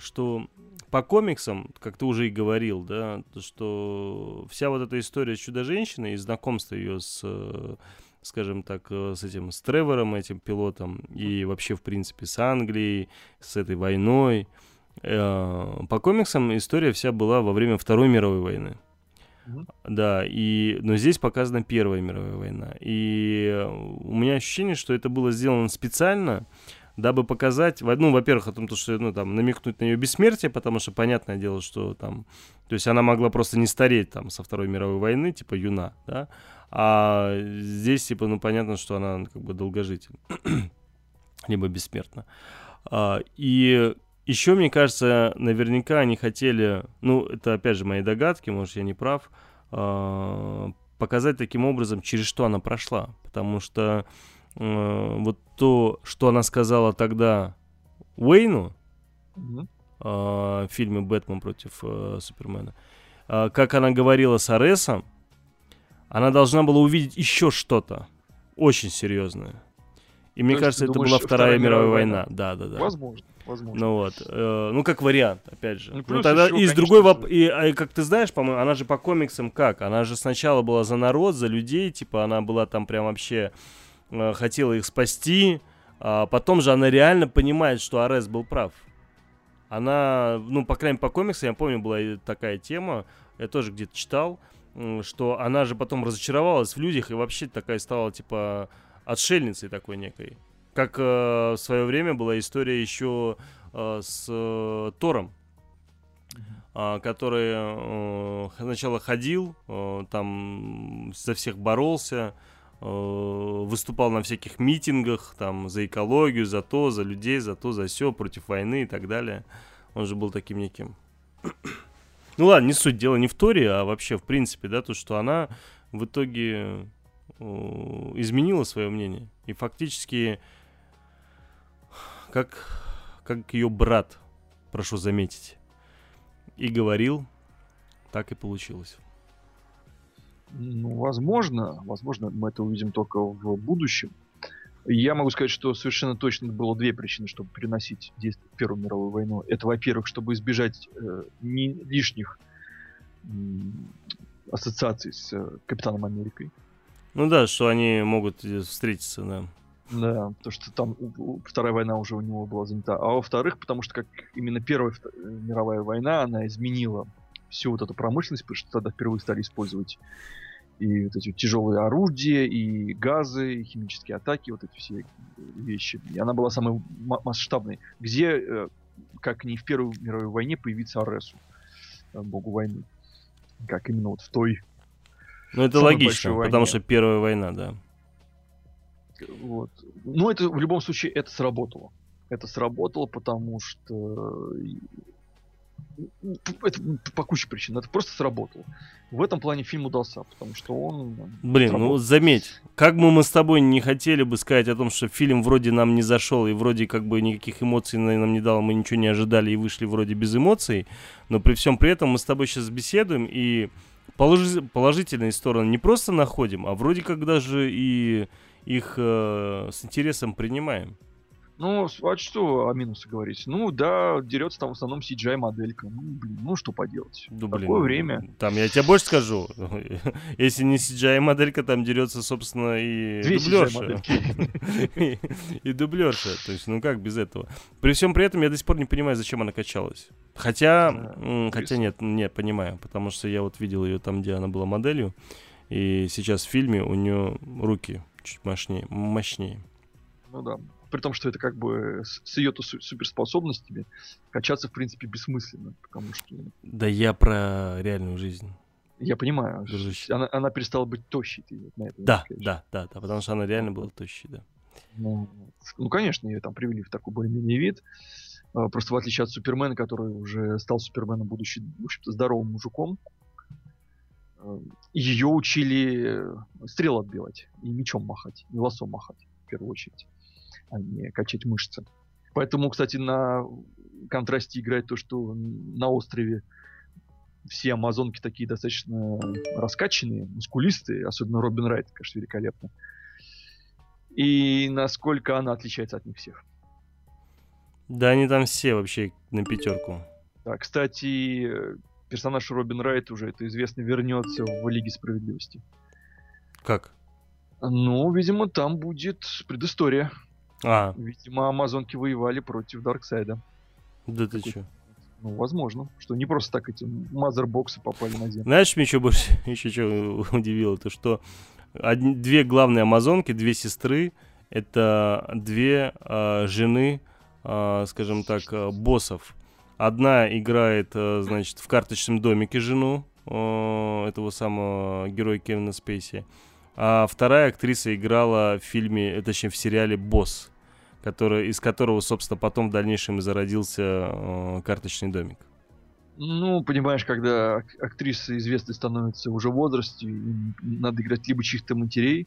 что по комиксам, как ты уже и говорил, да, что вся вот эта история с Чудо-женщиной и знакомство ее с, скажем так, с этим, с Тревором, этим пилотом, и вообще, в принципе, с Англией, с этой войной, по комиксам история вся была во время Второй мировой войны. Mm-hmm. Да, и, но здесь показана Первая мировая война. И у меня ощущение, что это было сделано специально, дабы показать, ну, во-первых, о том, что, ну, там, намекнуть на ее бессмертие, потому что, понятное дело, что там, то есть она могла просто не стареть, там, со Второй мировой войны, типа, юна, да, а здесь, типа, ну, понятно, что она, как бы, долгожитель, либо бессмертна. А, и еще, мне кажется, наверняка они хотели, ну, это, опять же, мои догадки, может, я не прав, а, показать таким образом, через что она прошла, потому что вот то, что она сказала тогда Уэйну mm-hmm. э, в фильме «Бэтмен против э, Супермена», э, как она говорила с Аресом, она должна была увидеть еще что-то очень серьезное. И мне то кажется, это думаешь, была Вторая, Вторая мировая война. война. Да, да, да. Возможно, возможно. Ну вот, э, ну как вариант, опять же. Ну, ну, тогда еще, и с другой воп... и, и как ты знаешь, по-моему, она же по комиксам как? Она же сначала была за народ, за людей, типа она была там прям вообще... хотела их спасти, а потом же она реально понимает, что Арес был прав. Она, ну, по крайней мере, по комиксам, я помню, была такая тема, я тоже где-то читал, что она же потом разочаровалась в людях и вообще такая стала, типа, отшельницей такой некой. Как э, в свое время была история еще э, с э, Тором, э, который э, сначала ходил, э, там за всех боролся, выступал на всяких митингах там за экологию, за то, за людей, за то, за сё, против войны и так далее. Он же был таким неким. Ну ладно, не суть, дело не в Торе, а вообще в принципе, да, то, что она в итоге изменила свое мнение. И фактически как, как ее брат, прошу заметить, и говорил, так и получилось. Ну, возможно, возможно, мы это увидим только в будущем. Я могу сказать, что совершенно точно было две причины, чтобы переносить действие в Первую мировую войну. Это, во-первых, чтобы избежать э, не лишних э, ассоциаций с э, Капитаном Америкой. Ну да, что они могут встретиться, да. Да, потому что там Вторая война уже у него была занята. А во-вторых, потому что как именно Первая мировая война, она изменила всю вот эту промышленность, потому что тогда впервые стали использовать и вот эти тяжелые орудия, и газы, и химические атаки, вот эти все вещи. И она была самой масштабной. Где, как не в Первой мировой войне, появится Аресу, богу войны. Как именно вот в той... Ну это логично, потому что Первая война, да. Вот. Ну это в любом случае это сработало. Это сработало, потому что... Это по куче причин. Это просто сработало. В этом плане фильм удался, потому что он... Блин, сработал. Ну заметь, как бы мы с тобой не хотели бы сказать о том, что фильм вроде нам не зашел, и вроде как бы никаких эмоций нам не дал, мы ничего не ожидали и вышли вроде без эмоций, но при всем при этом мы с тобой сейчас беседуем и положительные стороны не просто находим, а вроде как даже и их э, с интересом принимаем. Ну, а что о минусах говорить? Ну, да, дерется там в основном си джи ай-моделька. Ну, блин, ну что поделать? Да, блин, такое время. Там, я тебе больше скажу, если не си джи ай-моделька, там дерется, собственно, и дублерша. И дублерша. То есть, ну как без этого? При всем при этом я до сих пор не понимаю, зачем она качалась. Хотя, хотя нет, не понимаю, потому что я вот видел ее там, где она была моделью, и сейчас в фильме у нее руки чуть мощнее. мощнее. Ну да. При том, что это как бы с ее-то суперспособностями качаться, в принципе, бессмысленно, потому что... Да я про реальную жизнь. Я понимаю. Она, она перестала быть тощей. Ты, на это, да, да, да, да, потому что она реально была тощей, да. Ну, ну конечно, ее там привели в такой более-менее вид. Просто в отличие от Супермена, который уже стал Суперменом, будучи, в общем-то, здоровым мужиком, ее учили стрелы отбивать, и мечом махать, и лосом махать, в первую очередь, а не качать мышцы. Поэтому, кстати, на контрасте играет то, что на острове все амазонки такие достаточно раскачанные, мускулистые, особенно Робин Райт, конечно, великолепно. И насколько она отличается от них всех. Да, они там все вообще на пятерку. Да, кстати, персонаж Робин Райт, уже это известно, вернется в Лиге Справедливости. Как? Ну, видимо, там будет предыстория. А. Видимо, амазонки воевали против Дарксайда. Да ты чё? Ну, возможно, что не просто так эти мазербоксы попали на землю. Знаешь, меня еще больше еще что удивило, то что одни, две главные амазонки, две сестры, это две э, жены, э, скажем так, э, боссов. Одна играет, э, значит, в карточном домике жену э, этого самого героя Кевина Спейси. А вторая актриса играла в фильме, точнее в сериале «Босс», который, из которого, собственно, потом в дальнейшем и зародился э, «Карточный домик». Ну, понимаешь, когда актрисы известны становятся уже в возрасте, надо играть либо чьих-то матерей,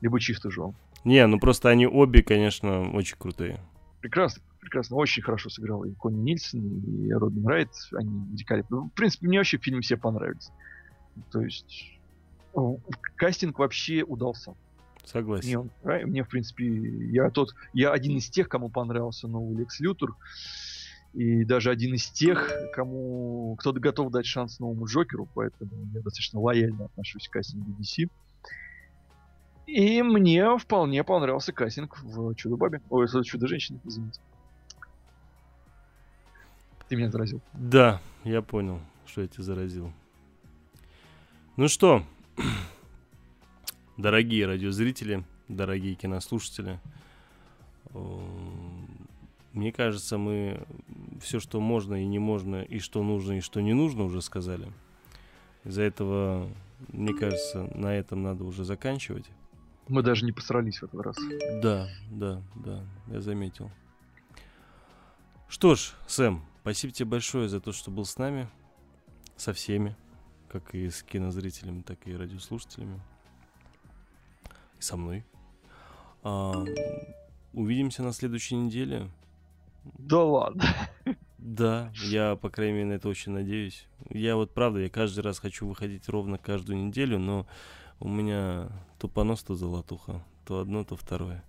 либо чьих-то жен. Не, ну просто они обе, конечно, очень крутые. Прекрасно, прекрасно. Очень хорошо сыграл и Конни Нильсон, и Робин Райт. Они великолепны. В принципе, мне вообще фильм все понравился. То есть... Кастинг вообще удался. Согласен. Мне, он, мне, в принципе, я тот, я один из тех, кому понравился новый Лекс Лютер, и даже один из тех, кому кто-то готов дать шанс новому Джокеру, поэтому я достаточно лояльно отношусь к кастингу ди си. И мне вполне понравился кастинг в Чудо-бабе, ой, в Чудо-женщине, извините. Ты меня заразил. Да, я понял, что я тебя заразил. Ну что? Дорогие радиозрители, дорогие кинослушатели, мне кажется, мы все, что можно и не можно, и что нужно, и что не нужно, уже сказали. Из-за этого, мне кажется, на этом надо уже заканчивать. Мы даже не посрались в этот раз. Да, да, да, я заметил. Что ж, Сэм, спасибо тебе большое за то, что был с нами, со всеми. Как и с кинозрителями, так и радиослушателями. И со мной. А, увидимся на следующей неделе. Да ладно. Да, я, по крайней мере, на это очень надеюсь. Я вот, правда, я каждый раз хочу выходить ровно каждую неделю, но у меня то понос, то золотуха. То одно, то второе.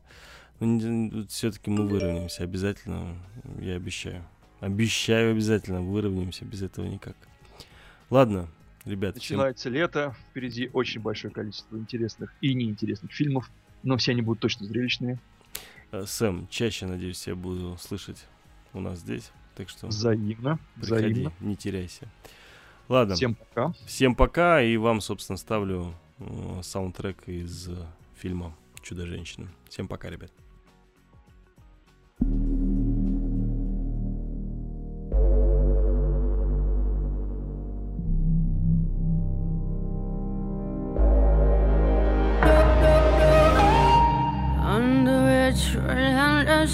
Но все-таки мы выровняемся обязательно. Я обещаю. Обещаю обязательно. Выровняемся. Без этого никак. Ладно. Ребят, начинается всем... лето, впереди очень большое количество интересных и неинтересных фильмов, но все они будут точно зрелищные. Сэм, чаще, надеюсь, я буду слышать у нас здесь, так что взаимно, приходи, взаимно. Не теряйся. Ладно. Всем пока. Всем пока, и вам, собственно, ставлю саундтрек из фильма «Чудо-женщина». Всем пока, ребят.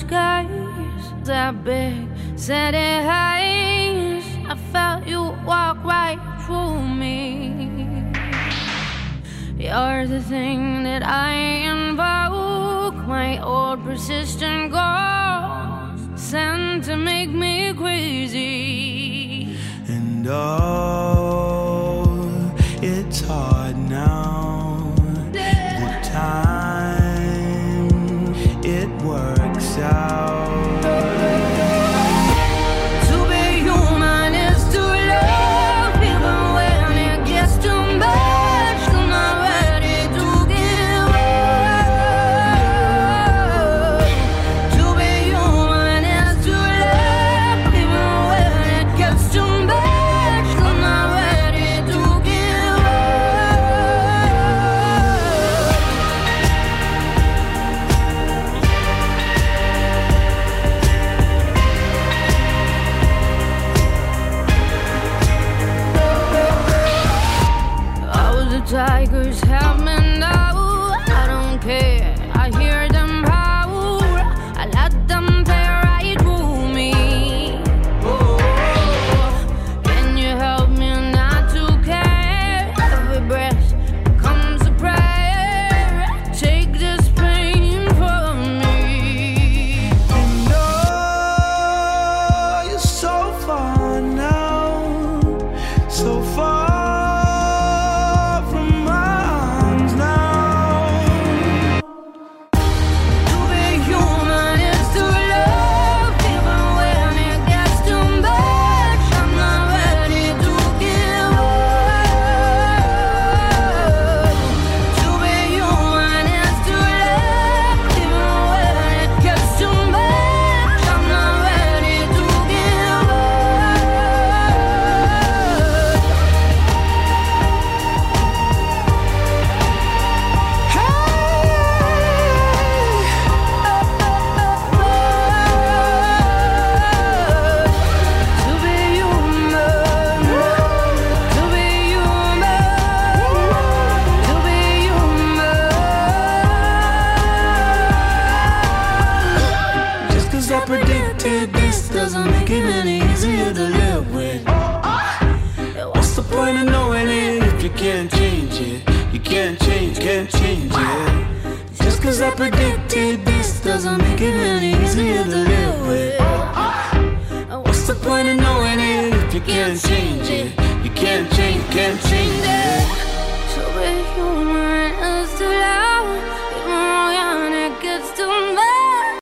Skies, that big city highs, I felt you walk right through me. You're the thing that I invoke, my old persistent goals sent to make me crazy. And oh, it's hard now, yeah. The time it works out. You can't change it, you can't change, can't change it.